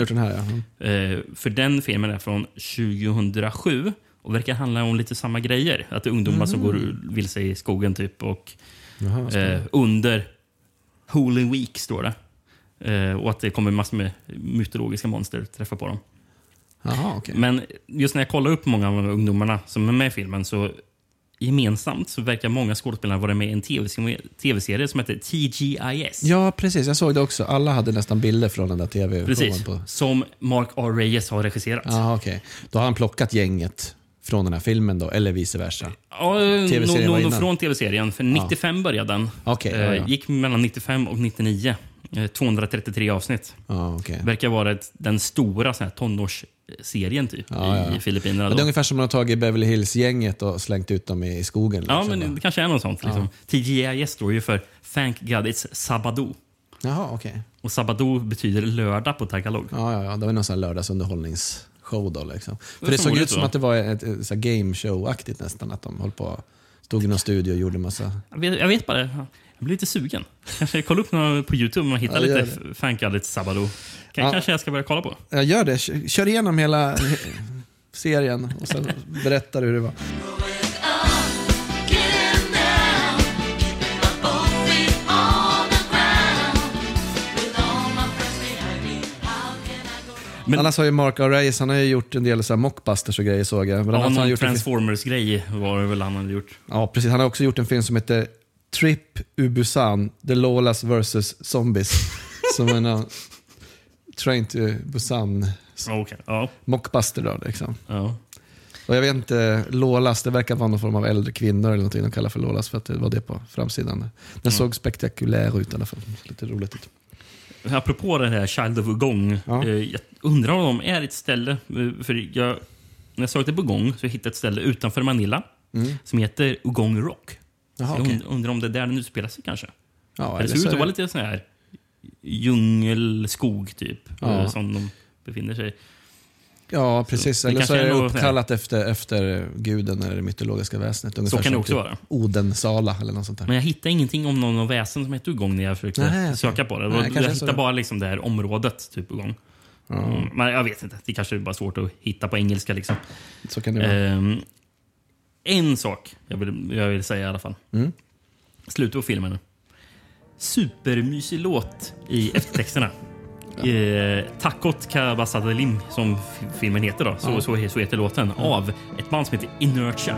den här filmen. För den filmen är från 2007 och verkar handla om lite samma grejer. Att det är ungdomar som går vilse i skogen typ och under Holy Week står det. Och att det kommer massor med mytologiska monster träffa på dem. Aha, okay. Men just när jag kollar upp många av de ungdomarna som är med i filmen, så gemensamt så verkar många skådespelare vara med i en tv-serie som heter TGIS. Ja, precis. Jag såg det också. Alla hade nästan bilder från den där tv-filmen. Precis, på. Som Mark A. Reyes har regisserat. Aha, okay. Då har han plockat gänget från den här filmen då, eller vice versa. Ja, från tv-serien. För 95 började den. Okay, gick mellan 95 och 99. 233 avsnitt. Okay. Verkar vara den stora sån här tonårsserien typ i Filippinerna. Det är ungefär som man har tagit Beverly Hills-gänget och slängt ut dem i skogen. Ja, liksom. Men det kanske är något sånt. Liksom. TGIS står ju för Thank God It's Sabado. Jaha, okej. Okay. Och Sabado betyder lördag på Tagalog. Ja. Det var någon sån här lördagsunderhållnings... show då liksom. För det såg ut som att det var ett så game show-aktigt nästan, att de höll på, stod i någon studio och gjorde massa... Jag vet bara, jag blir lite sugen. Kanske kolla upp några på YouTube och hitta lite fankadligt Sabado. Kanske jag ska börja kolla på. Ja, gör det. Kör igenom hela serien och sen berättar du hur det var. Men annars har ju Mark A. Reyes, han har ju gjort en del så här mockbusters och grejer, såg jag. Men han har gjort Transformers-grej var det väl han hade gjort. Ja, precis. Han har också gjort en film som heter Trip Ubusan, The Lawless vs. Zombies. Som en Train to Busan. Okay. Mockbuster då, liksom. Ja. Och jag vet inte, Lawless, det verkar vara någon form av äldre kvinnor eller någonting de kallar för Lawless, för att det var det på framsidan. Den såg spektakulär ut i alla fall. Lite roligt ut. Apropå det här Child of Gong, jag undrar om de är ett ställe, för när jag sökte på Gong så jag hittade ett ställe utanför Manilla som heter Gong Rock. Aha, okay. Jag undrar om det är där den utspelar sig kanske. Ja, det ser ut att vara lite sån här djungelskog typ som de befinner sig. Ja, precis. Så, eller så är det uppkallat efter guden eller det mytologiska väsnet. Ungefär så kan det också vara. Odensala eller något sånt där. Men jag hittar ingenting om någon väsen som heter Ugong när jag försökte söka på det. Nej, jag hittar bara liksom det här området, typ Ugong. Men jag vet inte. Det kanske är bara svårt att hitta på engelska liksom. Så kan det vara. En sak jag vill säga i alla fall. Sluta på filmen nu. Supermysig låt i eftertexterna. Takot Kabasadalim som filmen heter då, så heter låten av ett band som heter Inertia.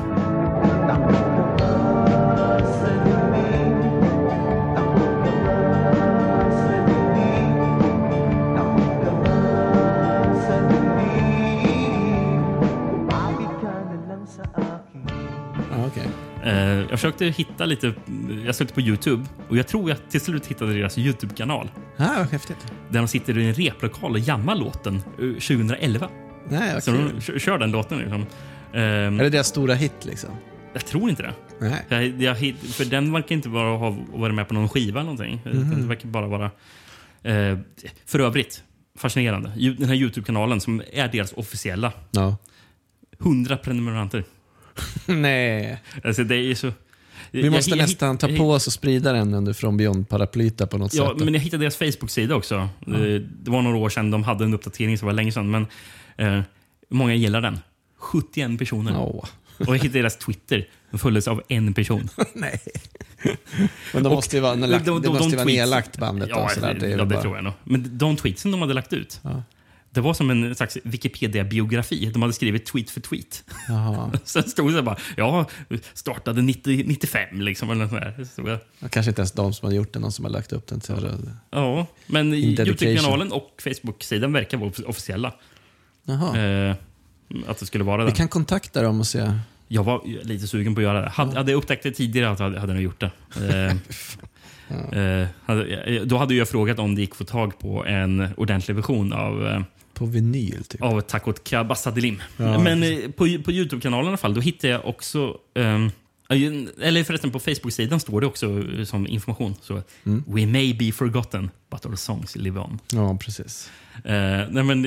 Jag försökte hitta lite, jag sökte på YouTube och jag tror jag till slut hittade deras YouTube-kanal. Ja, ah, vad häftigt. Där de sitter i en replokal och jammar låten 2011. Nej, okay. Så de kör den låten liksom. Är det deras stora hit liksom? Jag tror inte det. Nej. För den verkar inte bara ha varit med på någon skiva eller någonting. Mm-hmm. Det verkar bara vara för övrigt fascinerande. Den här YouTube-kanalen som är deras officiella. Ja. 100 prenumeranter. Nej. Alltså det är så... Vi måste nästan ta på oss och sprida den under From Beyond paraplyta på något sätt. Ja, men jag hittade deras Facebook-sida också. Ja. Det var några år sedan de hade en uppdatering som var länge sedan. Men många gillar den. 71 personer. Ja. Och jag hittade deras Twitter. De följdes av en person. Nej. Men de måste ju vara nedlagt bandet. Ja, sådär, det tror jag nog. Men de tweetsen de hade lagt ut... Ja. Det var som en slags Wikipedia-biografi. De hade skrivit tweet för tweet. Sen stod det bara, jag startade 95 liksom. Eller så där. Ja, kanske inte ens de som har gjort den, någon som har lagt upp den. Ja, men YouTube-kanalen och Facebook-sidan verkar vara officiella. Jaha. Att det skulle vara den. Vi kan kontakta dem och se. Jag var lite sugen på att göra det. Hade jag upptäckt det tidigare hade jag gjort det. Då hade jag frågat om det gick att få tag på en ordentlig version av... på vinyl typ. Av Takot Kabasadilim. Ja. Men på YouTube-kanalen i alla fall, då hittade jag också... eller förresten på Facebook-sidan står det också som information. Så, We may be forgotten, but our songs live on. Ja, precis. Nej, men,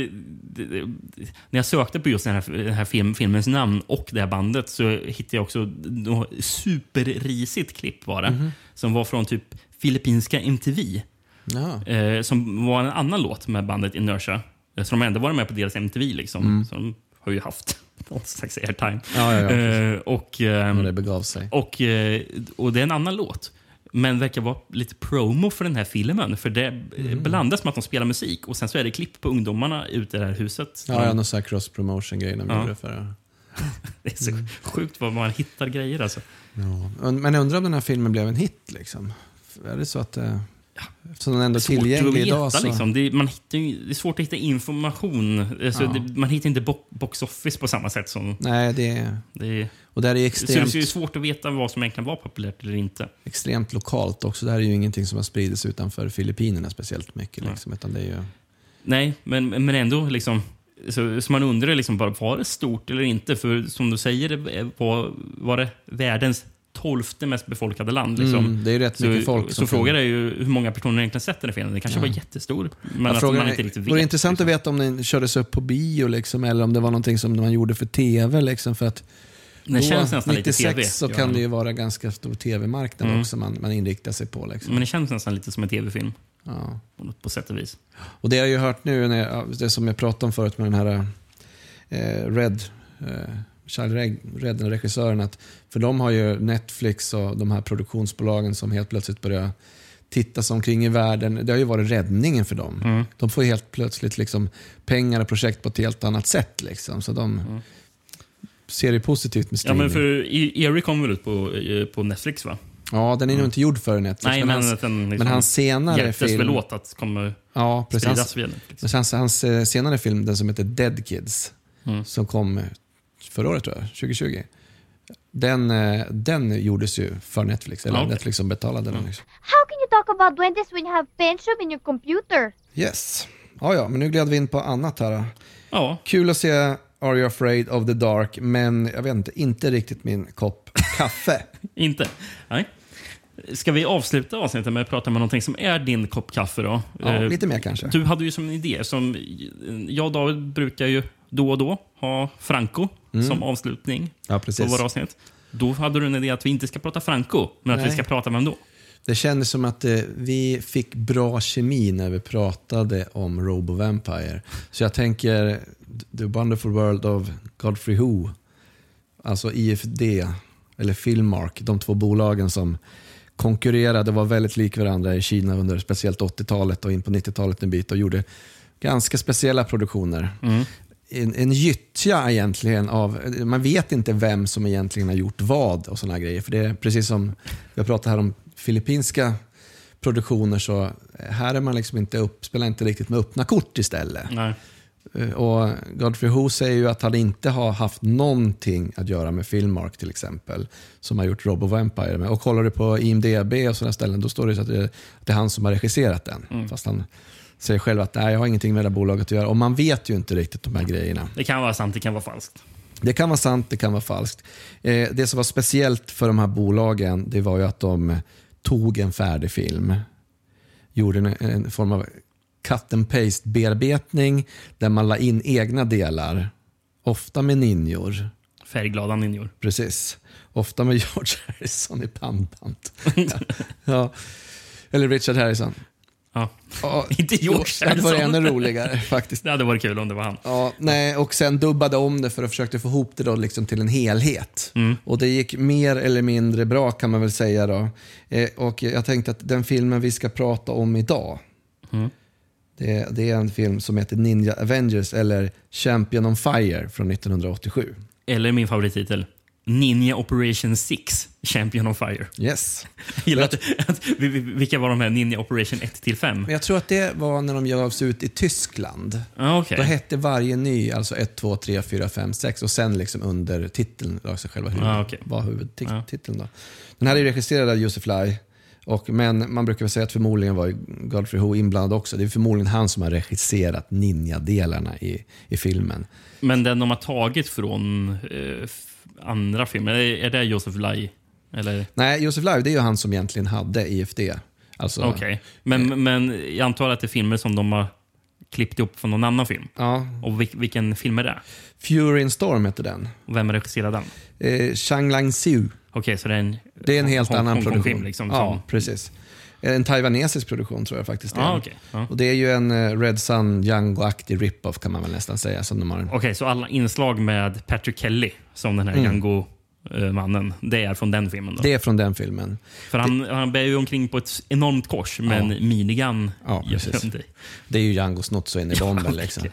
när jag sökte på just den här filmens namn och det här bandet så hittade jag också ett superrisigt klipp var det, som var från typ filippinska MTV. Ja. Som var en annan låt med bandet Inertia. Så de ändå var med på deras MTV liksom. Så de har ju haft någon slags airtime. Det begav sig. Och det är en annan låt. Men verkar vara lite promo för den här filmen. För det blandas med att de spelar musik. Och sen så är det klipp på ungdomarna ute i det här huset. Ja, någon sån här cross-promotion-grejerna. Det är så sjukt vad man hittar grejer alltså. Ja. Men jag undrar om den här filmen blev en hit liksom. Är det så att... Så den ändå tillgänglig idag så... liksom. Det är svårt att hitta information så man hittar inte box office på samma sätt som... Nej, och där är extremt... Så det är svårt att veta vad som egentligen var populärt eller inte. Extremt lokalt också. Det här är ju ingenting som har spridits utanför Filippinerna speciellt mycket liksom, utan det är ju... Nej, men ändå liksom... Så man undrar liksom, bara, var det stort eller inte? För som du säger, var det världens 12:e mest befolkade land liksom. Det är rätt så mycket folk. Så frågar är ju hur många personer egentligen sett den här filmen. Det kanske var jättestor, men att man inte riktigt vet. Det är intressant att veta om den kördes upp på bio liksom, eller om det var någonting som man gjorde för tv liksom, för att det känns nästan 96 lite TV, så kan det ju vara ganska stor tv-marknad också man inriktar sig på liksom. Men det känns nästan lite som en tv-film. Ja. På sätt och vis. Och det har jag ju hört nu när det som jag pratade om förut med den här Charles Redden, regissören, att för de har ju Netflix och de här produktionsbolagen som helt plötsligt börjar titta sig omkring i världen. Det har ju varit räddningen för dem. De får helt plötsligt liksom pengar och projekt på ett helt annat sätt liksom, så de ser det positivt med streaming. Ja, men för Eric kom väl ut på Netflix va? Ja, den är nog inte gjord för Netflix. Nej, men hans senare film... Låt att komma spridas via Netflix. Hans senare film, den som heter Dead Kids, som kom förra året tror jag, 2020. Den gjordes ju för Netflix, eller Netflix som betalade den. How can you talk about duendes when you have pension in your computer? Yes. Ja, men nu gled vi in på annat här. Ja. Kul att se Are You Afraid of the Dark, men jag vet inte riktigt min kopp kaffe. Inte? Nej. Ska vi avsluta avsnittet med att prata om någonting som är din kopp kaffe då? Ja, lite mer kanske. Du hade ju som en idé som jag och David brukar ju då och då ha Franco som avslutning på våra avsnitt. Då hade du en idé att vi inte ska prata Franco, men att vi ska prata med då. Det kändes som att vi fick bra kemi när vi pratade om Robo Vampire. Så jag tänker The Wonderful World of Godfrey Who, alltså IFD eller Filmark, de två bolagen som konkurrerade och var väldigt lika varandra i Kina under speciellt 80-talet och in på 90-talet en bit och gjorde ganska speciella produktioner. En gyttja egentligen av, man vet inte vem som egentligen har gjort vad och såna här grejer, för det är precis som jag pratade här om filippinska produktioner, så här är man liksom inte spelar inte riktigt med öppna kort istället. Nej. Och Godfrey Ho säger ju att han inte har haft någonting att göra med Filmark till exempel, som har gjort RoboVampire med. Och kollar du på IMDb och sådana ställen, då står det så att det är han som har regisserat den. Mm. Fast han säger själv att nej, jag har ingenting med det här bolaget att göra. Och man vet ju inte riktigt de här grejerna. Det kan vara sant, det kan vara falskt. Det kan vara sant, det kan vara falskt. Det som var speciellt för de här bolagen, det var ju att de tog en färdig film, gjorde en form av cut and paste bearbetning där man la in egna delar, ofta med ninjor, färgglada ninjor. Precis. Ofta med George Harrison i pannband. Ja. Ja. Eller Richard Harrison. Ja. Ja. Inte George Harrison. Det var ännu roligare faktiskt. Det hade varit kul om det var han. Ja, nej, och sen dubbade om det för att försöka få ihop det då liksom till en helhet. Mm. Och det gick mer eller mindre bra, kan man väl säga då. Och jag tänkte att den filmen vi ska prata om idag, mm, det är en film som heter Ninja Avengers eller Champion on Fire från 1987. Eller min favorittitel, Ninja Operation 6 Champion on Fire. Yes. Vilka var de här Ninja Operation 1-5? Jag tror att det var när de gavs ut i Tyskland. Ah, okay. Då hette varje ny alltså 1, 2, 3, 4, 5, 6 och sen liksom under titeln alltså själva var huvudtiteln då. Den här är regisserad av Joseph Lai. Men man brukar väl säga att förmodligen var Godfrey Ho inblandad också. Det är förmodligen han som har regisserat ninja-delarna i filmen. Men den de har tagit från andra filmer, är det Joseph Lai? Eller? Nej, Joseph Lai, det är ju han som egentligen hade IFD. Alltså, okej. Men jag antar att det är filmer som de har klippt upp från någon annan film. Ja. Och vilken film är det? Fury and Storm heter den. Och vem regisserade den? Zhang Lang-Siu. Okej, så det är en helt annan produktion. Liksom, ja, precis. En taiwanesisk produktion tror jag faktiskt. Ah, okay. Ah. Och det är ju en Red Sun Django-aktig rip-off kan man väl nästan säga. Okej, så alla inslag med Patrick Kelly som den här Django-mannen, det är från den filmen då? Det är från den filmen. För han bär ju omkring på ett enormt kors med en minigun. Ja, precis. Det är ju Djangos något så in i bomben liksom.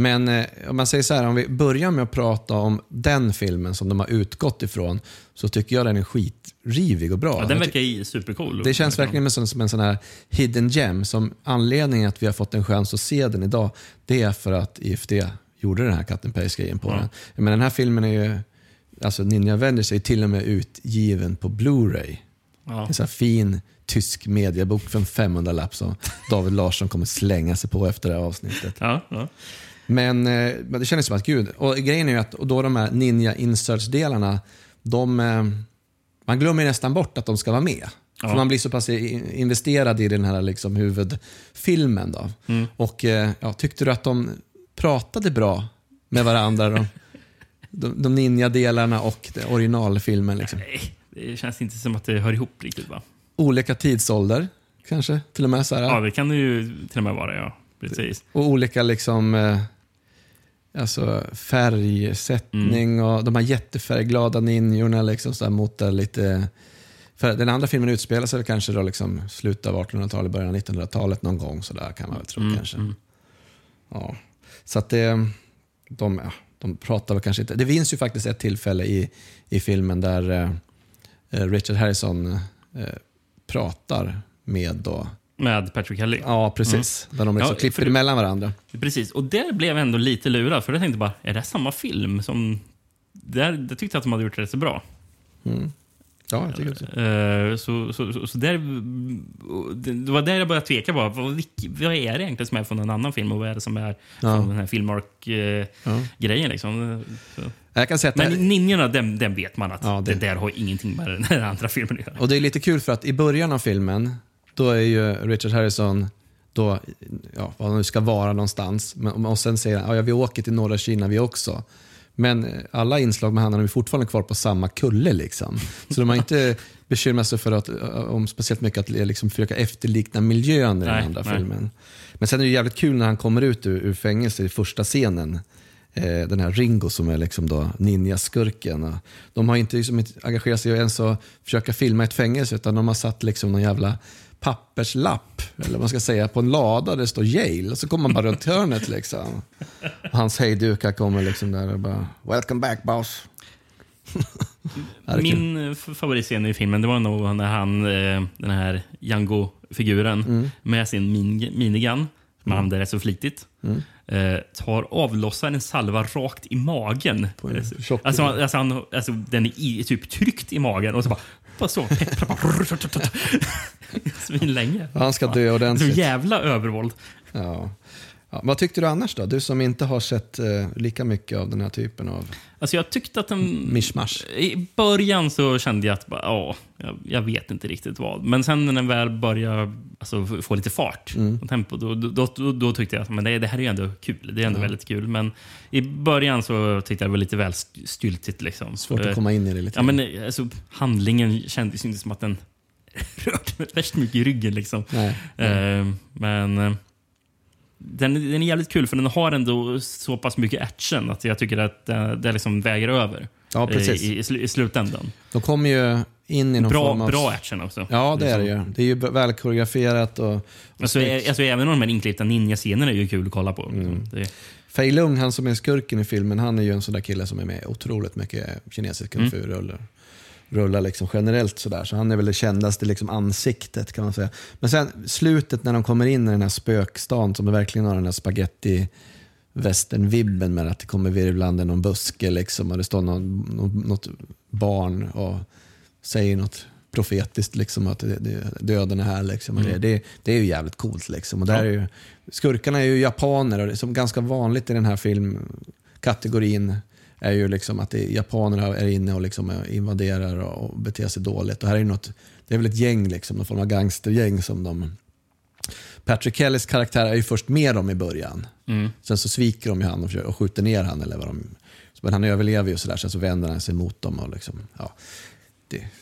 Men om man säger så här, om vi börjar med att prata om den filmen som de har utgått ifrån, så tycker jag den är skitrivig och bra. Ja, den verkar ju supercool. Det känns verkligen som en sån här hidden gem, som anledningen att vi har fått en chans att se den idag, det är för att IFD gjorde den här cut and paste-grejen på den. Men den här filmen är ju, alltså Ninja Avengers är till och med utgiven på Blu-ray. Ja. En sån här fin tysk mediebok för en 500-lapp som David Larsson kommer slänga sig på efter det här avsnittet. Ja. Men det känns som att gud, och grejen är ju att och då de här ninja inserts-delarna, man glömmer nästan bort att de ska vara med. För man blir så pass investerad i den här liksom huvudfilmen då. Mm. Och tyckte du att de pratade bra med varandra de ninja-delarna och originalfilmen liksom? Nej, det känns inte som att det hör ihop riktigt, va? Olika tidsålder kanske till och med så här. Ja, det kan det ju till och med vara, ja. Precis. Och olika liksom alltså färgsättning och de här jättefärgglada ninjorna liksom så här mot där lite. För den andra filmen utspelar sig kanske då liksom slutet av 1800-talet, början av 1900-talet någon gång, så där kan man väl tro kanske. Ja. Så att de pratar väl kanske inte. Det finns ju faktiskt ett tillfälle i filmen där Richard Harrison pratar med Patrick Kelly. Ja, precis. Där de liksom klipper emellan varandra. Precis, och där blev jag ändå lite lurad. För jag tänkte bara, är det samma film? Som där tyckte jag att de hade gjort det rätt så bra. Mm. Ja, jag tycker det. Så där, det var där jag började tveka på. Vad är det egentligen som är från en annan film? Och vad är det som är från den här Filmark-grejen? Liksom. Jag kan säga att men ninjorna, den vet man att det där har ingenting med den andra filmen att göra. Och det är lite kul för att i början av filmen då är ju Richard Harrison då, vad han nu ska vara någonstans. Och sen säger han, vi åker till norra Kina vi också. Men alla inslag med han är fortfarande kvar på samma kulle liksom. Så de har inte bekymrat sig för om speciellt mycket att liksom försöka efterlikna miljön i den andra filmen. Men sen är det jävligt kul när han kommer ut ur fängelse i första scenen. Den här Ringo som är liksom då ninjaskurken. De har inte liksom engagerat sig ens att försöka filma ett fängelse, utan de har satt liksom någon jävla papperslapp eller vad man ska säga på en lada där det står jail, och så kommer man bara runt hörnet liksom. Och hans hejdukar kommer liksom där och bara welcome back boss. Min favoritscen i filmen, det var nog när han, den här Django-figuren med sin minigun, man använder det så flitigt. tar avlossar en salva rakt i magen. Alltså den är typ tryckt i magen och så bara så svinlänge. Han ska dö ordentligt. Så jävla övervåld. Ja. Ja, vad tyckte du annars då? Du som inte har sett lika mycket av den här typen av... Alltså jag tyckte att den... Mishmash. I början så kände jag att jag vet inte riktigt vad. Men sen när den väl började få lite fart och tempo, då tyckte jag att men det här är ju ändå kul. Det är ändå väldigt kul. Men i början så tyckte jag det var lite väl styltigt. Liksom. Svårt att komma in i det lite. Ja, men alltså, handlingen kändes inte som att den rörde mig värst mycket i ryggen. Liksom. Nej. Men... Den är jävligt kul för den har ändå så pass mycket action att jag tycker att det liksom väger över i slutändan. De kommer ju in i någon form av... Bra action också. Ja, det liksom. Är det ju. Det är ju väl koreograferat. Och alltså, även de här inklippta ninja-scenerna är ju kul att kolla på. Mm. Det... Fei Lung, han som är skurken i filmen, han är ju en sån där kille som är med otroligt mycket kinesisk kulturruller. Rullar liksom generellt sådär. Så han är väl det kändaste liksom ansiktet kan man säga. Men sen slutet när de kommer in i den här spökstan som verkligen har den här spaghetti-västern-vibben med att det kommer virvlande någon buske liksom och det står något barn och säger något profetiskt liksom att döden är här liksom. Och det är ju jävligt coolt liksom. Och där är ju, skurkarna är ju japaner och det är som ganska vanligt i den här filmkategorin är ju liksom att japanerna är inne och liksom invaderar och beter sig dåligt. Och här är något, det är väl ett gäng liksom, någon form av gangstergäng som de... Patrick Kellys karaktär är ju först med dem i början. Mm. Sen så sviker de ju han och skjuter ner han eller vad de... Men han överlever ju sådär, sen så vänder han sig mot dem och liksom, ja...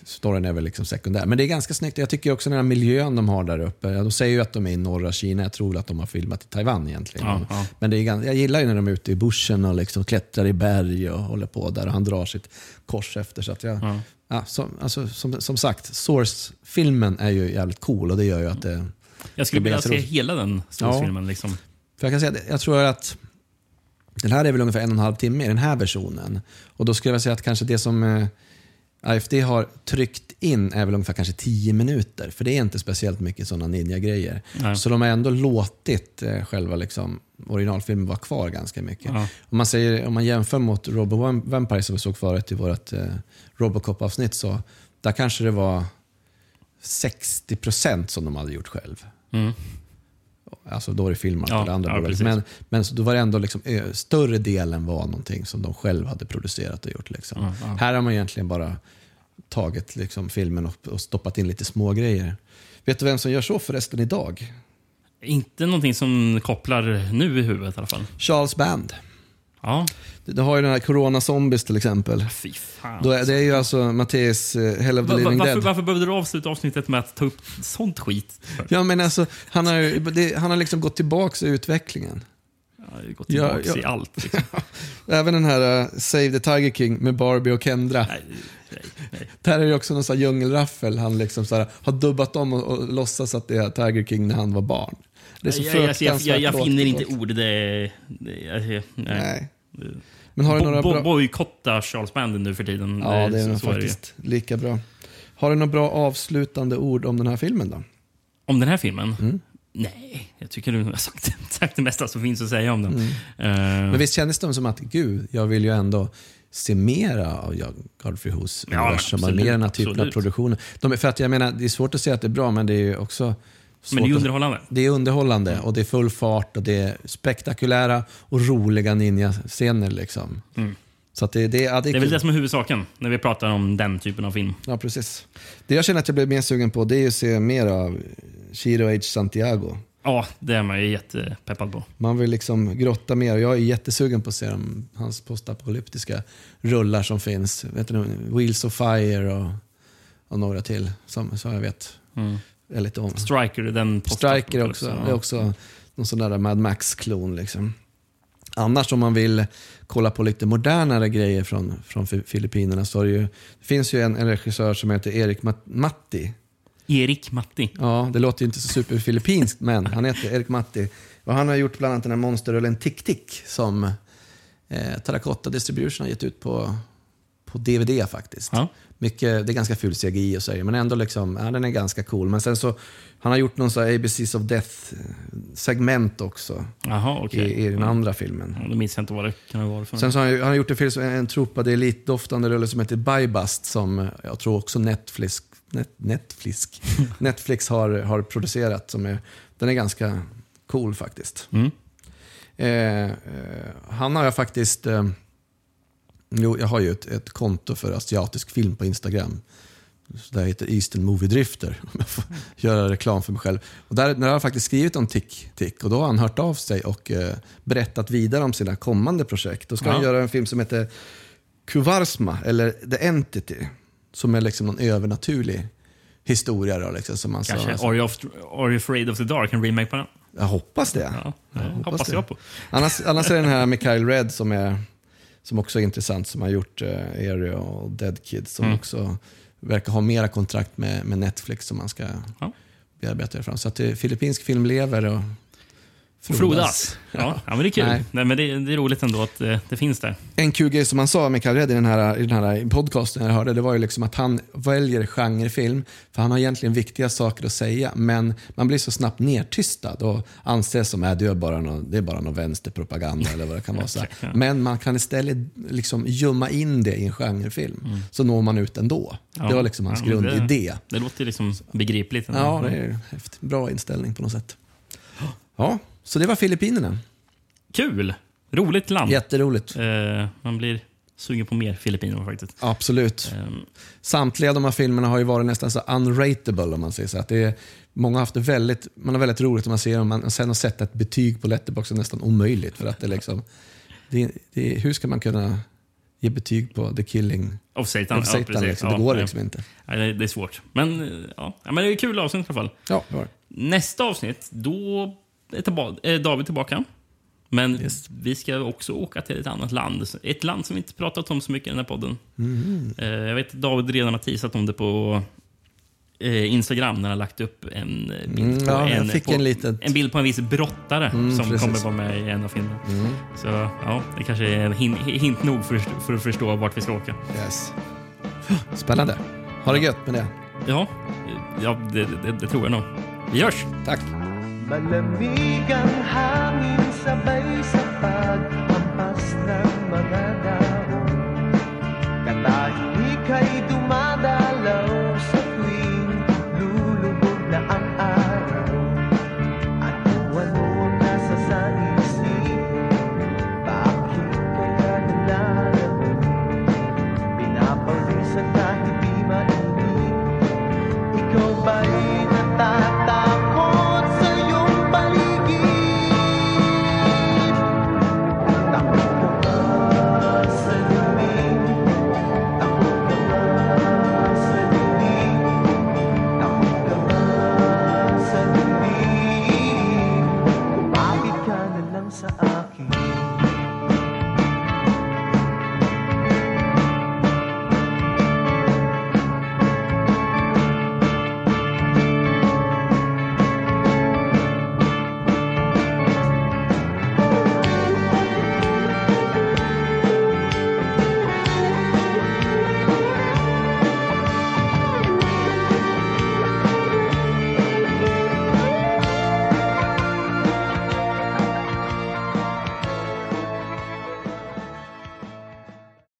Storyn är väl liksom sekundär. Men det är ganska snyggt. Jag tycker också den här miljön de har där uppe. De säger ju att de är i norra Kina. Jag tror att de har filmat i Taiwan egentligen. Ja. Men det är jag gillar ju när de är ute i bushen och liksom klättrar i berg och håller på där. Och han drar sitt kors efter. Så att som sagt, Source-filmen är ju jävligt cool. Och det gör ju att det... Jag skulle vilja se hela den Source-filmen. Ja. Liksom. För jag kan säga att jag tror att den här är väl ungefär 1,5 timme i den här versionen. Och då skulle jag säga att kanske det som... AFD har tryckt in är väl ungefär kanske 10 minuter. För det är inte speciellt mycket sådana ninja-grejer. Nej. Så de har ändå låtit själva liksom, originalfilmen vara kvar ganska mycket. Ja. Om man jämför mot Robo Vampire som vi såg förut i vårt Robocop-avsnitt så där kanske det var 60% som de hade gjort själv. Mm. Alltså då är det filmat eller andra bolag. Men då var det ändå liksom, större delen var någonting som de själva hade producerat och gjort liksom. Här har man egentligen bara tagit liksom, filmen och stoppat in lite små grejer. Vet du vem som gör så förresten idag? Inte någonting som kopplar nu i huvudet i alla fall. Charles Band. Ja. Du har ju den här Corona Zombies till exempel. Fy fan. Det är ju alltså Mattias Hell of the Living Dead. Varför behövde du avsluta avsnittet med att ta upp sånt skit? Ja men alltså han har liksom gått tillbaks i utvecklingen. Ja, gått tillbaks i allt liksom. Även den här Save the Tiger King med Barbie och Kendra. Nej. Där är ju också någon sån här djungelraffel. Han liksom så här, har dubbat om och låtsas att det är Tiger King när han var barn. Jag finner inte ord. Nej. Men har du några bra... Bojkotta Charles Banden nu för tiden. Ja, det är nog faktiskt lika bra. Har du några bra avslutande ord om den här filmen då? Om den här filmen? Mm. Nej, jag tycker du har sagt det mesta som finns att säga om den. Men visst kändes det som att gud, jag vill ju ändå se mera av Godfrey Hoos universum och mer den här typen av produktioner. För att jag menar, det är svårt att säga att det är bra, men det är ju också... Men det är underhållande. Det är underhållande och det är full fart och det är spektakulära och roliga ninja-scener liksom. Så att det är väl det som är huvudsaken när vi pratar om den typen av film. Ja, precis. Det jag känner att jag blev mer sugen på det är att se mer av Chiro H. Santiago. Ja, det är man ju jättepeppad på. Man vill liksom grotta mer. Jag är jättesugen på att se hans postapokalyptiska rullar som finns. Vet du, Wheels of Fire och några till som jag vet. Striker också. Det är också någon sån där Mad Max-klon liksom. Annars om man vill kolla på lite modernare grejer från Filippinerna så finns ju en regissör som heter Erik Matti. Ja, det låter ju inte så superfilippinskt men han heter Erik Matti. Och han har gjort bland annat den här monsterrullen Tick Tick som Terracotta Distribution har gett ut på på DVD faktiskt. Ja. Mycket, det är ganska ful CGI och så, men ändå liksom, ja, den är ganska cool. Men sen så, han har gjort någon så här ABCs of Death-segment också. Aha, okay. I den andra filmen. Ja, då minns jag inte vad det kan vara för. Sen så har han gjort en film som en truppad elitdoftande rulle som heter Bybust, som jag tror också Netflix har producerat. Som är, den är ganska cool faktiskt. Mm. Han har jag faktiskt... jag har ju ett konto för asiatisk film på Instagram. Så där heter Eastern Movie Drifter. Om jag får göra reklam för mig själv. Och där när jag har faktiskt skrivit om Tick, och då har han hört av sig och berättat vidare om sina kommande projekt. Då ska han göra en film som heter Kuvarsma, eller The Entity, som är liksom någon övernaturlig historia då, liksom, som man sa. Kanske Are You Afraid of the Dark, en remake på den? Jag hoppas det. Ja, jag hoppas det. Jag på. Annars är det den här Mikhail Red som också är intressant, som har gjort Area och Dead Kids, som också verkar ha mera kontrakt med Netflix, som man ska bearbeta fram. Så att filippinsk film lever och frodas. Ja, men det är kul. Nej, men det är roligt ändå att det finns där. En kul grej som man sa med Carl Red i den här podcasten jag hörde, det var ju liksom att han väljer genrefilm, för han har egentligen viktiga saker att säga, men man blir så snabbt nertystad och anses som att det är bara någon vänsterpropaganda eller vad det kan vara. Så här. Men man kan istället liksom gömma in det i en genrefilm, så når man ut ändå. Det var liksom hans grundidé. Det låter liksom begripligt. Ja, det är bra inställning på något sätt. Ja. Så det var Filippinerna. Kul! Roligt land. Jätteroligt. Man blir sugen på mer Filippiner faktiskt. Absolut. Samtliga de här filmerna har ju varit nästan så unrateable, om man säger så. Att det är, många har haft det väldigt... Man har väldigt roligt om man ser dem. Man sen har sett ett betyg på Letterboxd är nästan omöjligt. För att det liksom... hur ska man kunna ge betyg på The Killing of Satan? Liksom. Det går liksom inte. Nej, det är svårt. Men det är kul avsnitt i alla fall. Ja, det var. Nästa avsnitt, då... David tillbaka. Men vi ska också åka till ett annat land. Ett land som vi inte pratat om så mycket i den här podden. Jag vet att David redan har teasat om det på Instagram, när han lagt upp en bild på, en bild på en viss brottare som kommer vara med i en av filmerna. Så det kanske är hint nog för att förstå vart vi ska åka. Yes. Spännande. Har det gött med det? Ja, det tror jag nog. Vi hörs. Tack. Malamig ang hangin sabay sa pag